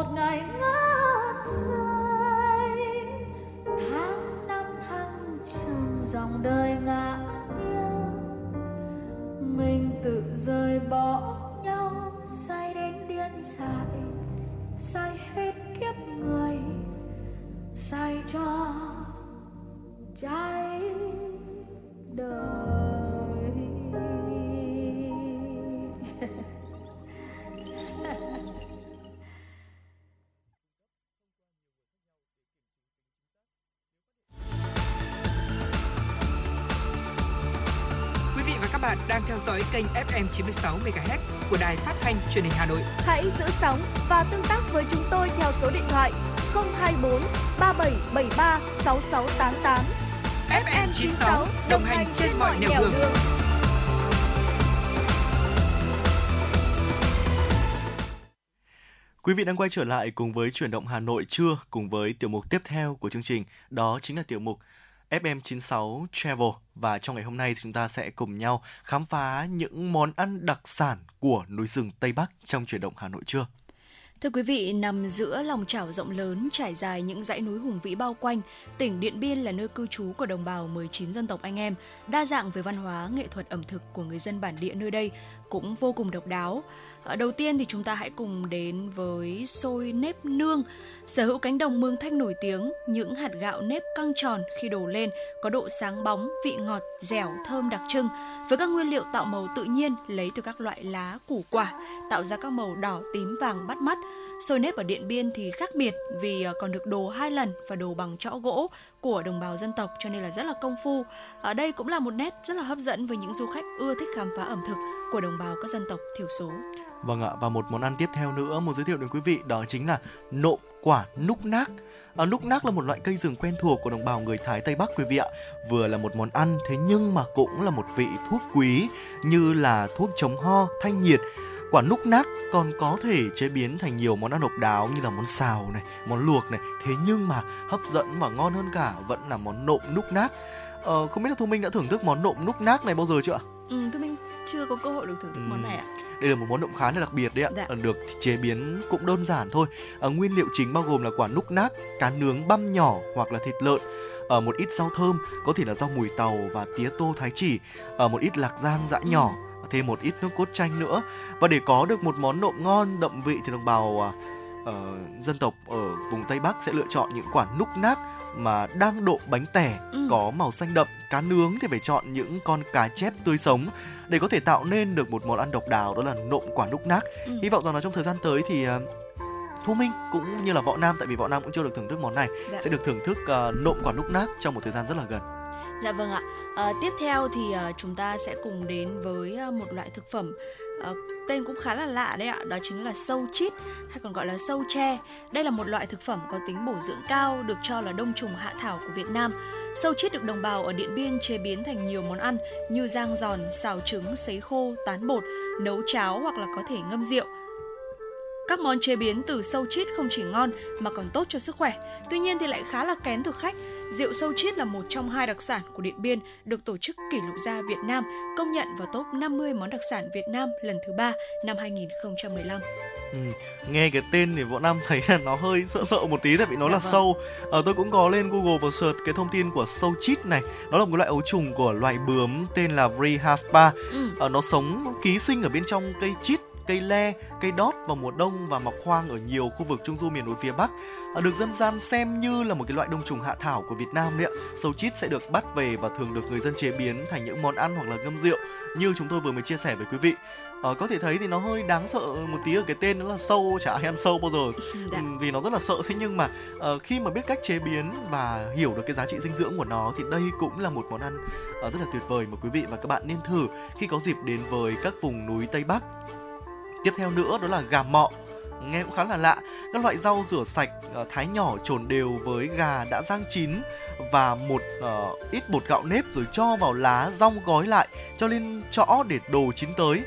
một ngày ngát say, tháng năm thăng trầm dòng đời ngã nghiêng, mình tự rời bỏ nhau, say đến điên dại, say hết kiếp người, say cho trái đời. Bạn đang theo dõi kênh ép em chín sáu MHz của Đài Phát thanh Truyền hình Hà Nội. Hãy giữ sóng và tương tác với chúng tôi theo số điện thoại không hai bốn ba bảy bảy ba sáu sáu tám tám. ép em chín sáu đồng hành trên mọi nẻo đường. đường. Quý vị đang quay trở lại cùng với Chuyển động Hà Nội trưa cùng với tiểu mục tiếp theo của chương trình, đó chính là tiểu mục ép em chín sáu Travel, và trong ngày hôm nay chúng ta sẽ cùng nhau khám phá những món ăn đặc sản của núi rừng Tây Bắc trong Chuyển động Hà Nội trưa. Thưa quý vị, nằm giữa lòng chảo rộng lớn trải dài những dãy núi hùng vĩ bao quanh, tỉnh Điện Biên là nơi cư trú của đồng bào mười chín dân tộc anh em, đa dạng về văn hóa, nghệ thuật, ẩm thực của người dân bản địa nơi đây cũng vô cùng độc đáo. Đầu tiên thì chúng ta hãy cùng đến với xôi nếp nương. Sở hữu cánh đồng mương thanh nổi tiếng, những hạt gạo nếp căng tròn khi đổ lên có độ sáng bóng, vị ngọt, dẻo, thơm đặc trưng, với các nguyên liệu tạo màu tự nhiên lấy từ các loại lá, củ quả, tạo ra các màu đỏ, tím, vàng bắt mắt. Xôi nếp ở Điện Biên thì khác biệt vì còn được đồ hai lần và đồ bằng chõ gỗ của đồng bào dân tộc, cho nên là rất là công phu. Ở đây cũng là một nét rất là hấp dẫn với những du khách ưa thích khám phá ẩm thực của đồng bào các dân tộc thiểu số. Vâng ạ, và một món ăn tiếp theo nữa muốn giới thiệu đến quý vị đó chính là nộm quả núc nác. À, núc nác là một loại cây rừng quen thuộc của đồng bào người Thái Tây Bắc quý vị ạ. Vừa là một món ăn thế nhưng mà cũng là một vị thuốc quý như là thuốc chống ho, thanh nhiệt. Quả núc nác còn có thể chế biến thành nhiều món ăn độc đáo như là món xào này, món luộc này. Thế nhưng mà hấp dẫn và ngon hơn cả vẫn là món nộm núc nác. Ờ, không biết là Thu Minh đã thưởng thức món nộm núc nác này bao giờ chưa ạ? Ừ, Thu Minh chưa có cơ hội được thưởng thức ừ. món này ạ. Đây là một món nộm khá là đặc biệt đấy ạ, dạ. Được chế biến cũng đơn giản thôi. À, nguyên liệu chính bao gồm là quả núc nác, cá nướng băm nhỏ hoặc là thịt lợn, à, một ít rau thơm, có thể là rau mùi tàu và tía tô Thái chỉ, à, một ít lạc rang giã nhỏ, ừ. thêm một ít nước cốt chanh nữa. Và để có được một món nộm ngon đậm vị thì đồng bào à, dân tộc ở vùng Tây Bắc sẽ lựa chọn những quả núc nác mà đang độ bánh tẻ, ừ. có màu xanh đậm. Cá nướng thì phải chọn những con cá chép tươi sống để có thể tạo nên được một món ăn độc đáo, đó là nộm quả núc nác. ừ. Hy vọng rằng là trong thời gian tới thì uh, Thu Minh cũng như là Võ Nam, tại vì Võ Nam cũng chưa được thưởng thức món này, dạ. sẽ được thưởng thức uh, nộm quả núc nác trong một thời gian rất là gần. Dạ vâng ạ. À, tiếp theo thì uh, chúng ta sẽ cùng đến với uh, một loại thực phẩm uh, tên cũng khá là lạ đấy ạ, đó chính là sâu chít hay còn gọi là sâu tre. Đây là một loại thực phẩm có tính bổ dưỡng cao, được cho là đông trùng hạ thảo của Việt Nam. Sâu chít được đồng bào ở Điện Biên chế biến thành nhiều món ăn như rang giòn, xào trứng, sấy khô, tán bột, nấu cháo hoặc là có thể ngâm rượu. Các món chế biến từ sâu chít không chỉ ngon mà còn tốt cho sức khỏe, tuy nhiên thì lại khá là kén thực khách. Rượu sâu chít là một trong hai đặc sản của Điện Biên, được Tổ chức Kỷ lục gia Việt Nam công nhận vào top năm mươi món đặc sản Việt Nam lần thứ ba năm hai không một lăm. Ừ, nghe cái tên thì Võ Nam thấy là nó hơi sợ sợ một tí, tại vì nó Đã là vâng. sâu. À, tôi cũng có lên Google và search cái thông tin của sâu chít này. Nó là một loại ấu trùng của loài bướm tên là Vrihaspa. Ừ. À, nó sống ký sinh ở bên trong cây chít, cây le, cây đót vào mùa đông và mọc hoang ở nhiều khu vực trung du miền núi phía Bắc. À, được dân gian xem như là một cái loại đông trùng hạ thảo của Việt Nam đấy ạ. Sâu chít sẽ được bắt về và thường được người dân chế biến thành những món ăn hoặc là ngâm rượu như chúng tôi vừa mới chia sẻ với quý vị. À, có thể thấy thì nó hơi đáng sợ một tí ở cái tên, đó là sâu, chả ai ăn sâu bao giờ vì nó rất là sợ. Thế nhưng mà à, khi mà biết cách chế biến và hiểu được cái giá trị dinh dưỡng của nó thì đây cũng là một món ăn à, rất là tuyệt vời mà quý vị và các bạn nên thử khi có dịp đến với các vùng núi Tây Bắc. Tiếp theo nữa đó là gà mọ, nghe cũng khá là lạ. Các loại rau rửa sạch, thái nhỏ trộn đều với gà đã rang chín và một uh, ít bột gạo nếp rồi cho vào lá dong gói lại, cho lên chõ để đồ chín tới.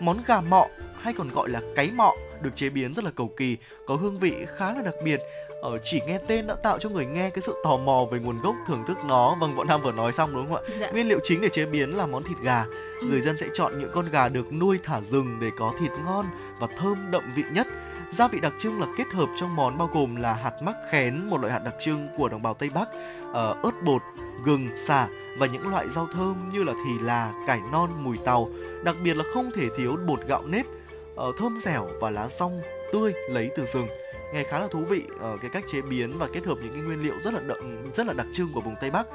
Món gà mọ hay còn gọi là cáy mọ được chế biến rất là cầu kỳ, có hương vị khá là đặc biệt. Ờ, chỉ nghe tên đã tạo cho người nghe cái sự tò mò về nguồn gốc thưởng thức nó. Vâng, Võ Nam vừa nói xong đúng không ạ? Dạ. Nguyên liệu chính để chế biến là món thịt gà. Ừ. Người dân sẽ chọn những con gà được nuôi thả rừng để có thịt ngon và thơm đậm vị nhất. Gia vị đặc trưng là kết hợp trong món bao gồm là hạt mắc khén, một loại hạt đặc trưng của đồng bào Tây Bắc, ớt bột, gừng, sả và những loại rau thơm như là thì là, cải non, mùi tàu. Đặc biệt là không thể thiếu bột gạo nếp thơm dẻo và lá dong tươi lấy từ rừng. Nghe khá là thú vị cái cách chế biến và kết hợp những cái nguyên liệu rất là đặc, rất là đặc trưng của vùng Tây Bắc.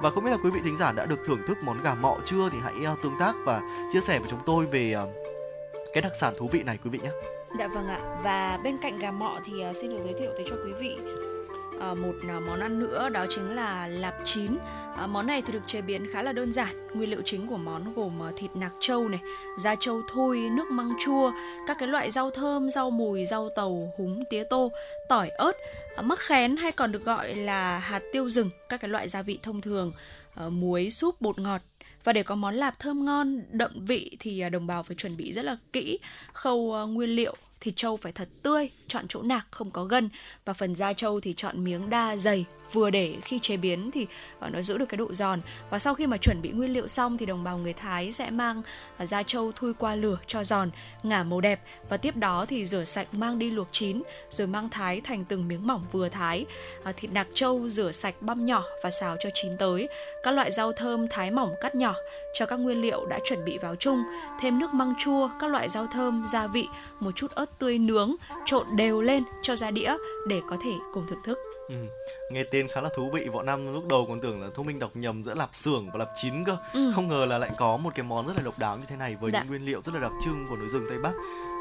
Và không biết là quý vị thính giả đã được thưởng thức món gà mọ chưa, thì hãy tương tác và chia sẻ với chúng tôi về cái đặc sản thú vị này quý vị nhé. Dạ vâng ạ. Và bên cạnh gà mọ thì xin được giới thiệu tới cho quý vị một món ăn nữa, đó chính là lạp chín. Món này thì được chế biến khá là đơn giản. Nguyên liệu chính của món gồm thịt nạc trâu này, da trâu thôi, nước măng chua, các cái loại rau thơm, rau mùi, rau tàu, húng, tía tô, tỏi, ớt, mắc khén hay còn được gọi là hạt tiêu rừng, các cái loại gia vị thông thường, muối, súp, bột ngọt. Và để có món lạp thơm ngon, đậm vị thì đồng bào phải chuẩn bị rất là kỹ khâu nguyên liệu. Thịt trâu phải thật tươi, chọn chỗ nạc không có gân, và phần da trâu thì chọn miếng đa dày vừa để, khi chế biến thì nó giữ được cái độ giòn. Và sau khi mà chuẩn bị nguyên liệu xong thì đồng bào người Thái sẽ mang da trâu thui qua lửa cho giòn, ngả màu đẹp, và tiếp đó thì rửa sạch mang đi luộc chín rồi mang thái thành từng miếng mỏng vừa thái. Thịt nạc trâu rửa sạch băm nhỏ và xào cho chín tới. Các loại rau thơm thái mỏng cắt nhỏ, cho các nguyên liệu đã chuẩn bị vào chung, thêm nước măng chua, các loại rau thơm, gia vị, một chút ớt tươi nướng, trộn đều lên cho ra đĩa để có thể cùng thưởng thức. Ừ, nghe tên khá là thú vị. Võ Nam lúc đầu còn tưởng là Thu Minh đọc nhầm giữa lạp xưởng và lạp chín cơ. Ừ. Không ngờ là lại có một cái món rất là độc đáo như thế này với Đã. những nguyên liệu rất là đặc trưng của núi rừng Tây Bắc.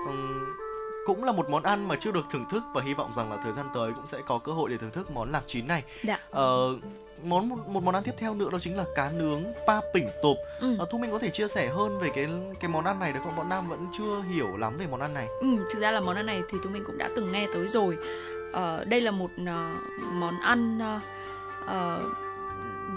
Uhm, cũng là một món ăn mà chưa được thưởng thức, và hy vọng rằng là thời gian tới cũng sẽ có cơ hội để thưởng thức món lạp chín này. Ờ, món một món ăn tiếp theo nữa đó chính là cá nướng pa pỉnh tộp. Ừ. À, Thu Minh có thể chia sẻ hơn về cái cái món ăn này được không? Bọn Nam vẫn chưa hiểu lắm về món ăn này. Ừ, thực ra là món ăn này thì Thu Minh cũng đã từng nghe tới rồi. Ờ, đây là một uh, món ăn uh, uh,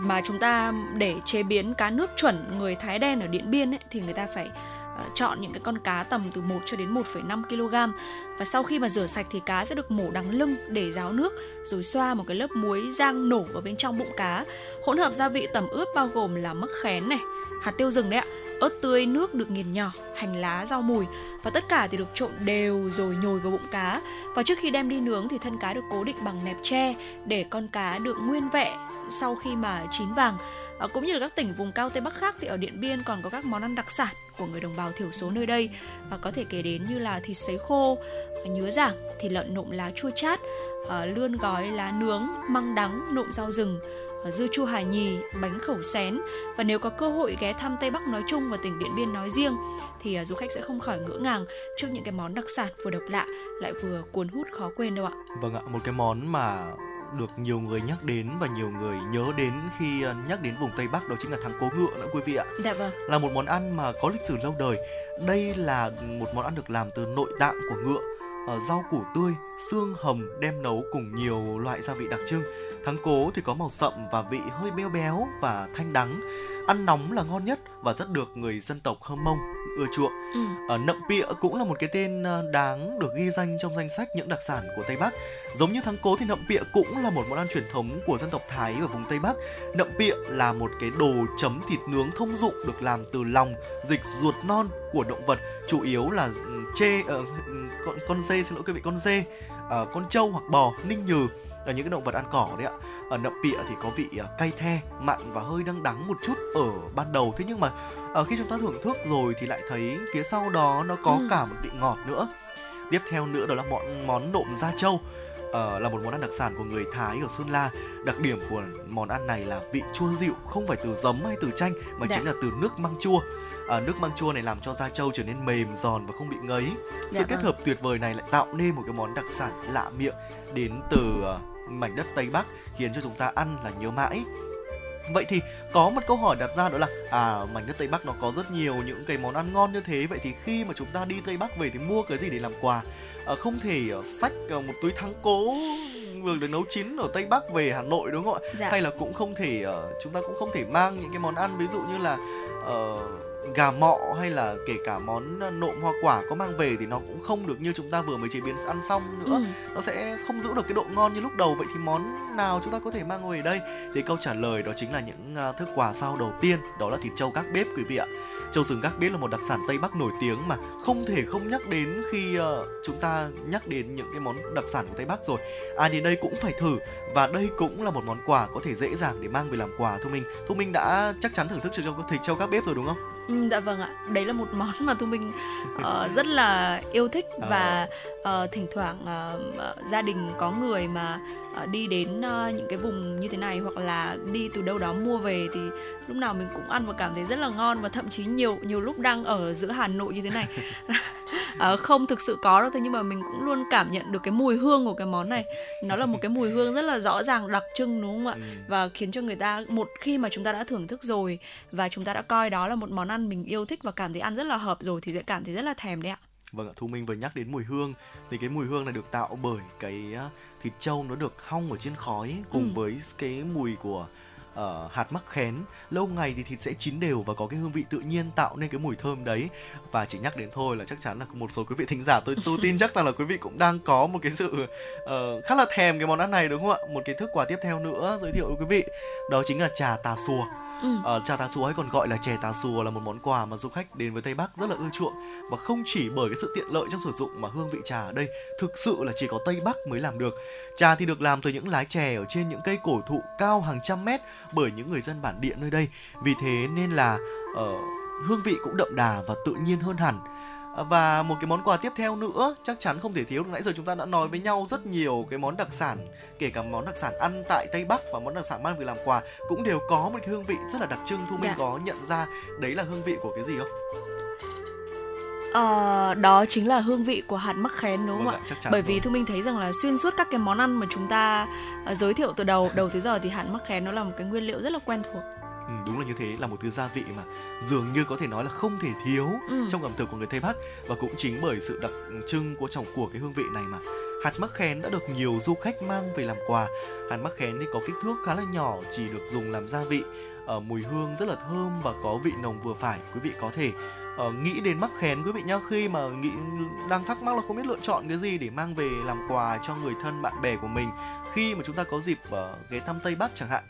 mà chúng ta để chế biến cá nước chuẩn người Thái đen ở Điện Biên ấy, thì người ta phải uh, chọn những cái con cá tầm từ một cho đến một phẩy năm ki lô gam. Và sau khi mà rửa sạch thì cá sẽ được mổ đằng lưng để ráo nước, rồi xoa một cái lớp muối rang nổ vào bên trong bụng cá. Hỗn hợp gia vị tẩm ướp bao gồm là mắc khén này, hạt tiêu rừng đấy ạ, ớt tươi, nước được nghiền nhỏ, hành lá, rau mùi, và tất cả thì được trộn đều rồi nhồi vào bụng cá. Và trước khi đem đi nướng thì thân cá được cố định bằng nẹp tre để con cá được nguyên vẹn sau khi mà chín vàng. À, cũng như là các tỉnh vùng cao Tây Bắc khác thì ở Điện Biên còn có các món ăn đặc sản của người đồng bào thiểu số nơi đây, và có thể kể đến như là thịt sấy khô, nhứa giảng, thịt lợn nộm lá chua chát, à, lươn gói lá nướng, măng đắng nộm rau rừng, dưa chua Hà Nhì, bánh khẩu xén. Và nếu có cơ hội ghé thăm Tây Bắc nói chung và tỉnh Điện Biên nói riêng thì du khách sẽ không khỏi ngỡ ngàng trước những cái món đặc sản vừa độc lạ lại vừa cuốn hút khó quên đâu ạ. Vâng ạ, một cái món mà được nhiều người nhắc đến và nhiều người nhớ đến khi nhắc đến vùng Tây Bắc đó chính là thắng cố ngựa nữa quý vị ạ. Dạ vâng. Là một món ăn mà có lịch sử lâu đời. Đây là một món ăn được làm từ nội tạng của ngựa, rau củ tươi, xương hầm đem nấu cùng nhiều loại gia vị đặc trưng. Thắng cố thì có màu sậm và vị hơi béo béo và thanh đắng. Ăn nóng là ngon nhất và rất được người dân tộc Hơ Mông ưa chuộng. Ừ. À, nậm pịa cũng là một cái tên đáng được ghi danh trong danh sách những đặc sản của Tây Bắc. Giống như thắng cố thì nậm pịa cũng là một món ăn truyền thống của dân tộc Thái ở vùng Tây Bắc. Nậm pịa là một cái đồ chấm thịt nướng thông dụng được làm từ lòng, dịch ruột non của động vật, chủ yếu là chê, uh, con, con dê, xin lỗi quý vị, con dê, uh, con trâu hoặc bò, ninh nhừ. Ở những cái động vật ăn cỏ đấy ạ. Ở nậm pịa thì có vị cay the, mặn và hơi đắng đắng một chút ở ban đầu. Thế nhưng mà khi chúng ta thưởng thức rồi thì lại thấy phía sau đó nó có ừ. cả một vị ngọt nữa. Tiếp theo nữa đó là món, món nộm da trâu. À, là một món ăn đặc sản của người Thái ở Sơn La. Đặc điểm của món ăn này là vị chua dịu, không phải từ giấm hay từ chanh mà Đã. chính là từ nước măng chua. À, nước măng chua này làm cho da trâu trở nên mềm, giòn và không bị ngấy. Sự Đã. kết hợp tuyệt vời này lại tạo nên một cái món đặc sản lạ miệng đến từ uh, mảnh đất Tây Bắc, khiến cho chúng ta ăn là nhớ mãi. Vậy thì có một câu hỏi đặt ra đó là à, mảnh đất Tây Bắc nó có rất nhiều những cái món ăn ngon như thế, vậy thì khi mà chúng ta đi Tây Bắc về thì mua cái gì để làm quà? À, không thể xách một túi thắng cố vừa được nấu chín ở Tây Bắc về Hà Nội đúng không ạ? Dạ. Hay là cũng không thể, chúng ta cũng không thể mang những cái món ăn ví dụ như là uh, gà mọ hay là kể cả món nộm hoa quả có mang về thì nó cũng không được như chúng ta vừa mới chế biến ăn xong nữa. Ừ. Nó sẽ không giữ được cái độ ngon như lúc đầu. Vậy thì món nào chúng ta có thể mang về đây? Thì câu trả lời đó chính là những thức quà sau đầu tiên, đó là thịt trâu gác bếp quý vị ạ. Trâu rừng gác bếp là một đặc sản Tây Bắc nổi tiếng mà không thể không nhắc đến khi uh, chúng ta nhắc đến những cái món đặc sản của Tây Bắc rồi. Ai đến đây cũng phải thử, và đây cũng là một món quà có thể dễ dàng để mang về làm quà. Thu Minh, Thu Minh đã chắc chắn thưởng thức thịt trâu gác bếp rồi đúng không? Ừ, dạ vâng ạ, đấy là một món mà Thu Minh uh, rất là yêu thích, và uh, thỉnh thoảng uh, gia đình có người mà uh, đi đến uh, những cái vùng như thế này hoặc là đi từ đâu đó mua về thì lúc nào mình cũng ăn và cảm thấy rất là ngon, và thậm chí nhiều nhiều lúc đang ở giữa Hà Nội như thế này uh, không thực sự có đâu, thế nhưng mà mình cũng luôn cảm nhận được cái mùi hương của cái món này. Nó là một cái mùi hương rất là rõ ràng, đặc trưng đúng không ạ? Và khiến cho người ta, một khi mà chúng ta đã thưởng thức rồi và chúng ta đã coi đó là một món ăn mình yêu thích và cảm thấy ăn rất là hợp rồi thì sẽ cảm thấy rất là thèm đấy ạ. Vâng ạ, Thu Minh vừa nhắc đến mùi hương thì cái mùi hương này được tạo bởi cái thịt trâu nó được hong ở trên khói cùng ừ. với cái mùi của Uh, hạt mắc khén. Lâu ngày thì thịt sẽ chín đều và có cái hương vị tự nhiên tạo nên cái mùi thơm đấy. Và chỉ nhắc đến thôi là chắc chắn là một số quý vị thính giả, tôi, tôi tin chắc rằng là quý vị cũng đang có một cái sự uh, khá là thèm cái món ăn này đúng không ạ? Một cái thức quà tiếp theo nữa giới thiệu với quý vị, đó chính là trà tà xùa. ừ. uh, Trà tà xùa hay còn gọi là chè tà xùa là một món quà mà du khách đến với Tây Bắc rất là ưa chuộng, và không chỉ bởi cái sự tiện lợi trong sử dụng mà hương vị trà ở đây thực sự là chỉ có Tây Bắc mới làm được. Trà thì được làm từ những lá chè ở trên những cây cổ thụ cao hàng trăm mét bởi những người dân bản địa nơi đây. Vì thế nên là uh, hương vị cũng đậm đà và tự nhiên hơn hẳn. Và một cái món quà tiếp theo nữa chắc chắn không thể thiếu. Nãy giờ chúng ta đã nói với nhau rất nhiều cái món đặc sản, kể cả món đặc sản ăn tại Tây Bắc và món đặc sản mang về làm quà cũng đều có một cái hương vị rất là đặc trưng. Thu Minh dạ. có nhận ra đấy là hương vị của cái gì không? Ờ, đó chính là hương vị của hạt mắc khén đúng không vâng, ạ? Bởi vì Thu Minh thấy rằng là xuyên suốt các cái món ăn mà chúng ta uh, giới thiệu từ đầu đầu tới giờ thì hạt mắc khén nó là một cái nguyên liệu rất là quen thuộc. Ừ, đúng là như thế, là một thứ gia vị mà dường như có thể nói là không thể thiếu ừ. trong ẩm thực của người Tây Bắc, và cũng chính bởi sự đặc trưng của trọng của cái hương vị này mà hạt mắc khén đã được nhiều du khách mang về làm quà. Hạt mắc khén thì có kích thước khá là nhỏ, chỉ được dùng làm gia vị, uh, mùi hương rất là thơm và có vị nồng vừa phải. Quý vị có thể Ờ, nghĩ đến mắc khén quý vị nhá, khi mà nghĩ đang thắc mắc là không biết lựa chọn cái gì để mang về làm quà cho người thân bạn bè của mình khi mà chúng ta có dịp uh, ghé thăm Tây Bắc chẳng hạn.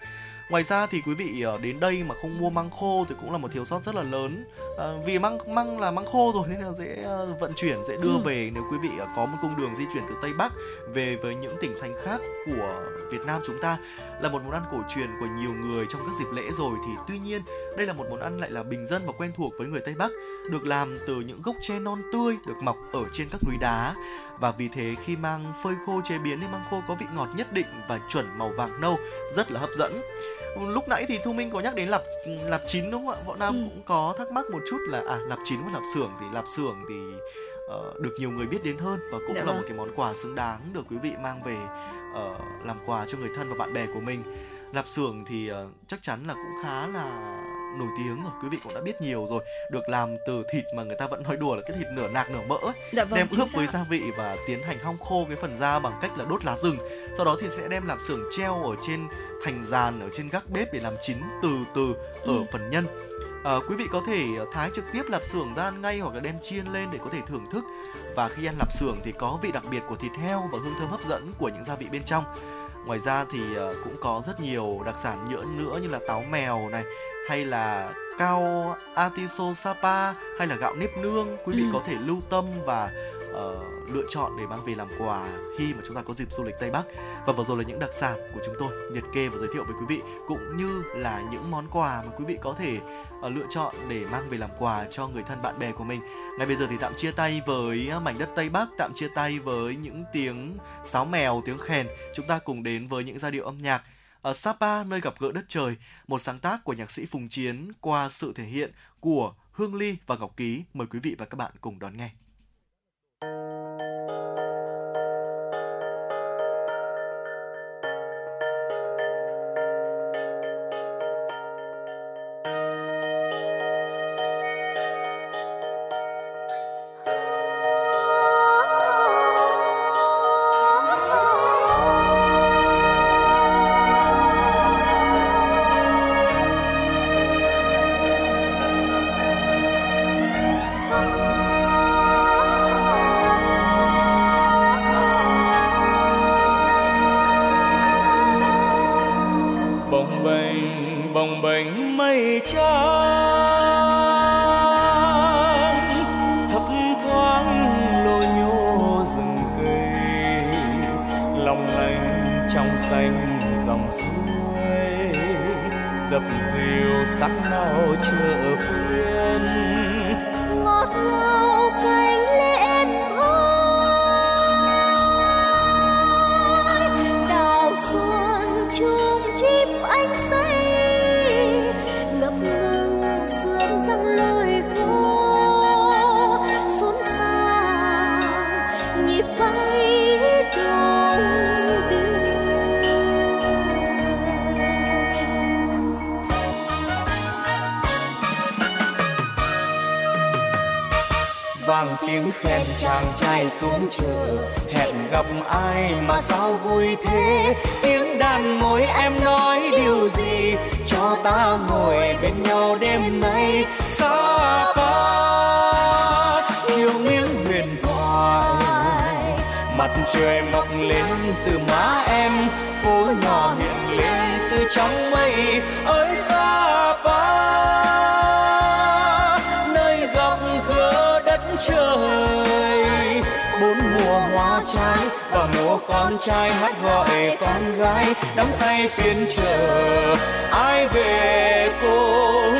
Ngoài ra thì quý vị uh, đến đây mà không mua măng khô thì cũng là một thiếu sót rất là lớn, uh, vì măng măng là măng khô rồi nên là dễ uh, vận chuyển, dễ đưa ừ. về. Nếu quý vị uh, có một cung đường di chuyển từ Tây Bắc về với những tỉnh thành khác của Việt Nam chúng ta, là một món ăn cổ truyền của nhiều người trong các dịp lễ rồi, thì tuy nhiên đây là một món ăn lại là bình dân và quen thuộc với người Tây Bắc, được làm từ những gốc tre non tươi được mọc ở trên các núi đá. Và vì thế khi mang phơi khô chế biến thì măng khô có vị ngọt nhất định và chuẩn màu vàng nâu, rất là hấp dẫn. Lúc nãy thì Thu Minh có nhắc đến lạp lạp chín đúng không ạ? Võ Nam ừ. cũng có thắc mắc một chút là à lạp chín và lạp xưởng, thì lạp xưởng thì uh, được nhiều người biết đến hơn và cũng Đấy là vâng. một cái món quà xứng đáng được quý vị mang về uh, làm quà cho người thân và bạn bè của mình. Lạp xưởng thì uh, chắc chắn là cũng khá là nổi tiếng rồi, quý vị cũng đã biết nhiều rồi, được làm từ thịt mà người ta vẫn nói đùa là cái thịt nửa nạc nửa mỡ ấy, dạ vâng, đem ướp với gia vị và tiến hành hong khô cái phần da bằng cách là đốt lá rừng, sau đó thì sẽ đem lạp xưởng treo ở trên thành giàn ở trên gác bếp để làm chín từ từ ở ừ. phần nhân. À, quý vị có thể thái trực tiếp lạp xưởng ra ăn ngay hoặc là đem chiên lên để có thể thưởng thức. Và khi ăn lạp xưởng thì có vị đặc biệt của thịt heo và hương thơm hấp dẫn của những gia vị bên trong. Ngoài ra thì cũng có rất nhiều đặc sản nhựa nữa như là táo mèo này, hay là cao atiso sapa, hay là gạo nếp nương. Quý vị ừ. có thể lưu tâm và uh, lựa chọn để mang về làm quà khi mà chúng ta có dịp du lịch Tây Bắc. Và vừa rồi là những đặc sản của chúng tôi liệt kê và giới thiệu với quý vị, cũng như là những món quà mà quý vị có thể uh, lựa chọn để mang về làm quà cho người thân bạn bè của mình. Ngay bây giờ thì tạm chia tay với mảnh đất Tây Bắc, tạm chia tay với những tiếng sáo mèo, tiếng khèn. Chúng ta cùng đến với những giai điệu âm nhạc ở Sapa, nơi gặp gỡ đất trời, một sáng tác của nhạc sĩ Phùng Chiến qua sự thể hiện của Hương Ly và Ngọc Ký. Mời quý vị và các bạn cùng đón nghe. bồng bềnh mây trắng thấp thoáng lô nhô rừng cây, lòng lành trong xanh dòng suối dập dìu sắc màu chợ phiên ngọt ngào cánh lên hối đào xuân chung chim anh say ngập ngừng sương răng lôi vô xốn xang nhịp vẫy đường. Vang tiếng khen chàng trai xuống chợ, hẹn gặp ai mà sao vui thế? Tiếng đàn môi em nói điều gì? Cho ta ngồi bên nhau đêm nay. Xa ta chiều nghiêng huyền thoại, mặt trời mọc lên từ má em, phố nhỏ hiện lên từ trong mây. Ơi xa ta trời, bốn mùa hoa trái và mùa con trai hát gọi con gái đắm say phiên chờ ai về cùng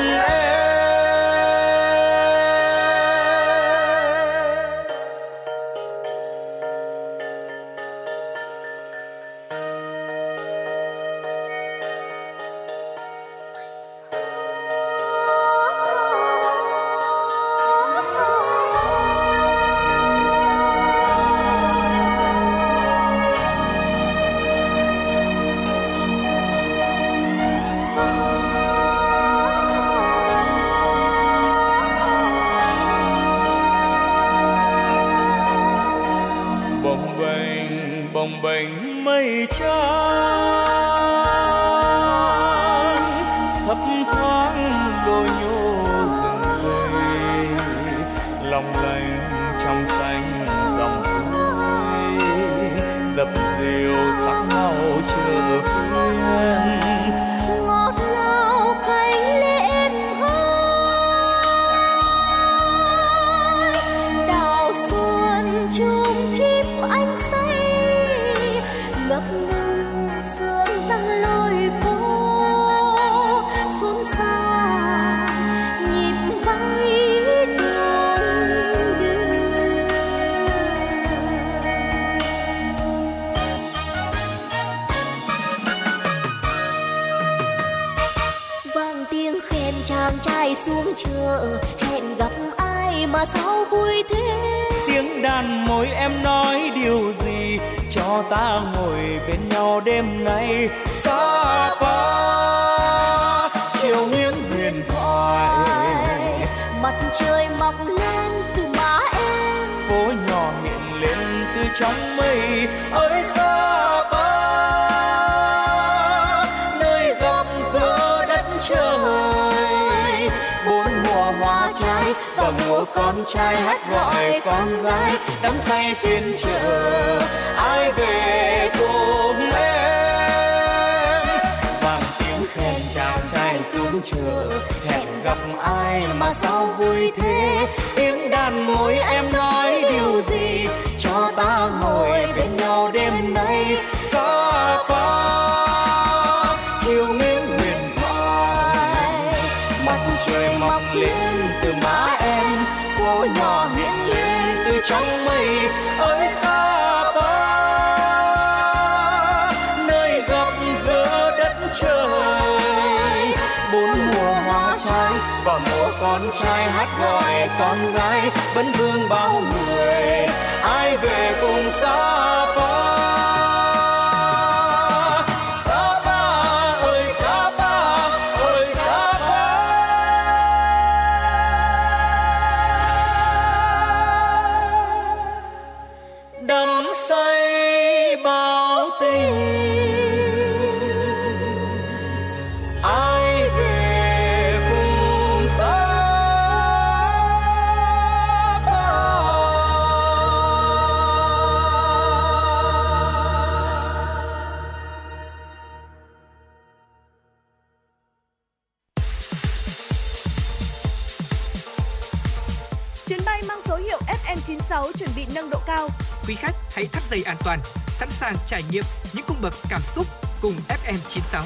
ép em chín sáu chuẩn bị nâng độ cao. Quý khách hãy thắt dây an toàn, sẵn sàng trải nghiệm những cung bậc cảm xúc cùng ép em chín sáu.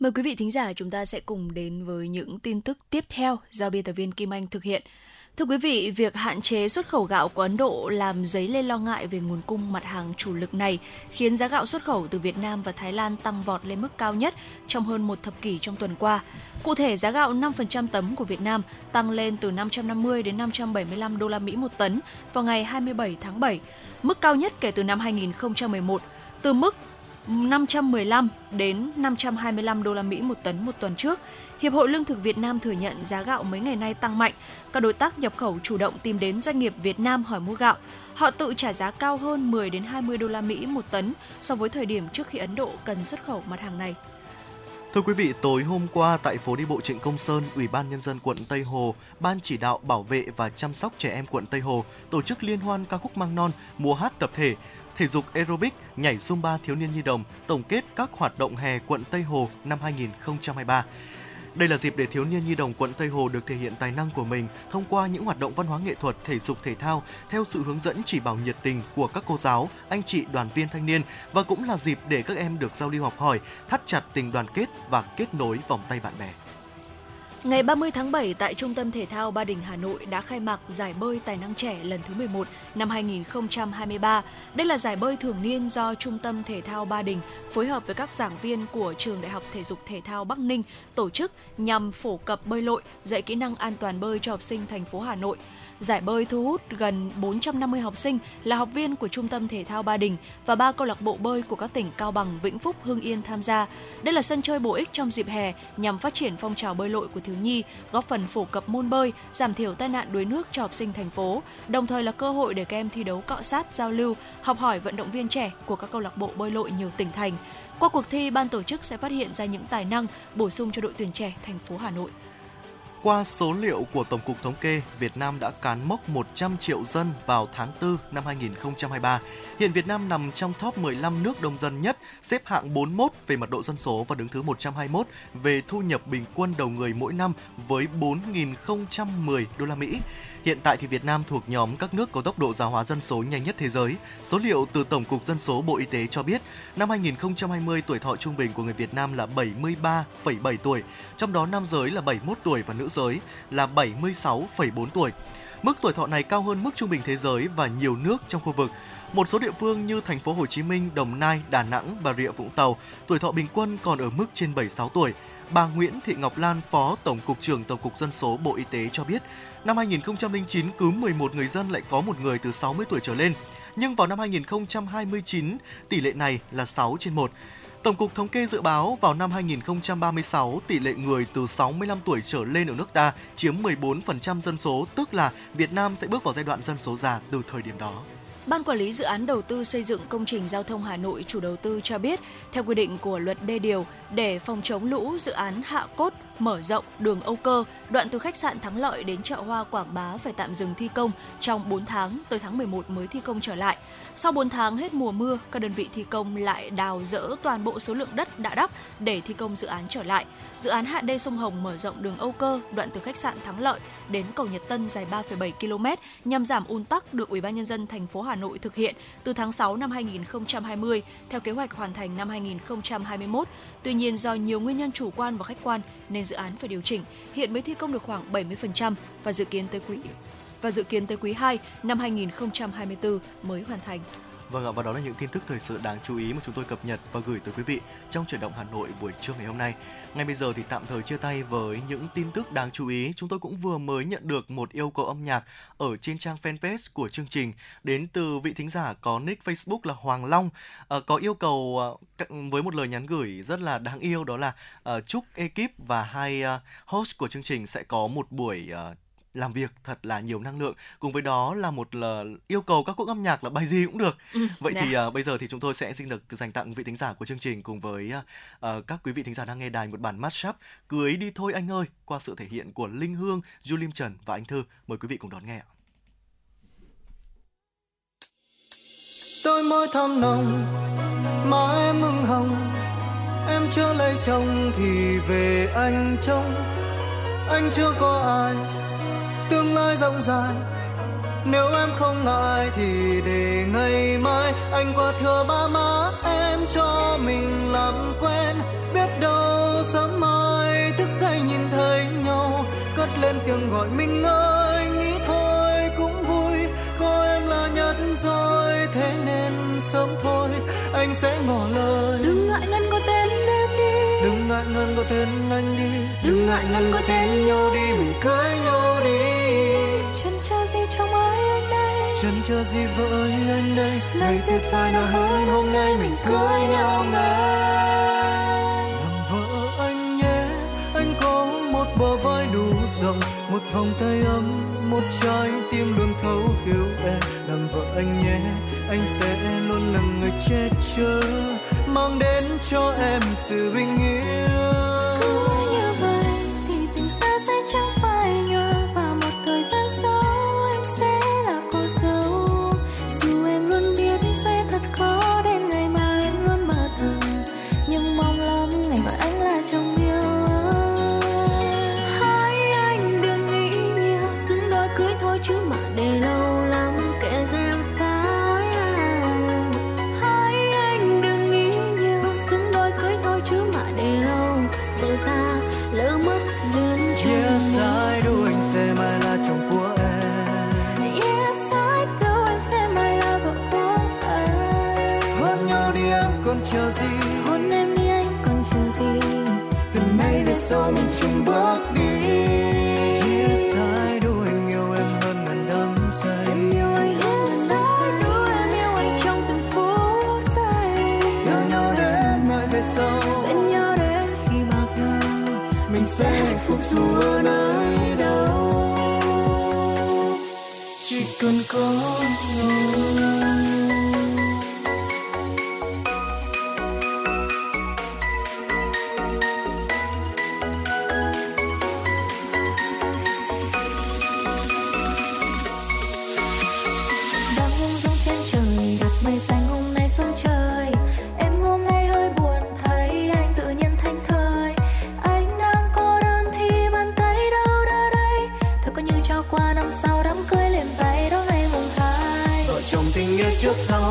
Mời quý vị thính giả, chúng ta sẽ cùng đến với những tin tức tiếp theo do biên tập viên Kim Anh thực hiện. Thưa quý vị, việc hạn chế xuất khẩu gạo của Ấn Độ làm dấy lên lo ngại về nguồn cung mặt hàng chủ lực này, khiến giá gạo xuất khẩu từ Việt Nam và Thái Lan tăng vọt lên mức cao nhất trong hơn một thập kỷ trong tuần qua. Cụ thể, giá gạo năm phần trăm tấm của Việt Nam tăng lên từ năm trăm năm mươi đến năm trăm bảy mươi lăm đô la Mỹ một tấn vào ngày hai mươi bảy tháng bảy, mức cao nhất kể từ năm hai nghìn không trăm mười một, từ mức năm trăm mười lăm đến năm trăm hai mươi lăm đô la Mỹ một tấn một tuần trước. Hiệp hội Lương thực Việt Nam thừa nhận giá gạo mấy ngày nay tăng mạnh. Các đối tác nhập khẩu chủ động tìm đến doanh nghiệp Việt Nam hỏi mua gạo. Họ tự trả giá cao hơn mười đến hai mươi đô la Mỹ một tấn so với thời điểm trước khi Ấn Độ cần xuất khẩu mặt hàng này. Thưa quý vị, tối hôm qua tại phố đi bộ Trịnh Công Sơn, Ủy ban Nhân dân quận Tây Hồ, Ban chỉ đạo bảo vệ và chăm sóc trẻ em quận Tây Hồ tổ chức liên hoan ca khúc Măng Non, mùa hát tập thể, thể dục aerobic, nhảy Zumba thiếu niên nhi đồng, tổng kết các hoạt động hè quận Tây Hồ năm hai nghìn không trăm hai mươi ba. Đây là dịp để thiếu niên nhi đồng quận Tây Hồ được thể hiện tài năng của mình thông qua những hoạt động văn hóa nghệ thuật, thể dục thể thao theo sự hướng dẫn chỉ bảo nhiệt tình của các cô giáo, anh chị đoàn viên thanh niên, và cũng là dịp để các em được giao lưu học hỏi, thắt chặt tình đoàn kết và kết nối vòng tay bạn bè. Ngày ba mươi tháng bảy, tại Trung tâm Thể thao Ba Đình Hà Nội đã khai mạc Giải bơi Tài năng trẻ lần thứ mười một năm hai nghìn không trăm hai mươi ba. Đây là giải bơi thường niên do Trung tâm Thể thao Ba Đình phối hợp với các giảng viên của Trường Đại học Thể dục Thể thao Bắc Ninh tổ chức nhằm phổ cập bơi lội, dạy kỹ năng an toàn bơi cho học sinh thành phố Hà Nội. Giải bơi thu hút gần bốn trăm năm mươi học sinh là học viên của Trung tâm Thể thao Ba Đình và ba câu lạc bộ bơi của các tỉnh Cao Bằng, Vĩnh Phúc, Hưng Yên tham gia. Đây là sân chơi bổ ích trong dịp hè nhằm phát triển phong trào bơi lội của thiếu nhi, góp phần phổ cập môn bơi, giảm thiểu tai nạn đuối nước cho học sinh thành phố, đồng thời là cơ hội để các em thi đấu cọ sát, giao lưu, học hỏi vận động viên trẻ của các câu lạc bộ bơi lội nhiều tỉnh thành. Qua cuộc thi, ban tổ chức sẽ phát hiện ra những tài năng bổ sung cho đội tuyển trẻ thành phố Hà Nội. Qua số liệu của Tổng cục Thống kê, Việt Nam đã cán mốc một trăm triệu dân vào tháng tư năm hai nghìn không trăm hai mươi ba. Hiện Việt Nam nằm trong top mười lăm nước đông dân nhất, xếp hạng bốn mươi mốt về mật độ dân số và đứng thứ một trăm hai mươi mốt về thu nhập bình quân đầu người mỗi năm với bốn nghìn không trăm mười đô la Mỹ. Hiện tại thì Việt Nam thuộc nhóm các nước có tốc độ già hóa dân số nhanh nhất thế giới. Số liệu từ Tổng cục Dân số Bộ Y tế cho biết, năm hai nghìn không trăm hai mươi, tuổi thọ trung bình của người Việt Nam là bảy mươi ba phẩy bảy tuổi, trong đó nam giới là bảy mươi mốt tuổi và nữ giới là bảy mươi sáu phẩy bốn tuổi. Mức tuổi thọ này cao hơn mức trung bình thế giới và nhiều nước trong khu vực. Một số địa phương như Thành phố Hồ Chí Minh, Đồng Nai, Đà Nẵng, Bà Rịa Vũng Tàu, tuổi thọ bình quân còn ở mức trên bảy mươi sáu tuổi. Bà Nguyễn Thị Ngọc Lan, Phó Tổng cục trưởng Tổng cục Dân số Bộ Y tế cho biết, năm hai nghìn không trăm lẻ chín, cứ mười một người dân lại có một người từ sáu mươi tuổi trở lên. Nhưng vào năm hai nghìn không trăm hai mươi chín, tỷ lệ này là sáu trên một. Tổng cục Thống kê dự báo vào năm hai nghìn không trăm ba mươi sáu, tỷ lệ người từ sáu mươi lăm tuổi trở lên ở nước ta chiếm mười bốn phần trăm dân số, tức là Việt Nam sẽ bước vào giai đoạn dân số già từ thời điểm đó. Ban Quản lý Dự án Đầu tư Xây dựng Công trình Giao thông Hà Nội, chủ đầu tư cho biết, theo quy định của Luật Đê điều, để phòng chống lũ, dự án hạ cốt, mở rộng đường Âu Cơ, đoạn từ khách sạn Thắng Lợi đến chợ Hoa Quảng Bá phải tạm dừng thi công trong bốn tháng, tới tháng mười một mới thi công trở lại. Sau bốn tháng hết mùa mưa, các đơn vị thi công lại đào dỡ toàn bộ số lượng đất đã đắp để thi công dự án trở lại. Dự án hạ đê sông Hồng mở rộng đường Âu Cơ, đoạn từ khách sạn Thắng Lợi đến cầu Nhật Tân dài ba phẩy bảy ki lô mét nhằm giảm ùn tắc được Ủy ban Nhân dân thành phố Hà Nội thực hiện từ tháng sáu năm hai nghìn không trăm hai mươi, theo kế hoạch hoàn thành năm hai nghìn không trăm hai mươi mốt. Tuy nhiên, do nhiều nguyên nhân chủ quan và khách quan nên dự án phải điều chỉnh, hiện mới thi công được khoảng bảy mươi phần trăm và dự kiến tới quý và dự kiến tới quý hai năm hai nghìn không trăm hai mươi tư mới hoàn thành. Vâng ạ, và đó là những tin tức thời sự đáng chú ý mà chúng tôi cập nhật và gửi tới quý vị trong Chuyển động Hà Nội buổi trưa ngày hôm nay. Ngay bây giờ thì tạm thời chia tay với những tin tức đáng chú ý. Chúng tôi cũng vừa mới nhận được một yêu cầu âm nhạc ở trên trang fanpage của chương trình đến từ vị thính giả có nick Facebook là Hoàng Long. À, có yêu cầu à, với một lời nhắn gửi rất là đáng yêu, đó là à, chúc ekip và hai à, host của chương trình sẽ có một buổi à, làm việc thật là nhiều năng lượng. Cùng với đó là một là yêu cầu các khúc âm nhạc là bài gì cũng được. Ừ, Vậy dạ. thì uh, bây giờ thì chúng tôi sẽ xin được dành tặng vị thính giả của chương trình cùng với uh, uh, các quý vị thính giả đang nghe đài một bản mashup Cưới Đi Thôi Anh Ơi qua sự thể hiện của Linh Hương, Julim Trần và Anh Thư. Mời quý vị cùng đón nghe ạ. Đôi môi thơm nồng, má em ửng hồng, Em chưa lấy chồng thì về anh trông. Anh chưa có ai, tương lai rộng dài. Nếu em không ngại thì để ngày mai anh qua thừa ba má em cho mình làm quen. Biết đâu sớm mai thức dậy nhìn thấy nhau, cất lên tiếng gọi mình ơi, nghĩ thôi cũng vui. Có em là nhất rồi, thế nên sớm thôi anh sẽ ngỏ lời. Đừng ngại ngần có tên em đi, đừng ngại ngần có tên anh đi, đừng ngại ngần có tên nhau đi, mình cưới nhau đi. Chân chờ gì trong ai anh đây, chân chờ gì với anh đây, ngày tuyệt vời nào hơn hôm nay mình cưới nhau ngay. Làm vợ anh nhé, anh có một bờ vai đủ rộng, một vòng tay ấm, một trái tim luôn thấu hiểu em. Làm vợ anh nhé, anh sẽ luôn là người che chở, mang đến cho em sự bình yên. Hôn em đi anh còn chờ gì, từ nay về sau mình chung bước đi. Chia sẻ đôi anh yêu em hơn ngàn đắm say, em yêu anh hơn ngàn đắm say, em yêu anh trong từng phút giây. Yêu nhau đến mai về sau, bên nhau đến khi bạc đầu, mình sẽ hạnh phúc dù ở nơi đâu, chỉ cần có nhau. Trước sau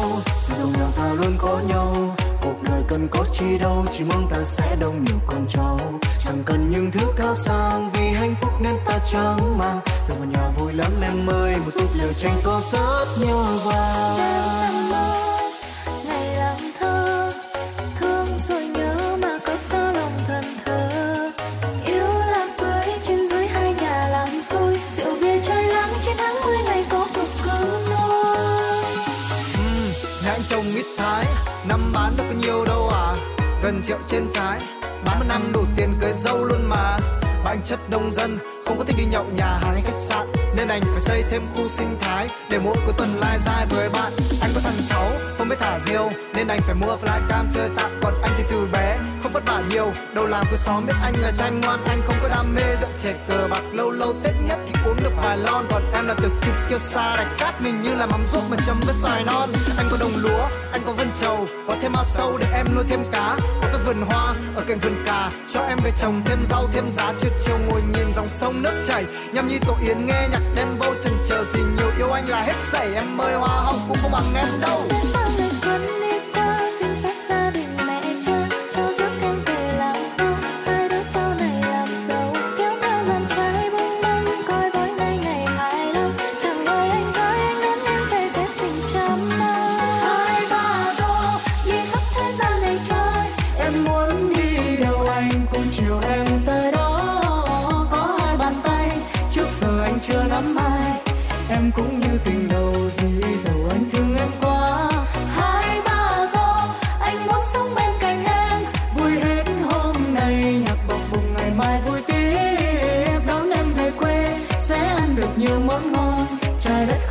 dù nào ta luôn có nhau, cuộc đời cần có chi đâu, chỉ mong ta sẽ đông nhiều con cháu. Chẳng cần những thứ cao sang, vì hạnh phúc nên ta chẳng mang về một nhà vui lắm em ơi, một túp lều tranh có sớt nhau vào. Đêm nằm mơ ngày làm thơ, thương rồi nhớ mà có sao lòng thần thơ. Yêu là cưới trên dưới hai nhà làm xôi, rượu bia chơi lắng trên tháng mười ngày có cuộc cưới trồng ít thái. Năm bán được có nhiều đâu à, gần triệu trên trái, bán một năm đủ tiền cưới dâu luôn mà. Mà anh chất nông dân, không có thích đi nhậu nhà hàng hay khách sạn, nên anh phải xây thêm khu sinh thái để mỗi cuối tuần lai dai với bạn. Anh có thằng cháu không biết thả diều, nên anh phải mua fly cam chơi tạm. Còn anh thì từ bé không vất vả nhiều, đâu làm cứ xóm biết anh là trai ngoan. Anh không có đam mê dậm chệ cờ bạc, lâu lâu Tết nhất thì uống được vài lon. Còn em là từ cực kiêu xa đạch cát, mình như là mắm ruốc mà chấm với xoài non. Anh có đồng lúa, anh có vân trầu, có thêm ao sâu để em nuôi thêm cá, có cái vườn hoa ở cạnh vườn cà cho em về trồng thêm rau thêm giá. Trưa chiều ngồi nhìn dòng sông nước chảy, nhâm nhi tổ yến nghe nhạc đen vô chừng chờ gì nhiều. Yêu anh là hết sảy em ơi, hoa hồng cũng không bằng em đâu.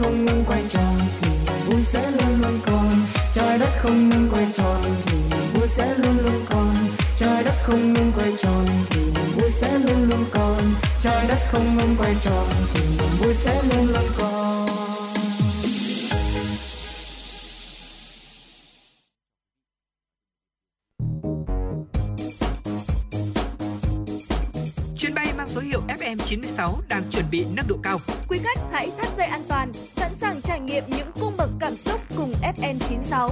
Không ngừng quay tròn thì vui sẽ luôn luôn còn, trái đất không ngừng quay tròn thì vui sẽ luôn luôn còn, trái đất không ngừng quay tròn thì vui sẽ luôn luôn còn, trái đất không ngừng quay tròn thì vui sẽ luôn luôn còn. ép em chín sáu đang chuẩn bị nâng độ cao. Quý khách hãy thắt dây an toàn, sẵn sàng trải nghiệm những cung bậc cảm xúc cùng ép em chín sáu.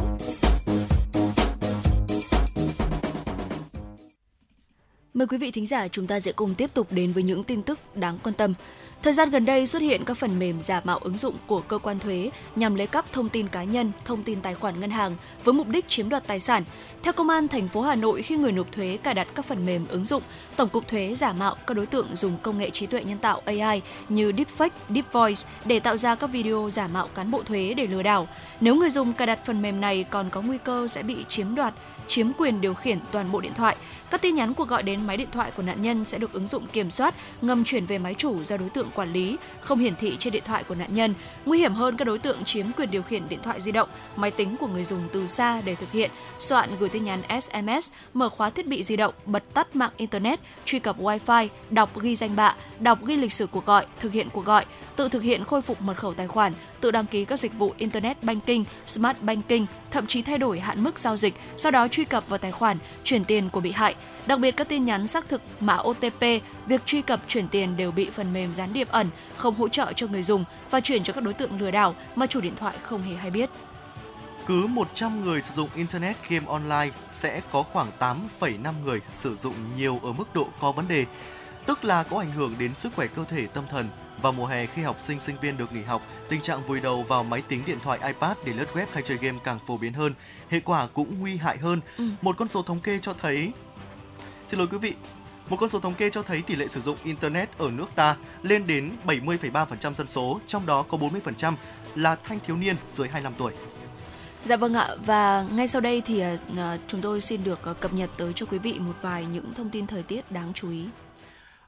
Mời quý vị thính giả, chúng ta sẽ cùng tiếp tục đến với những tin tức đáng quan tâm. Thời gian gần đây xuất hiện các phần mềm giả mạo ứng dụng của cơ quan thuế nhằm lấy cắp thông tin cá nhân, thông tin tài khoản ngân hàng với mục đích chiếm đoạt tài sản. Theo Công an thành phố Hà Nội, khi người nộp thuế cài đặt các phần mềm ứng dụng, Tổng cục Thuế giả mạo các đối tượng dùng công nghệ trí tuệ nhân tạo a i như deepfake, deepvoice để tạo ra các video giả mạo cán bộ thuế để lừa đảo. Nếu người dùng cài đặt phần mềm này còn có nguy cơ sẽ bị chiếm đoạt, chiếm quyền điều khiển toàn bộ điện thoại. Các tin nhắn cuộc gọi đến máy điện thoại của nạn nhân sẽ được ứng dụng kiểm soát, ngầm chuyển về máy chủ do đối tượng quản lý, không hiển thị trên điện thoại của nạn nhân. Nguy hiểm hơn, các đối tượng chiếm quyền điều khiển điện thoại di động, máy tính của người dùng từ xa để thực hiện soạn gửi tin nhắn ét em ét, mở khóa thiết bị di động, bật tắt mạng internet, truy cập wifi, đọc ghi danh bạ, đọc ghi lịch sử cuộc gọi, thực hiện cuộc gọi, tự thực hiện khôi phục mật khẩu tài khoản, tự đăng ký các dịch vụ internet banking, smart banking, thậm chí thay đổi hạn mức giao dịch, sau đó truy cập vào tài khoản, chuyển tiền của bị hại. Đặc biệt, các tin nhắn xác thực mã ô tê pê, việc truy cập chuyển tiền đều bị phần mềm gián điệp ẩn, không hỗ trợ cho người dùng và chuyển cho các đối tượng lừa đảo mà chủ điện thoại không hề hay biết. Cứ một trăm người sử dụng Internet game online sẽ có khoảng tám phẩy năm người sử dụng nhiều ở mức độ có vấn đề, tức là có ảnh hưởng đến sức khỏe cơ thể, tâm thần. Vào mùa hè, khi học sinh, sinh viên được nghỉ học, tình trạng vùi đầu vào máy tính, điện thoại, iPad để lướt web hay chơi game càng phổ biến hơn, hệ quả cũng nguy hại hơn. Ừ. Một con số thống kê cho thấy Xin lỗi quý vị, một con số thống kê cho thấy tỷ lệ sử dụng Internet ở nước ta lên đến bảy mươi phẩy ba phần trăm dân số, trong đó có bốn mươi phần trăm là thanh thiếu niên dưới hai mươi lăm tuổi. Dạ vâng ạ, và ngay sau đây thì chúng tôi xin được cập nhật tới cho quý vị một vài những thông tin thời tiết đáng chú ý.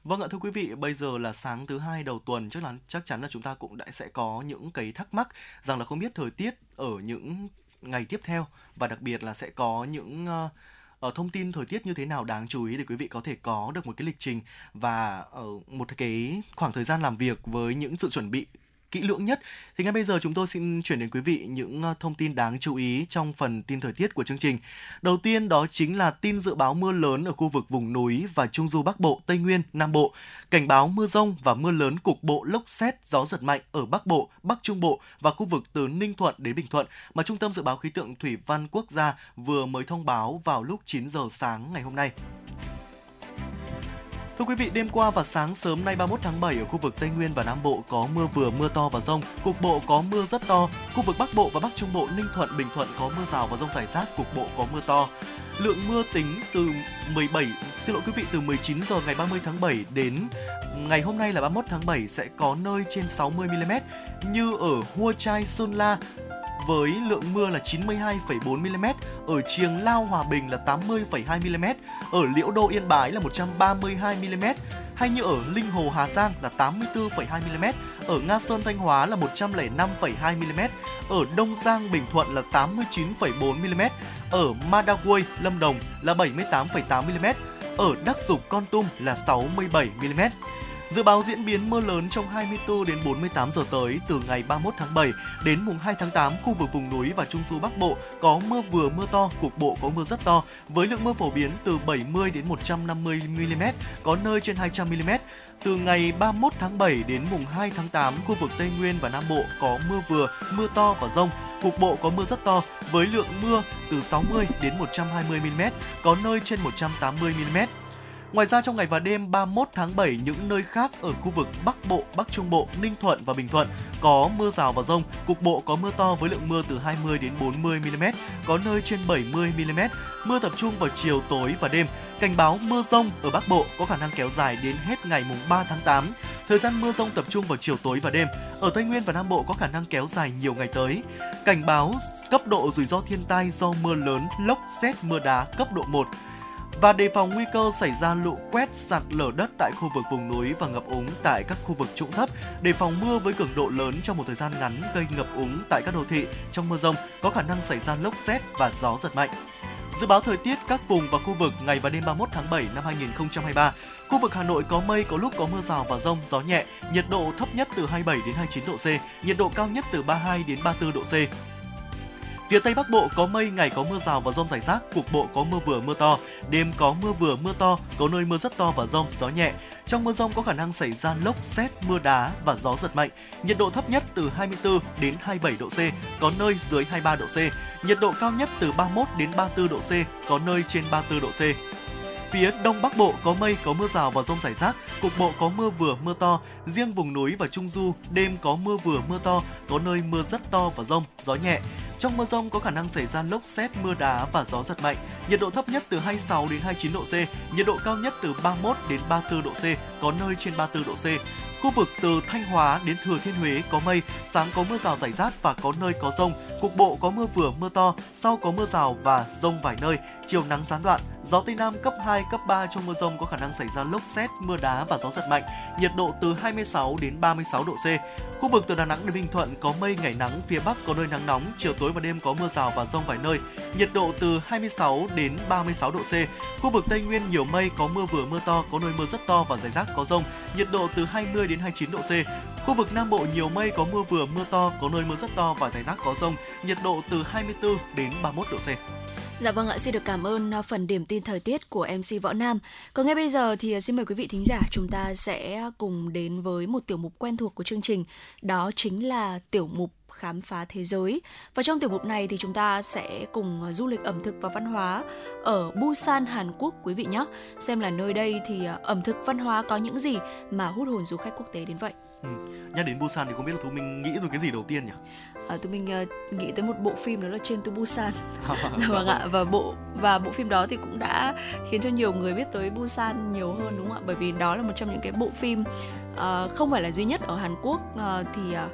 Vâng ạ, thưa quý vị, bây giờ là sáng thứ hai đầu tuần, chắc là chắc chắn là chúng ta cũng đã sẽ có những cái thắc mắc rằng là không biết thời tiết ở những ngày tiếp theo, và đặc biệt là sẽ có những uh, Ở thông tin thời tiết như thế nào đáng chú ý để quý vị có thể có được một cái lịch trình và một cái khoảng thời gian làm việc với những sự chuẩn bị kỹ lưỡng nhất. Thì ngay bây giờ chúng tôi xin chuyển đến quý vị những thông tin đáng chú ý trong phần tin thời tiết của chương trình. Đầu tiên đó chính là tin dự báo mưa lớn ở khu vực vùng núi và trung du Bắc Bộ, Tây Nguyên, Nam Bộ. Cảnh báo mưa rông và mưa lớn cục bộ, lốc sét, gió giật mạnh ở Bắc Bộ, Bắc Trung Bộ và khu vực từ Ninh Thuận đến Bình Thuận mà Trung tâm Dự báo Khí tượng Thủy văn Quốc gia vừa mới thông báo vào lúc chín giờ sáng ngày hôm nay. Thưa quý vị, đêm qua và sáng sớm nay ba mươi mốt tháng bảy ở khu vực Tây Nguyên và Nam Bộ có mưa vừa, mưa to và dông, cục bộ có mưa rất to. Khu vực Bắc Bộ và Bắc Trung Bộ, Ninh Thuận, Bình Thuận có mưa rào và dông rải rác, cục bộ có mưa to. Lượng mưa tính từ mười bảy, xin lỗi quý vị, từ mười chín giờ ngày ba mươi tháng bảy đến ngày hôm nay là ba mươi mốt tháng bảy sẽ có nơi trên sáu mươi mi li mét như ở Hua Chai, Sơn La, với lượng mưa là chín mươi hai phẩy bốn mi li mét, ở Chiềng Lao, Hòa Bình là tám mươi phẩy hai mi li mét, ở Liễu Đô, Yên Bái là một trăm ba mươi hai mi li mét, hay như ở Linh Hồ, Hà Giang là tám mươi tư phẩy hai mi li mét, ở Nga Sơn, Thanh Hóa là một trăm lẻ năm phẩy hai mi li mét, ở Đông Giang, Bình Thuận là tám mươi chín phẩy bốn mi li mét, ở Madagui, Lâm Đồng là bảy mươi tám phẩy tám mi li mét, ở Đắc Dục, Kon Tum là sáu mươi bảy mi li mét. Dự báo diễn biến mưa lớn trong hai mươi tư đến bốn mươi tám giờ tới từ ngày ba mươi mốt tháng bảy đến mùng hai tháng tám, khu vực vùng núi và trung du Bắc Bộ có mưa vừa, mưa to, cục bộ có mưa rất to với lượng mưa phổ biến từ bảy mươi đến một trăm năm mươi mi li mét, có nơi trên hai trăm mi li mét. Từ ngày ba mươi mốt tháng bảy đến mùng hai tháng tám, khu vực Tây Nguyên và Nam Bộ có mưa vừa, mưa to và dông, cục bộ có mưa rất to với lượng mưa từ sáu mươi đến một trăm hai mươi mi li mét, có nơi trên một trăm tám mươi mi li mét. Ngoài ra, trong ngày và đêm ba mươi mốt tháng bảy, những nơi khác ở khu vực Bắc Bộ, Bắc Trung Bộ, Ninh Thuận và Bình Thuận có mưa rào và dông, cục bộ có mưa to với lượng mưa từ hai mươi đến bốn mươi mi li mét, có nơi trên bảy mươi mi li mét, mưa tập trung vào chiều tối và đêm. Cảnh báo mưa dông ở Bắc Bộ có khả năng kéo dài đến hết ngày ba tháng tám. Thời gian mưa dông tập trung vào chiều tối và đêm. Ở Tây Nguyên và Nam Bộ có khả năng kéo dài nhiều ngày tới. Cảnh báo cấp độ rủi ro thiên tai do mưa lớn, lốc sét, mưa đá cấp độ một. Và đề phòng nguy cơ xảy ra lũ quét, sạt lở đất tại khu vực vùng núi và ngập úng tại các khu vực trũng thấp. Đề phòng mưa với cường độ lớn trong một thời gian ngắn gây ngập úng tại các đô thị. Trong mưa dông có khả năng xảy ra lốc sét và gió giật mạnh. Dự báo thời tiết các vùng và khu vực ngày và đêm ba mươi mốt tháng bảy năm hai không hai ba. Khu vực Hà Nội có mây, có lúc có mưa rào và rông, gió nhẹ. Nhiệt độ thấp nhất từ hai mươi bảy đến hai mươi chín độ C, nhiệt độ cao nhất từ ba mươi hai đến ba mươi tư độ C. Phía Tây Bắc Bộ có mây, ngày có mưa rào và dông rải rác, cục bộ có mưa vừa mưa to, đêm có mưa vừa mưa to, có nơi mưa rất to và dông, gió nhẹ. Trong mưa dông có khả năng xảy ra lốc, sét, mưa đá và gió giật mạnh. Nhiệt độ thấp nhất từ hai mươi tư đến hai mươi bảy độ C, có nơi dưới hai mươi ba độ C. Nhiệt độ cao nhất từ ba mươi mốt đến ba mươi tư độ C, có nơi trên ba mươi tư độ C. Phía Đông Bắc Bộ có mây, có mưa rào và dông rải rác, cục bộ có mưa vừa mưa to, riêng vùng núi và trung du đêm có mưa vừa mưa to, có nơi mưa rất to và dông, gió nhẹ. Trong mưa dông có khả năng xảy ra lốc sét, mưa đá và gió giật mạnh. Nhiệt độ thấp nhất từ hai mươi sáu đến hai mươi chín độ C, nhiệt độ cao nhất từ ba mươi mốt đến ba mươi tư độ C, có nơi trên ba mươi tư độ C. Khu vực từ Thanh Hóa đến Thừa Thiên Huế có mây, sáng có mưa rào rải rác và có nơi có dông, cục bộ có mưa vừa mưa to, sau có mưa rào và dông vài nơi, chiều nắng gián đoạn, gió Tây Nam cấp hai, cấp ba, trong mưa dông có khả năng xảy ra lốc sét, mưa đá và gió giật mạnh, nhiệt độ từ hai mươi sáu đến ba mươi sáu độ C. Khu vực từ Đà Nẵng đến Bình Thuận có mây, ngày nắng, phía Bắc có nơi nắng nóng, chiều tối và đêm có mưa rào và dông vài nơi, nhiệt độ từ hai mươi sáu đến ba mươi sáu độ C. Khu vực Tây Nguyên nhiều mây, có mưa vừa mưa to, có nơi mưa rất to và rải rác có dông, nhiệt độ từ hai mươi đến hai mươi chín độ C. Khu vực Nam Bộ nhiều mây, có mưa vừa mưa to, có nơi mưa rất to và rải rác có dông, nhiệt độ từ hai mươi tư đến ba mươi mốt độ C. Dạ vâng ạ, xin được cảm ơn phần điểm tin thời tiết của em xê Võ Nam. Còn ngay bây giờ thì xin mời quý vị thính giả chúng ta sẽ cùng đến với một tiểu mục quen thuộc của chương trình, đó chính là tiểu mục khám phá thế giới. Và trong tiểu mục này thì chúng ta sẽ cùng du lịch ẩm thực và văn hóa ở Busan, Hàn Quốc quý vị nhé. Xem là nơi đây thì ẩm thực văn hóa có những gì mà hút hồn du khách quốc tế đến vậy. Ừ. Nhắc đến Busan thì không biết là Thu Minh nghĩ tới cái gì đầu tiên nhỉ? À, Thu Minh uh, nghĩ tới một bộ phim, đó là Train to Busan. Vâng ạ, và bộ và bộ phim đó thì cũng đã khiến cho nhiều người biết tới Busan nhiều hơn đúng không ạ? Bởi vì đó là một trong những cái bộ phim uh, không phải là duy nhất ở Hàn Quốc uh, thì uh,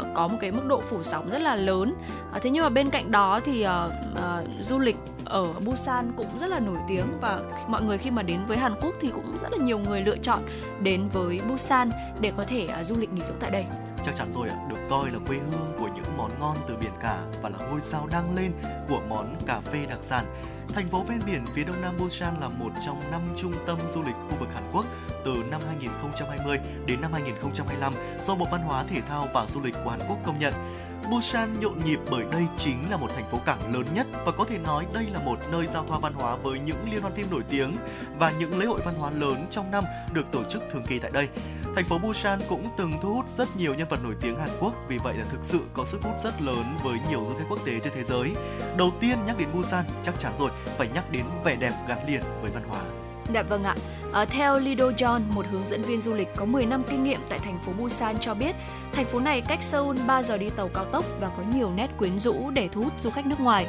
Uh, có một cái mức độ phủ sóng rất là lớn. Uh, thế nhưng mà bên cạnh đó thì uh, uh, du lịch ở Busan cũng rất là nổi tiếng, và mọi người khi mà đến với Hàn Quốc thì cũng rất là nhiều người lựa chọn đến với Busan để có thể uh, du lịch nghỉ dưỡng tại đây. Chắc chắn rồi ạ, à, được coi là quê hương của những món ngon từ biển cả và là ngôi sao đang lên của món cà phê đặc sản. Thành phố ven biển phía đông nam Busan là một trong năm trung tâm du lịch khu vực Hàn Quốc từ năm hai nghìn không trăm hai mươi đến năm hai nghìn không trăm hai mươi lăm do Bộ Văn hóa, Thể thao và Du lịch của Hàn Quốc công nhận. Busan nhộn nhịp bởi đây chính là một thành phố cảng lớn nhất, và có thể nói đây là một nơi giao thoa văn hóa với những liên hoan phim nổi tiếng và những lễ hội văn hóa lớn trong năm được tổ chức thường kỳ tại đây. Thành phố Busan cũng từng thu hút rất nhiều nhân vật nổi tiếng Hàn Quốc, vì vậy là thực sự có sức hút rất lớn với nhiều du khách quốc tế trên thế giới. Đầu tiên nhắc đến Busan, chắc chắn rồi, phải nhắc đến vẻ đẹp gắn liền với văn hóa. Dạ vâng ạ. À, theo Lido John, một hướng dẫn viên du lịch có mười năm kinh nghiệm tại thành phố Busan cho biết, thành phố này cách Seoul ba giờ đi tàu cao tốc và có nhiều nét quyến rũ để thu hút du khách nước ngoài.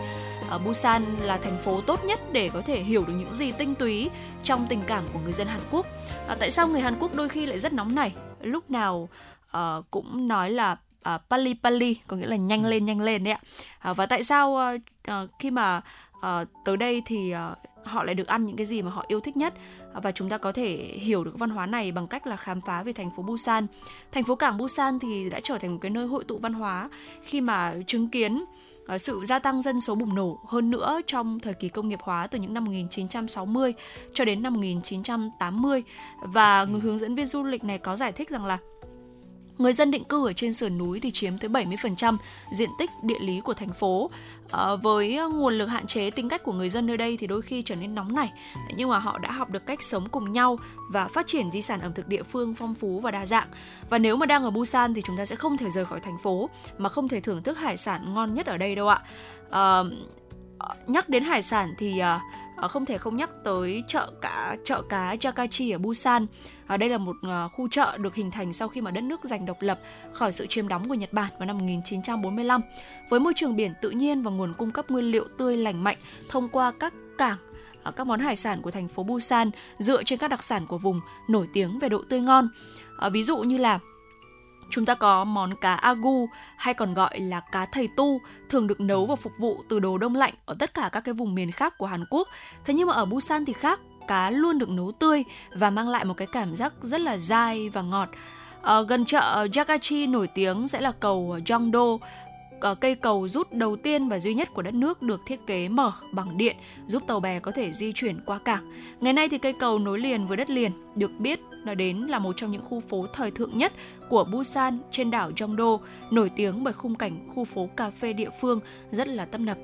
À, Busan là thành phố tốt nhất để có thể hiểu được những gì tinh túy trong tình cảm của người dân Hàn Quốc. À, tại sao người Hàn Quốc đôi khi lại rất nóng nảy? Lúc nào à, cũng nói là à, pali pali, có nghĩa là nhanh lên nhanh lên đấy ạ. À, và tại sao à, à, khi mà à, tới đây thì à, họ lại được ăn những cái gì mà họ yêu thích nhất? Và chúng ta có thể hiểu được văn hóa này bằng cách là khám phá về thành phố Busan. Thành phố cảng Busan thì đã trở thành một cái nơi hội tụ văn hóa khi mà chứng kiến sự gia tăng dân số bùng nổ, hơn nữa trong thời kỳ công nghiệp hóa từ những năm một nghìn chín trăm sáu mươi cho đến năm một nghìn chín trăm tám mươi. Và người hướng dẫn viên du lịch này có giải thích rằng là người dân định cư ở trên sườn núi thì chiếm tới bảy mươi phần trăm diện tích địa lý của thành phố. À, với nguồn lực hạn chế, tính cách của người dân nơi đây thì đôi khi trở nên nóng nảy, nhưng mà họ đã học được cách sống cùng nhau và phát triển di sản ẩm thực địa phương phong phú và đa dạng. Và nếu mà đang ở Busan thì chúng ta sẽ không thể rời khỏi thành phố mà không thể thưởng thức hải sản ngon nhất ở đây đâu ạ. À, nhắc đến hải sản thì à, không thể không nhắc tới chợ cá, chợ cá Jakachi ở Busan. À, đây là một à, khu chợ được hình thành sau khi mà đất nước giành độc lập khỏi sự chiếm đóng của Nhật Bản vào năm một nghìn chín trăm bốn mươi lăm. Với môi trường biển tự nhiên và nguồn cung cấp nguyên liệu tươi lành mạnh thông qua các cảng, à, các món hải sản của thành phố Busan dựa trên các đặc sản của vùng nổi tiếng về độ tươi ngon. À, ví dụ như là chúng ta có món cá agu, hay còn gọi là cá thầy tu, thường được nấu và phục vụ từ đồ đông lạnh ở tất cả các cái vùng miền khác của Hàn Quốc. Thế nhưng mà ở Busan thì khác, cá luôn được nấu tươi và mang lại một cái cảm giác rất là dai và ngọt. À, gần chợ Jakachi nổi tiếng sẽ là cầu Jongdo, cây cầu rút đầu tiên và duy nhất của đất nước được thiết kế mở bằng điện, giúp tàu bè có thể di chuyển qua cảng. Ngày nay thì cây cầu nối liền với đất liền được biết nó đến là một trong những khu phố thời thượng nhất của Busan trên đảo Jeongdo, nổi tiếng bởi khung cảnh khu phố cà phê địa phương rất là tấp nập.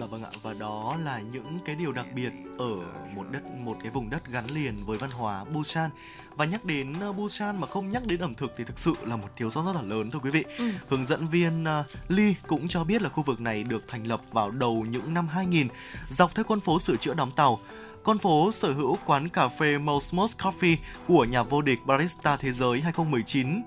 Dạ vâng ạ, và đó là những cái điều đặc biệt ở một đất một cái vùng đất gắn liền với văn hóa Busan. Và nhắc đến Busan mà không nhắc đến ẩm thực thì thực sự là một thiếu sót rất là lớn, thưa quý vị. Ừ. Hướng dẫn viên uh, Lee cũng cho biết là khu vực này được thành lập vào đầu những năm hai nghìn, dọc theo con phố sửa chữa đóng tàu. Con phố sở hữu quán cà phê Mosmos Coffee của nhà vô địch barista thế giới hai không một chín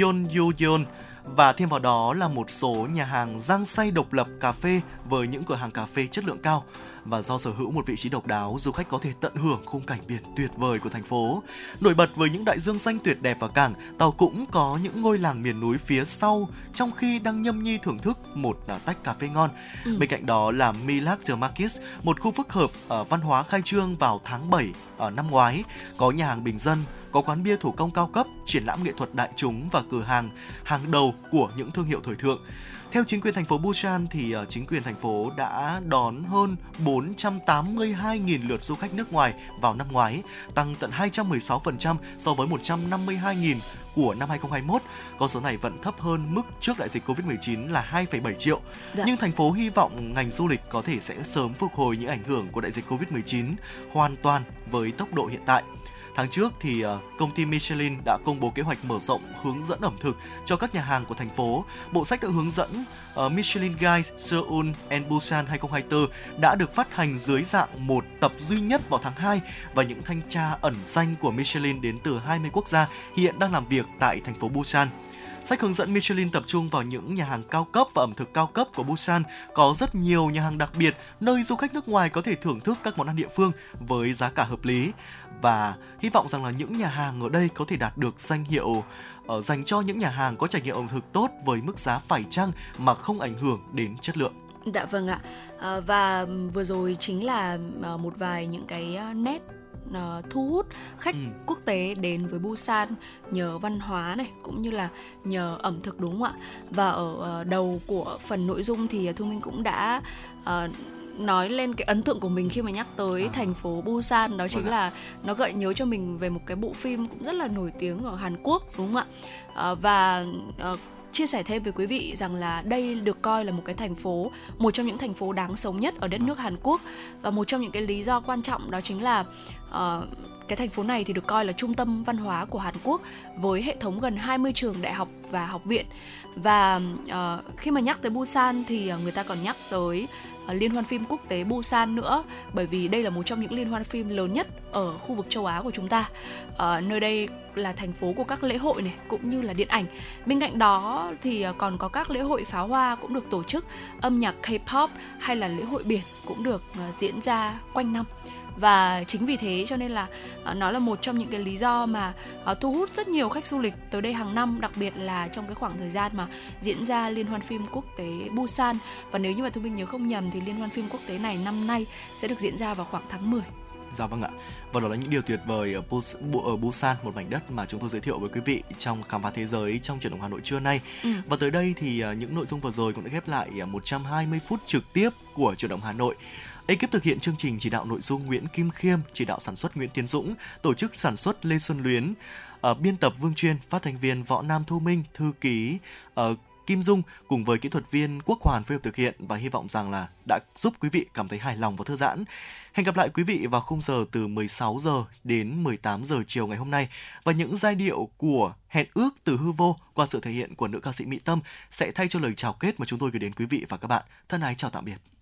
Yon Yo-yeon, và thêm vào đó là một số nhà hàng rang xay độc lập cà phê với những cửa hàng cà phê chất lượng cao. Và do sở hữu một vị trí độc đáo, du khách có thể tận hưởng khung cảnh biển tuyệt vời của thành phố. Nổi bật với những đại dương xanh tuyệt đẹp và cảng, tàu cũng có những ngôi làng miền núi phía sau trong khi đang nhâm nhi thưởng thức một tách cà phê ngon. Ừ. Bên cạnh đó là Milagremakis, một khu phức hợp uh, văn hóa khai trương vào tháng bảy uh, năm ngoái, có nhà hàng bình dân, có quán bia thủ công cao cấp, triển lãm nghệ thuật đại chúng và cửa hàng hàng đầu của những thương hiệu thời thượng. Theo chính quyền thành phố Busan thì uh, chính quyền thành phố đã đón hơn bốn trăm tám mươi hai nghìn lượt du khách nước ngoài vào năm ngoái, tăng tận hai trăm mười sáu phần trăm so với một trăm năm mươi hai nghìn của năm hai không hai mốt. Con số này vẫn thấp hơn mức trước đại dịch covid mười chín là hai phẩy bảy triệu. Dạ. Nhưng thành phố hy vọng ngành du lịch có thể sẽ sớm phục hồi những ảnh hưởng của đại dịch covid mười chín hoàn toàn với tốc độ hiện tại. Tháng trước thì công ty Michelin đã công bố kế hoạch mở rộng hướng dẫn ẩm thực cho các nhà hàng của thành phố. Bộ sách được hướng dẫn Michelin Guide Seoul and Busan hai không hai tư đã được phát hành dưới dạng một tập duy nhất vào tháng hai, và những thanh tra ẩn danh của Michelin đến từ hai mươi quốc gia hiện đang làm việc tại thành phố Busan. Sách hướng dẫn Michelin tập trung vào những nhà hàng cao cấp và ẩm thực cao cấp của Busan. Có rất nhiều nhà hàng đặc biệt nơi du khách nước ngoài có thể thưởng thức các món ăn địa phương với giá cả hợp lý. Và hy vọng rằng là những nhà hàng ở đây có thể đạt được danh hiệu uh, dành cho những nhà hàng có trải nghiệm ẩm thực tốt với mức giá phải chăng mà không ảnh hưởng đến chất lượng. Dạ vâng ạ. À, và vừa rồi chính là một vài những cái nét thu hút khách ừ. quốc tế đến với Busan nhờ văn hóa này cũng như là nhờ ẩm thực, đúng không ạ? Và ở đầu của phần nội dung thì Thu Minh cũng đã uh, nói lên cái ấn tượng của mình khi mà nhắc tới à. thành phố Busan, đó chính vâng là nó gợi nhớ cho mình về một cái bộ phim cũng rất là nổi tiếng ở Hàn Quốc, đúng không ạ? Uh, và uh, chia sẻ thêm với quý vị rằng là đây được coi là một cái thành phố, một trong những thành phố đáng sống nhất ở đất nước Hàn Quốc, và một trong những cái lý do quan trọng đó chính là uh, cái thành phố này thì được coi là trung tâm văn hóa của Hàn Quốc với hệ thống gần hai mươi trường đại học và học viện. Và uh, khi mà nhắc tới Busan thì người ta còn nhắc tới Liên hoan phim quốc tế Busan nữa, bởi vì đây là một trong những liên hoan phim lớn nhất ở khu vực châu Á của chúng ta. À, nơi đây là thành phố của các lễ hội này cũng như là điện ảnh. Bên cạnh đó thì còn có các lễ hội pháo hoa cũng được tổ chức, âm nhạc K-pop hay là lễ hội biển cũng được diễn ra quanh năm. Và chính vì thế cho nên là nó là một trong những cái lý do mà thu hút rất nhiều khách du lịch tới đây hàng năm, đặc biệt là trong cái khoảng thời gian mà diễn ra liên hoan phim quốc tế Busan. Và nếu như mà Thu Minh nhớ không nhầm thì liên hoan phim quốc tế này năm nay sẽ được diễn ra vào khoảng tháng mười. Dạ vâng ạ. Và đó là những điều tuyệt vời ở, Bus- ở Busan, một mảnh đất mà chúng tôi giới thiệu với quý vị trong Khám phá Thế giới trong Chuyển động Hà Nội trưa nay. Ừ. Và tới đây thì những nội dung vừa rồi cũng đã ghép lại một trăm hai mươi phút trực tiếp của Chuyển động Hà Nội. Ekip thực hiện chương trình chỉ đạo nội dung Nguyễn Kim Khiêm, chỉ đạo sản xuất Nguyễn Tiến Dũng, tổ chức sản xuất Lê Xuân Luyến, uh, biên tập Vương Chuyên, phát thanh viên Võ Nam, Thu Minh, thư ký uh, Kim Dung cùng với kỹ thuật viên Quốc Hoàn phối hợp thực hiện, và hy vọng rằng là đã giúp quý vị cảm thấy hài lòng và thư giãn. Hẹn gặp lại quý vị vào khung giờ từ mười sáu giờ đến mười tám giờ chiều ngày hôm nay, và những giai điệu của Hẹn Ước Từ Hư Vô qua sự thể hiện của nữ ca sĩ Mỹ Tâm sẽ thay cho lời chào kết mà chúng tôi gửi đến quý vị và các bạn. Thân ái chào tạm biệt.